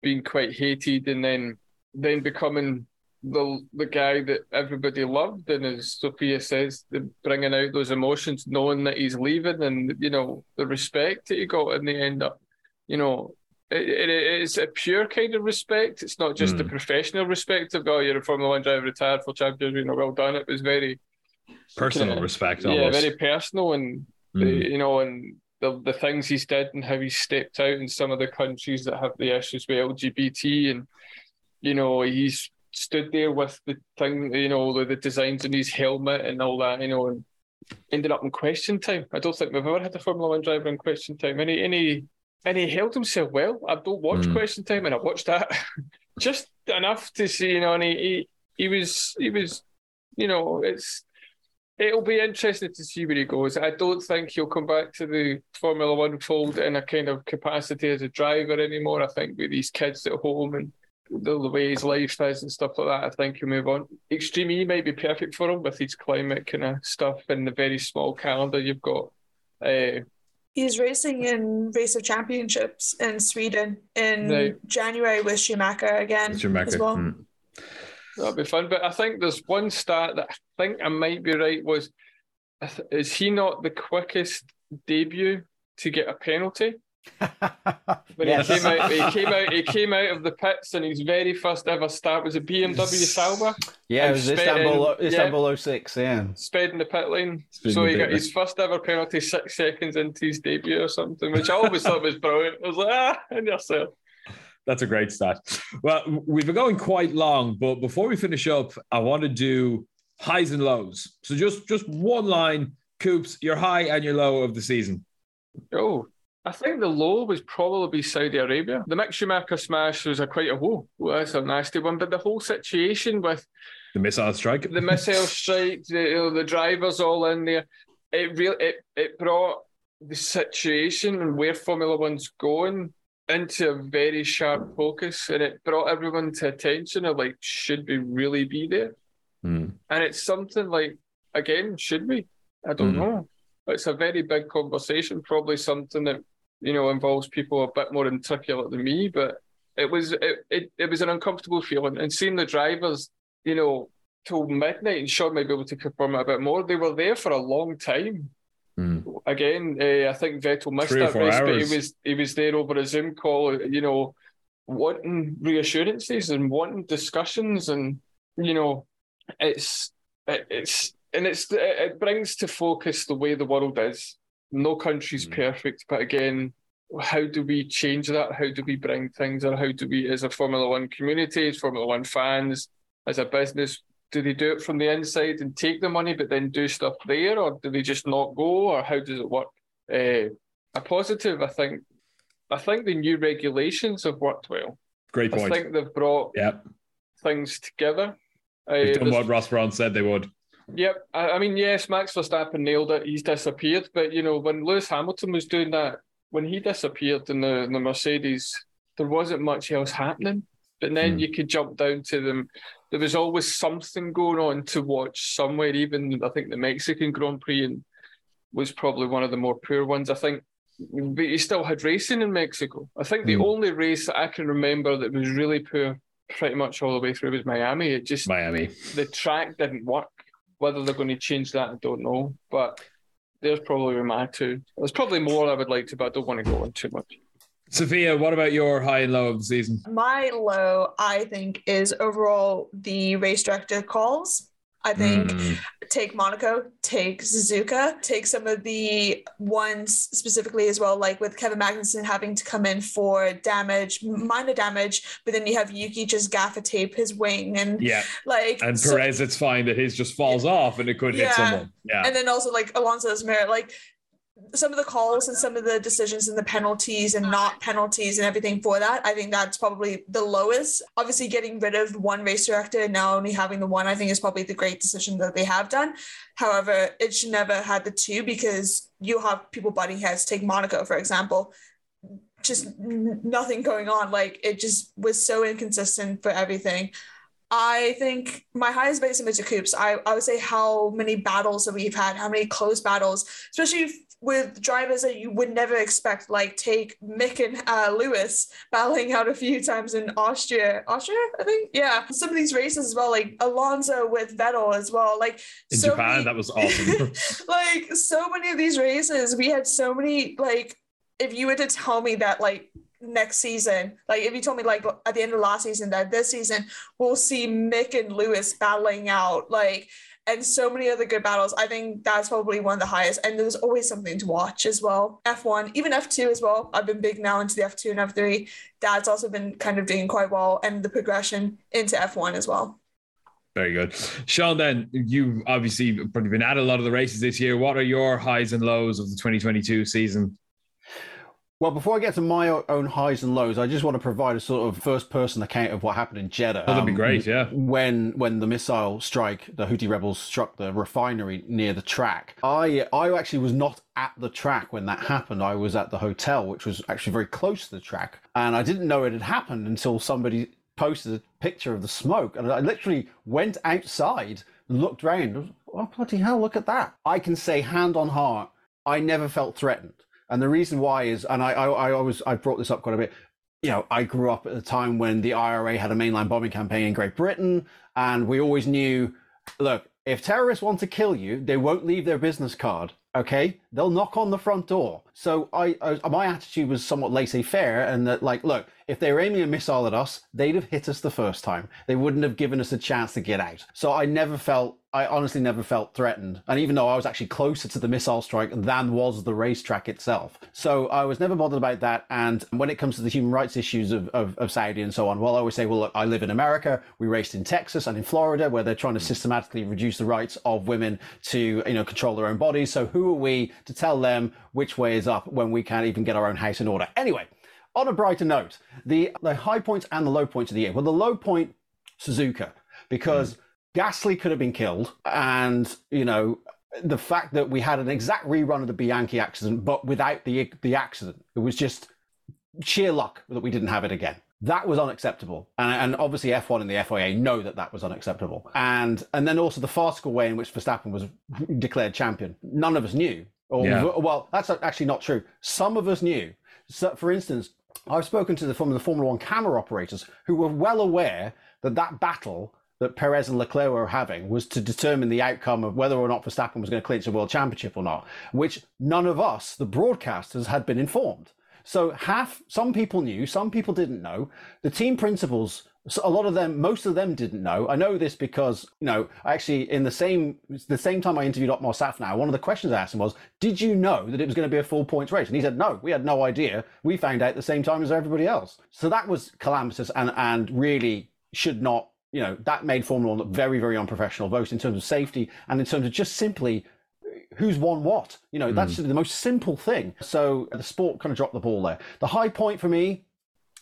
being quite hated, and then then becoming the the guy that everybody loved, and as Sophia says, the bringing out those emotions, knowing that he's leaving, and you know the respect that he got in the end up, you know. It, it, it's a pure kind of respect. It's not just mm. the professional respect of, oh, you're a Formula One driver, retired for champions, you know, well done. It was very personal kind of, respect, yeah, almost. Very personal, and mm. the, you know, and the the things he's did and how he stepped out in some of the countries that have the issues with L G B T, and you know, he's stood there with the thing, you know, the, the designs on his helmet and all that, you know, and ended up in question time. I don't think we've ever had a Formula One driver in question time. Any any. And he held himself well. I don't watch mm. Question Time, and I watched that just enough to see, you know. And he, he, he was, he was, you know, it's, it'll be interesting to see where he goes. I don't think he'll come back to the Formula One fold in a kind of capacity as a driver anymore. I think with these kids at home and the, the way his life is and stuff like that, I think he'll move on. Extreme E might be perfect for him with his climate kind of stuff and the very small calendar you've got. Uh, He's racing in Race of Championships in Sweden in right. January with Schumacher again Schumacher. as well. Mm. That'll be fun. But I think there's one stat that I think I might be right was, is he not the quickest debut to get a penalty? When yes. he, came out, he came out, he came out of the pits, and his very first ever start was a B M W Sauber. Yeah, it was Istanbul, in, Istanbul yeah, oh six. Yeah, sped in the pit lane. Speed so he got his first ever penalty six seconds into his debut or something, which I always thought was brilliant. I was like, ah, and yourself. That's a great start. Well, we've been going quite long, but before we finish up, I want to do highs and lows. So just just one line, Coops, your high and your low of the season. Oh. I think the low was probably Saudi Arabia. The Mick Schumacher smash was a quite a whoa, well, that's a nasty one. But the whole situation with the missile strike, the missile strike, the, you know, the drivers all in there, it really it, it brought the situation and where Formula One's going into a very sharp focus, and it brought everyone to attention of like, should we really be there? Mm. And it's something like, again, should we? I don't mm. know. It's a very big conversation. Probably something that, you know, involves people a bit more intricate than me, but it was it, it, it was an uncomfortable feeling. And seeing the drivers, you know, till midnight, and Sean might be able to confirm it a bit more, they were there for a long time. Mm. Again, uh, I think Vettel missed Three that race, hours. But he was, he was there over a Zoom call, you know, wanting reassurances and wanting discussions. And, you know, it's it, it's... And it's it brings to focus the way the world is. No country's mm. perfect, but again, how do we change that? How do we bring things, or how do we, as a Formula One community, as Formula One fans, as a business, do they do it from the inside and take the money, but then do stuff there, or do they just not go, or how does it work? Uh, a positive, I think. I think the new regulations have worked well. Great point. I think they've brought yep. things together. They've uh, done what Ross Brawn said they would. Yep. I, I mean, yes, Max Verstappen nailed it. He's disappeared. But, you know, when Lewis Hamilton was doing that, when he disappeared in the, in the Mercedes, there wasn't much else happening. But then mm. you could jump down to them. There was always something going on to watch somewhere. Even, I think, the Mexican Grand Prix and was probably one of the more poor ones, I think. But you still had racing in Mexico. I think the mm. only race that I can remember that was really poor pretty much all the way through was Miami. It just... Miami. The track didn't work. Whether they're going to change that, I don't know. But there's probably my two. There's probably more I would like to, but I don't want to go on too much. Sophia, what about your high and low of the season? My low, I think, is overall the race director calls. I think mm. take Monaco, take Suzuka, take some of the ones specifically as well, like with Kevin Magnussen having to come in for damage, minor damage, but then you have Yuki just gaffer tape his wing and yeah. like and Perez, so, it's fine that his just falls yeah. off and it could yeah. hit someone. Yeah. And then also like Alonso's mirror, like some of the calls and some of the decisions and the penalties and not penalties and everything for that, I think that's probably the lowest. Obviously getting rid of one race director and now only having the one, I think is probably the great decision that they have done. However, it should never have the two, because you have people butting heads. Take Monaco, for example, just nothing going on. Like it just was so inconsistent for everything. I think my highest base image of Coops, I, I would say how many battles that we've had, how many close battles, especially if, with drivers that you would never expect, like take Mick and uh, Lewis battling out a few times in Austria. Austria, I think? Yeah. Some of these races as well, like Alonso with Vettel as well. Like in so Japan, many, that was awesome. Like so many of these races, we had so many, like if you were to tell me that like next season, like if you told me like at the end of last season that this season we'll see Mick and Lewis battling out, like, and so many other good battles. I think that's probably one of the highest. And there's always something to watch as well. F one, even F two as well. I've been big now into the F two and F three. That's also been kind of doing quite well, and the progression into F one as well. Very good. Sean, then, you've obviously probably been at a lot of the races this year. What are your highs and lows of the twenty twenty-two season? Well, before I get to my own highs and lows, I just want to provide a sort of first-person account of what happened in Jeddah. Oh, that'd be great, um, yeah. When when the missile strike, the Houthi rebels struck the refinery near the track. I I actually was not at the track when that happened. I was at the hotel, which was actually very close to the track. And I didn't know it had happened until somebody posted a picture of the smoke. And I literally went outside and looked around. Oh, bloody hell, look at that. I can say hand on heart, I never felt threatened. And the reason why is, and I, I, I always, I brought this up quite a bit. You know, I grew up at a time when the I R A had a mainline bombing campaign in Great Britain, and we always knew, look, if terrorists want to kill you, they won't leave their business card. Okay, they'll knock on the front door. So I, I my attitude was somewhat laissez-faire, and that, like, look, if they were aiming a missile at us, they'd have hit us the first time. They wouldn't have given us a chance to get out. So I never felt. I honestly never felt threatened. And even though I was actually closer to the missile strike than was the racetrack itself. So I was never bothered about that. And when it comes to the human rights issues of, of, of Saudi and so on, well, I always say, well, look, I live in America. We raced in Texas and in Florida, where they're trying to systematically reduce the rights of women to, you know, control their own bodies. So who are we to tell them which way is up when we can't even get our own house in order? Anyway, on a brighter note, the, the high points and the low points of the year. Well, the low point, Suzuka, because... Mm. Gasly could have been killed, and, you know, the fact that we had an exact rerun of the Bianchi accident, but without the the accident, it was just sheer luck that we didn't have it again. That was unacceptable, and, and obviously F one and the F I A know that that was unacceptable. And and then also the farcical way in which Verstappen was declared champion. None of us knew, or yeah. well, that's actually not true. Some of us knew. So, for instance, I've spoken to the from the Formula One camera operators who were well aware that that battle that Perez and Leclerc were having was to determine the outcome of whether or not Verstappen was going to clinch a world championship or not, which none of us, the broadcasters, had been informed. So half, some people knew, some people didn't know. The team principals, a lot of them, most of them didn't know. I know this because, you know, actually in the same, the same time I interviewed Otmar Safnauer, one of the questions I asked him was, did you know that it was going to be a full points race? And he said, no, we had no idea. We found out at the same time as everybody else. So that was calamitous and, and really should not, you know, that made Formula One look very, very unprofessional, both in terms of safety and in terms of just simply who's won what. You know, that's mm. the most simple thing. So the sport kind of dropped the ball there. The high point for me,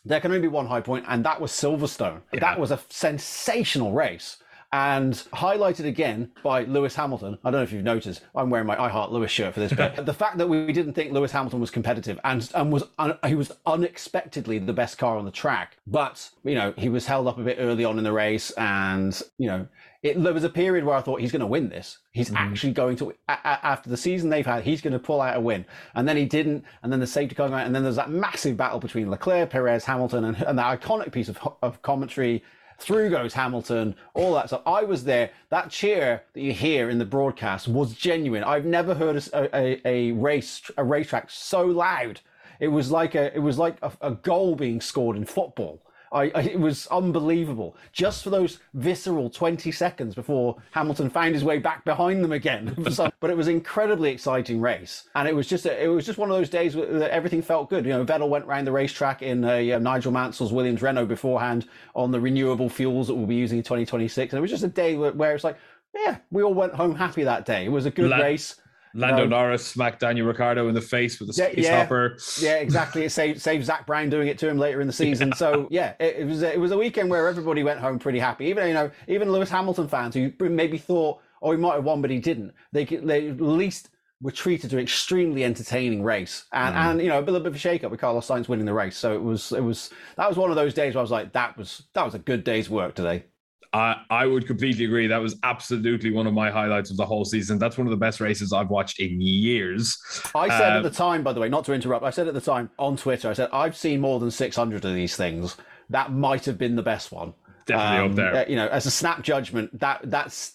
there can only be one high point, and that was Silverstone. Yeah. That was a sensational race. And highlighted again by Lewis Hamilton. I don't know if you've noticed, I'm wearing my I Heart Lewis shirt for this, but the fact that we didn't think Lewis Hamilton was competitive and, and was un, he was unexpectedly the best car on the track. But, you know, he was held up a bit early on in the race, and, you know, it, there was a period where I thought he's going to win this. He's mm-hmm. actually going to, a, a, after the season they've had, he's going to pull out a win. And then he didn't, and then the safety car, and then there's that massive battle between Leclerc, Perez, Hamilton, and, and that iconic piece of, of commentary, through goes Hamilton, all that stuff. I was there. That cheer that you hear in the broadcast was genuine. I've never heard a, a, a race a racetrack so loud. It was like a it was like a, a goal being scored in football. I, I it was unbelievable. Just for those visceral twenty seconds before Hamilton found his way back behind them again. But it was an incredibly exciting race, and it was just a, it was just one of those days that everything felt good. You know, Vettel went round the racetrack in a, uh, Nigel Mansell's Williams Renault beforehand on the renewable fuels that we'll be using in twenty twenty-six, and it was just a day where, where it's like, yeah, we all went home happy that day. It was a good La- race. Lando um, Norris smacked Daniel Ricciardo in the face with a space yeah, yeah, hopper. Yeah, exactly. It saved, saved Zach Brown doing it to him later in the season. Yeah. So yeah, it, it was it was a weekend where everybody went home pretty happy. Even you know, even Lewis Hamilton fans who maybe thought, oh, he might have won, but he didn't. They they at least were treated to an extremely entertaining race, and mm. and you know, a little bit of a shake up with Carlos Sainz winning the race. So it was it was that was one of those days where I was like, that was that was a good day's work today. I, I would completely agree. That was absolutely one of my highlights of the whole season. That's one of the best races I've watched in years. I said uh, at the time, by the way, not to interrupt, I said at the time on Twitter, I said, I've seen more than six hundred of these things. That might have been the best one. Definitely um, up there. You know, as a snap judgment, that that's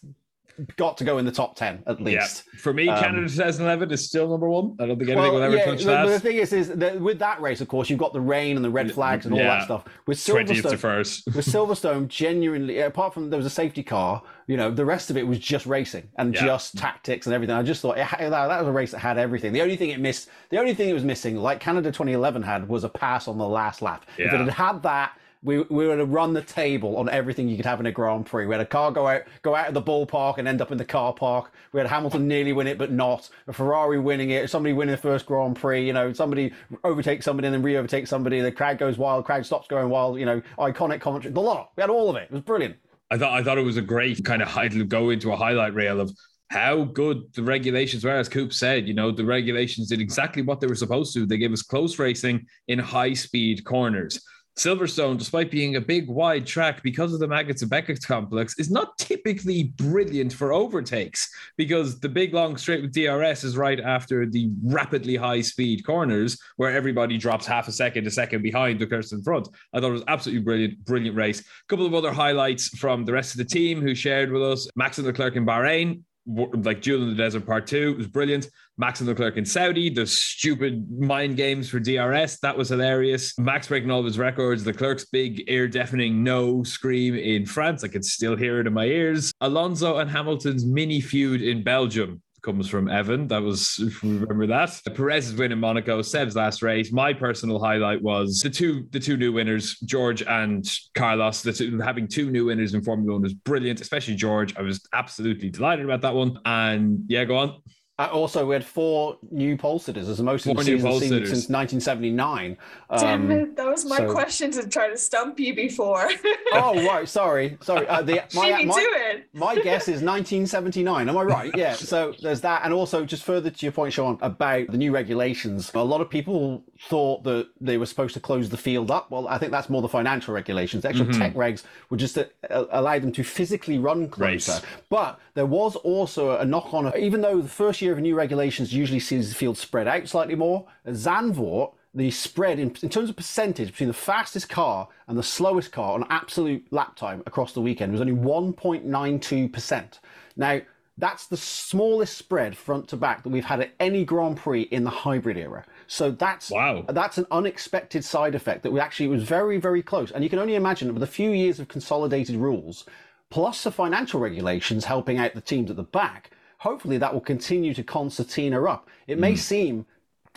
got to go in the top ten, at least. Yeah. For me, Canada um, twenty eleven is still number one. I don't think anything well, will ever yeah, touch the, that. But the thing is, is that with that race, of course, you've got the rain and the red flags and all yeah. that stuff. With Silverstone, to first. with Silverstone, genuinely, apart from there was a safety car, you know, the rest of it was just racing and yeah. just tactics and everything. I just thought it, that was a race that had everything. The only thing it missed, the only thing it was missing, like Canada twenty eleven had, was a pass on the last lap. Yeah. If it had had that, We we were to run the table on everything you could have in a Grand Prix. We had a car go out go out of the ballpark and end up in the car park. We had Hamilton nearly win it, but not. A Ferrari winning it. Somebody winning the first Grand Prix. You know, somebody overtakes somebody and then re-overtakes somebody. The crowd goes wild. Crowd stops going wild. You know, iconic commentary. The lot. We had all of it. It was brilliant. I thought I thought it was a great kind of it'll go into a highlight reel of how good the regulations were. As Coop said, you know, the regulations did exactly what they were supposed to. They gave us close racing in high speed corners. Silverstone, despite being a big wide track because of the Maggots and Beckett complex, is not typically brilliant for overtakes because the big long straight with D R S is right after the rapidly high speed corners where everybody drops half a second, a second behind the person in front. I thought it was absolutely brilliant, brilliant race. A couple of other highlights from the rest of the team who shared with us. Max and Leclerc in Bahrain, like Jewel in the Desert Part two, it was brilliant. Max and Leclerc in Saudi, the stupid mind games for D R S, that was hilarious. Max breaking all of his records, Leclerc's big ear-deafening no scream in France, I can still hear it in my ears. Alonso and Hamilton's mini feud in Belgium comes from Evan, that was, remember that. Perez's win in Monaco, Seb's last race. My personal highlight was the two the two new winners, George and Carlos. The two, having two new winners in Formula One was brilliant, especially George. I was absolutely delighted about that one. And yeah, go on. Also, we had four new pole sitters as the most in the season since nineteen seventy-nine. Um, Damn it, that was my so... question to try to stump you before. oh, right, sorry, sorry. Uh, the, my, my, my guess is nineteen seventy-nine, am I right? Yeah, so there's that. And also, just further to your point, Sean, about the new regulations, a lot of people thought that they were supposed to close the field up. Well, I think that's more the financial regulations. The actual mm-hmm. tech regs would just uh, allow them to physically run closer. Race. But there was also a knock-on, of, even though the first year of new regulations usually sees the field spread out slightly more. Zandvoort, the spread in, in terms of percentage between the fastest car and the slowest car on absolute lap time across the weekend was only one point nine two percent. Now, that's the smallest spread front to back that we've had at any Grand Prix in the hybrid era. So that's wow. that's an unexpected side effect that we actually it was very, very close. And you can only imagine with a few years of consolidated rules, plus the financial regulations helping out the teams at the back, hopefully that will continue to concertina up. It may mm. seem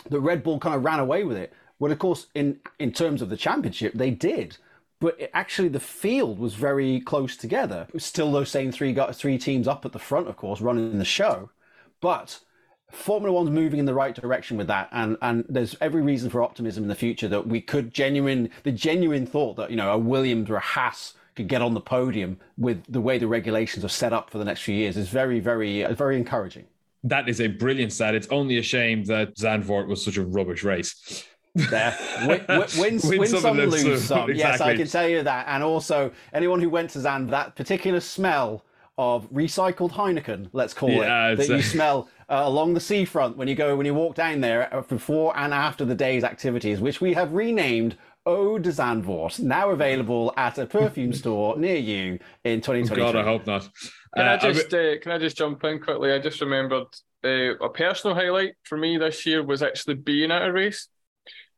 that Red Bull kind of ran away with it. Well, of course, in, in terms of the championship, they did. But it, actually, the field was very close together. It was still those same three got three teams up at the front, of course, running the show. But Formula One's moving in the right direction with that. And, and there's every reason for optimism in the future that we could genuine, the genuine thought that, you know, a Williams or a Haas could get on the podium with the way the regulations are set up for the next few years is very, very, very encouraging. That is a brilliant stat. It's only a shame that Zandvoort was such a rubbish race. There. Win, win, win, win some, some lose some. some. Exactly. Yes, I can tell you that. And also, anyone who went to Zand, that particular smell of recycled Heineken, let's call yeah, it, that a... you smell uh, along the seafront when you go, when you walk down there before and after the day's activities, which we have renamed Eau de Zandvoort, now available at a perfume store near you in twenty twenty-three. God, I hope not. Can, uh, I, just, uh, can I just jump in quickly? I just remembered uh, a personal highlight for me this year was actually being at a race.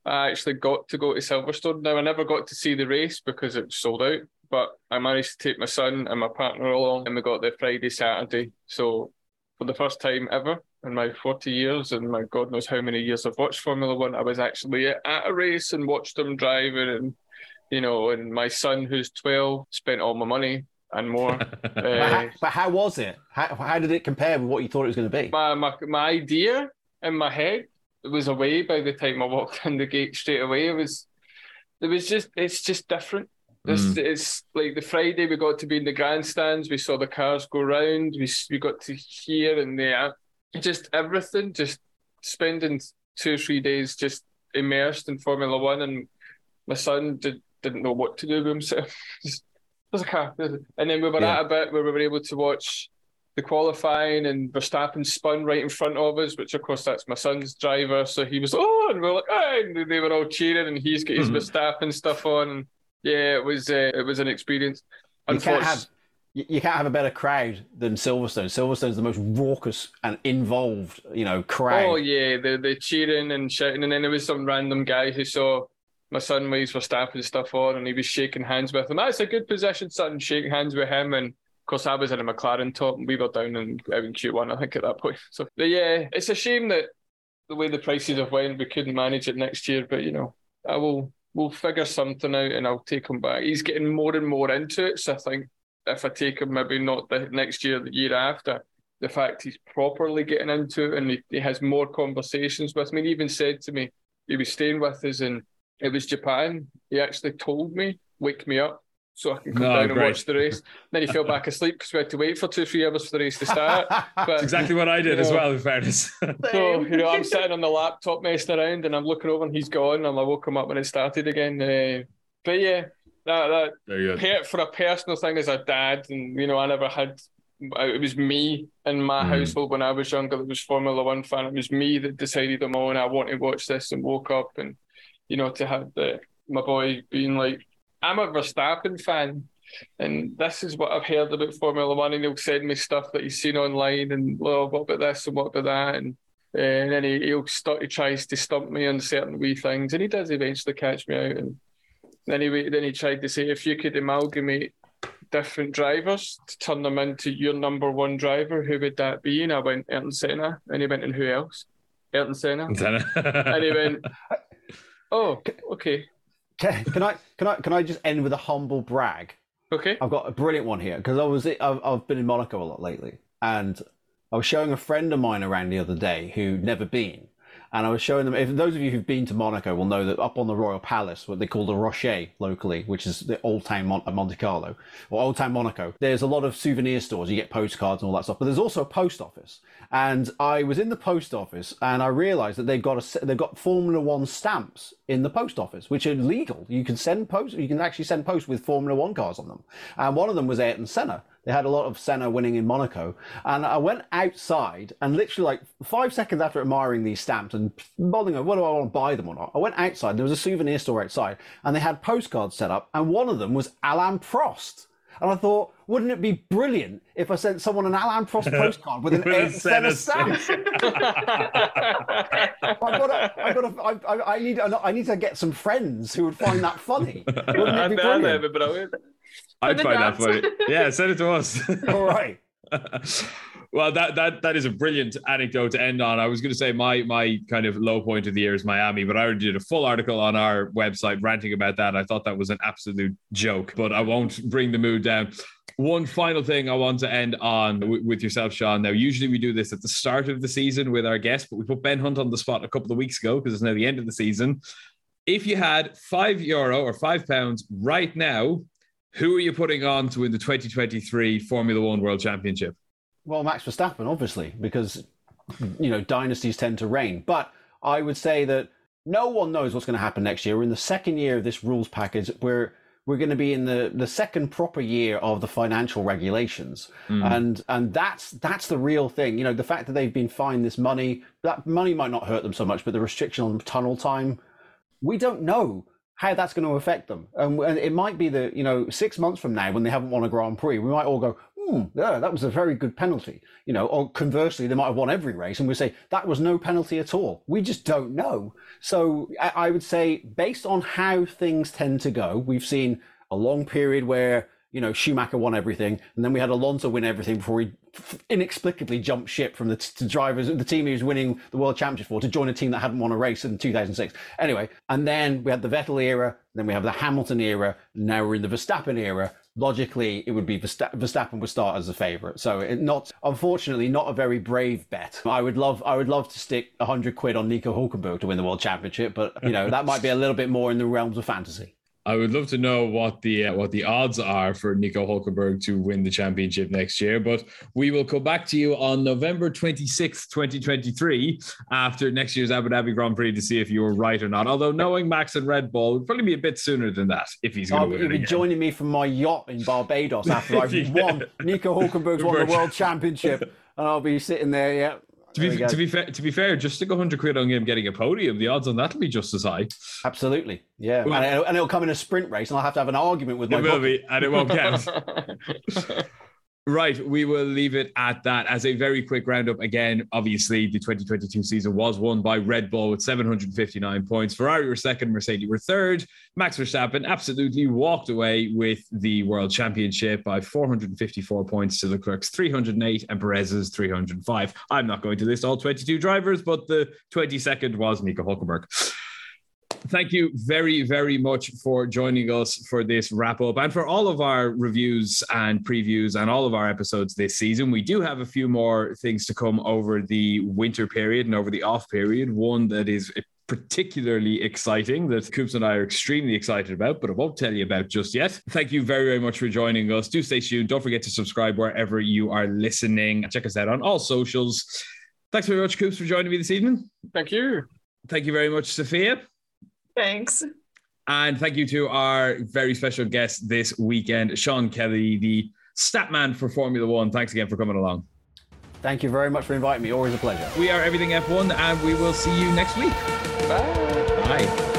I actually got to go to Silverstone. Now, I never got to see the race because it was sold out, but I managed to take my son and my partner along and we got there Friday, Saturday. So for the first time ever in my forty years and my God knows how many years I've watched Formula One, I was actually at a race and watched them driving and, you know, and my son, who's twelve, spent all my money and more. uh, but, how, but how was it? How, how did it compare with what you thought it was going to be? My, my, my idea in my head was away by the time I walked in the gate straight away. It was, it was just, it's just different. This mm. It's like the Friday we got to be in the grandstands. We saw the cars go round. We we got to hear and there, just everything. Just spending two or three days just immersed in Formula One, and my son did, didn't know what to do with himself. Just and then we were yeah. at a bit where we were able to watch the qualifying, and Verstappen spun right in front of us, which of course that's my son's driver, so he was oh, and we were like oh, and they were all cheering, and he's got his mm-hmm. Verstappen stuff on. Yeah, it was uh, it was an experience. You can't have you can't have a better crowd than Silverstone. Silverstone's the most raucous and involved, you know, crowd. Oh yeah, they're they're cheering and shouting, and then there was some random guy who saw my son with his Verstappen stuff on, and he was shaking hands with him. That's a good position, son, shaking hands with him. And of course, I was in a McLaren top, and we were down in, in Q one, I think, at that point. So, but yeah, it's a shame that the way the prices have went, we couldn't manage it next year. But, you know, I will we'll figure something out, and I'll take him back. He's getting more and more into it, so I think if I take him, maybe not the next year, the year after, the fact he's properly getting into it and he, he has more conversations with me. He even said to me, he was staying with us, and it was Japan. He actually told me, wake me up, so I can come no, down great. and watch the race. Then he fell back asleep because we had to wait for two, three hours for the race to start. But, that's exactly what I did, you know, as well, in fairness. So, you know, I'm sitting on the laptop messing around, and I'm looking over, and he's gone, and I woke him up when it started again. Uh, but yeah, that, that per, for a personal thing as a dad, and, you know, I never had, it was me in my mm. household when I was younger that was Formula One fan. It was me that decided I'm on, I want to watch this, and woke up, and, you know, to have the, my boy being like, I'm a Verstappen fan, and this is what I've heard about Formula One, and he'll send me stuff that he's seen online, and oh, what about this and what about that, and, uh, and then he he'll st- he tries to stump me on certain wee things, and he does eventually catch me out. And then he then he tried to say, if you could amalgamate different drivers to turn them into your number one driver, who would that be? And I went, Ayrton Senna. And he went, and who else? Ayrton Senna. And he went, oh, okay. Can, can I can I can I just end with a humble brag? Okay, I've got a brilliant one here because I was I've, I've been in Monaco a lot lately, and I was showing a friend of mine around the other day who'd never been, and I was showing them. If those of you who've been to Monaco will know that up on the Royal Palace, what they call the Rocher locally, which is the old town Mon- Monte Carlo or old town Monaco, there's a lot of souvenir stores. You get postcards and all that stuff, but there's also a post office. And I was in the post office, and I realised that they've got a, they've got Formula One stamps in the post office, which are legal. You can send post. You can actually send post with Formula One cars on them. And one of them was Ayrton Senna. They had a lot of Senna winning in Monaco. And I went outside, and literally like five seconds after admiring these stamps and bothering them, whether I want to buy them or not, I went outside. There was a souvenir store outside, and they had postcards set up. And one of them was Alain Prost. And I thought, wouldn't it be brilliant if I sent someone an Alain Prost postcard with an Ayrton Senna stamp? I've got to, I've got to, I, I need, I need to get some friends who would find that funny. Wouldn't it be brilliant? Brilliant. I'd find that funny. Yeah, send it to us. All right. Well, that that that is a brilliant anecdote to end on. I was going to say my my kind of low point of the year is Miami, but I already did a full article on our website ranting about that. I thought that was an absolute joke, but I won't bring the mood down. One final thing I want to end on w- with yourself, Sean. Now, usually we do this at the start of the season with our guests, but we put Ben Hunt on the spot a couple of weeks ago because it's now the end of the season. If you had five euro or five pounds right now, who are you putting on to win the twenty twenty-three Formula One World Championship? Well, Max Verstappen, obviously, because, you know, dynasties tend to reign. But I would say that no one knows what's going to happen next year. We're in the second year of this rules package. We're we're going to be in the, the second proper year of the financial regulations. Mm. And and that's that's the real thing. You know, the fact that they've been fined this money, that money might not hurt them so much, but the restriction on tunnel time, we don't know how that's going to affect them. And, and it might be that, you know, six months from now when they haven't won a Grand Prix, we might all go, hmm, yeah, that was a very good penalty. You know, or conversely, they might have won every race and we say, that was no penalty at all. We just don't know. So I, I would say, based on how things tend to go, we've seen a long period where, you know, Schumacher won everything, and then we had Alonso win everything before he inexplicably jumped ship from the t- to drivers, the team he was winning the World Championship for, to join a team that hadn't won a race in two thousand six. Anyway, and then we had the Vettel era, then we have the Hamilton era, and now we're in the Verstappen era. Logically, it would be Versta- Verstappen would start as a favourite. So it not, unfortunately, not a very brave bet. I would love, I would love to stick a hundred quid on Nico Hülkenberg to win the World Championship, but you know that might be a little bit more in the realms of fantasy. I would love to know what the uh, what the odds are for Nico Hulkenberg to win the championship next year, but we will come back to you on November twenty-sixth, twenty twenty-three, after next year's Abu Dhabi Grand Prix to see if you were right or not. Although knowing Max and Red Bull would probably be a bit sooner than that if he's going to win. You'll be again. Joining me from my yacht in Barbados after I've yeah. won. Nico Hulkenberg's won the world championship, and I'll be sitting there, yeah. To be, to be fair, to be fair, just to go one hundred quid on him getting a podium, the odds on that will be just as high. Absolutely, yeah. Well, and, it'll, and it'll come in a sprint race, and I'll have to have an argument with my. It will be, and it won't count. Right, we will leave it at that. As a very quick roundup, again, obviously, the twenty twenty-two season was won by Red Bull with seven hundred fifty-nine points. Ferrari were second, Mercedes were third. Max Verstappen absolutely walked away with the World Championship by four hundred fifty-four points to Leclerc's three hundred eight and Perez's three hundred five. I'm not going to list all twenty-two drivers, but the twenty-second was Nico Hulkenberg. Thank you very, very much for joining us for this wrap up and for all of our reviews and previews and all of our episodes this season. We do have a few more things to come over the winter period and over the off period. One that is particularly exciting that Coops and I are extremely excited about, but I won't tell you about just yet. Thank you very, very much for joining us. Do stay tuned. Don't forget to subscribe wherever you are listening. Check us out on all socials. Thanks very much, Coops, for joining me this evening. Thank you. Thank you very much, Sophia. Thanks. And thank you to our very special guest this weekend, Sean Kelly, the stat man for Formula One. Thanks again for coming along. Thank you very much for inviting me. Always a pleasure. We are Everything F one, and we will see you next week. Bye. Bye.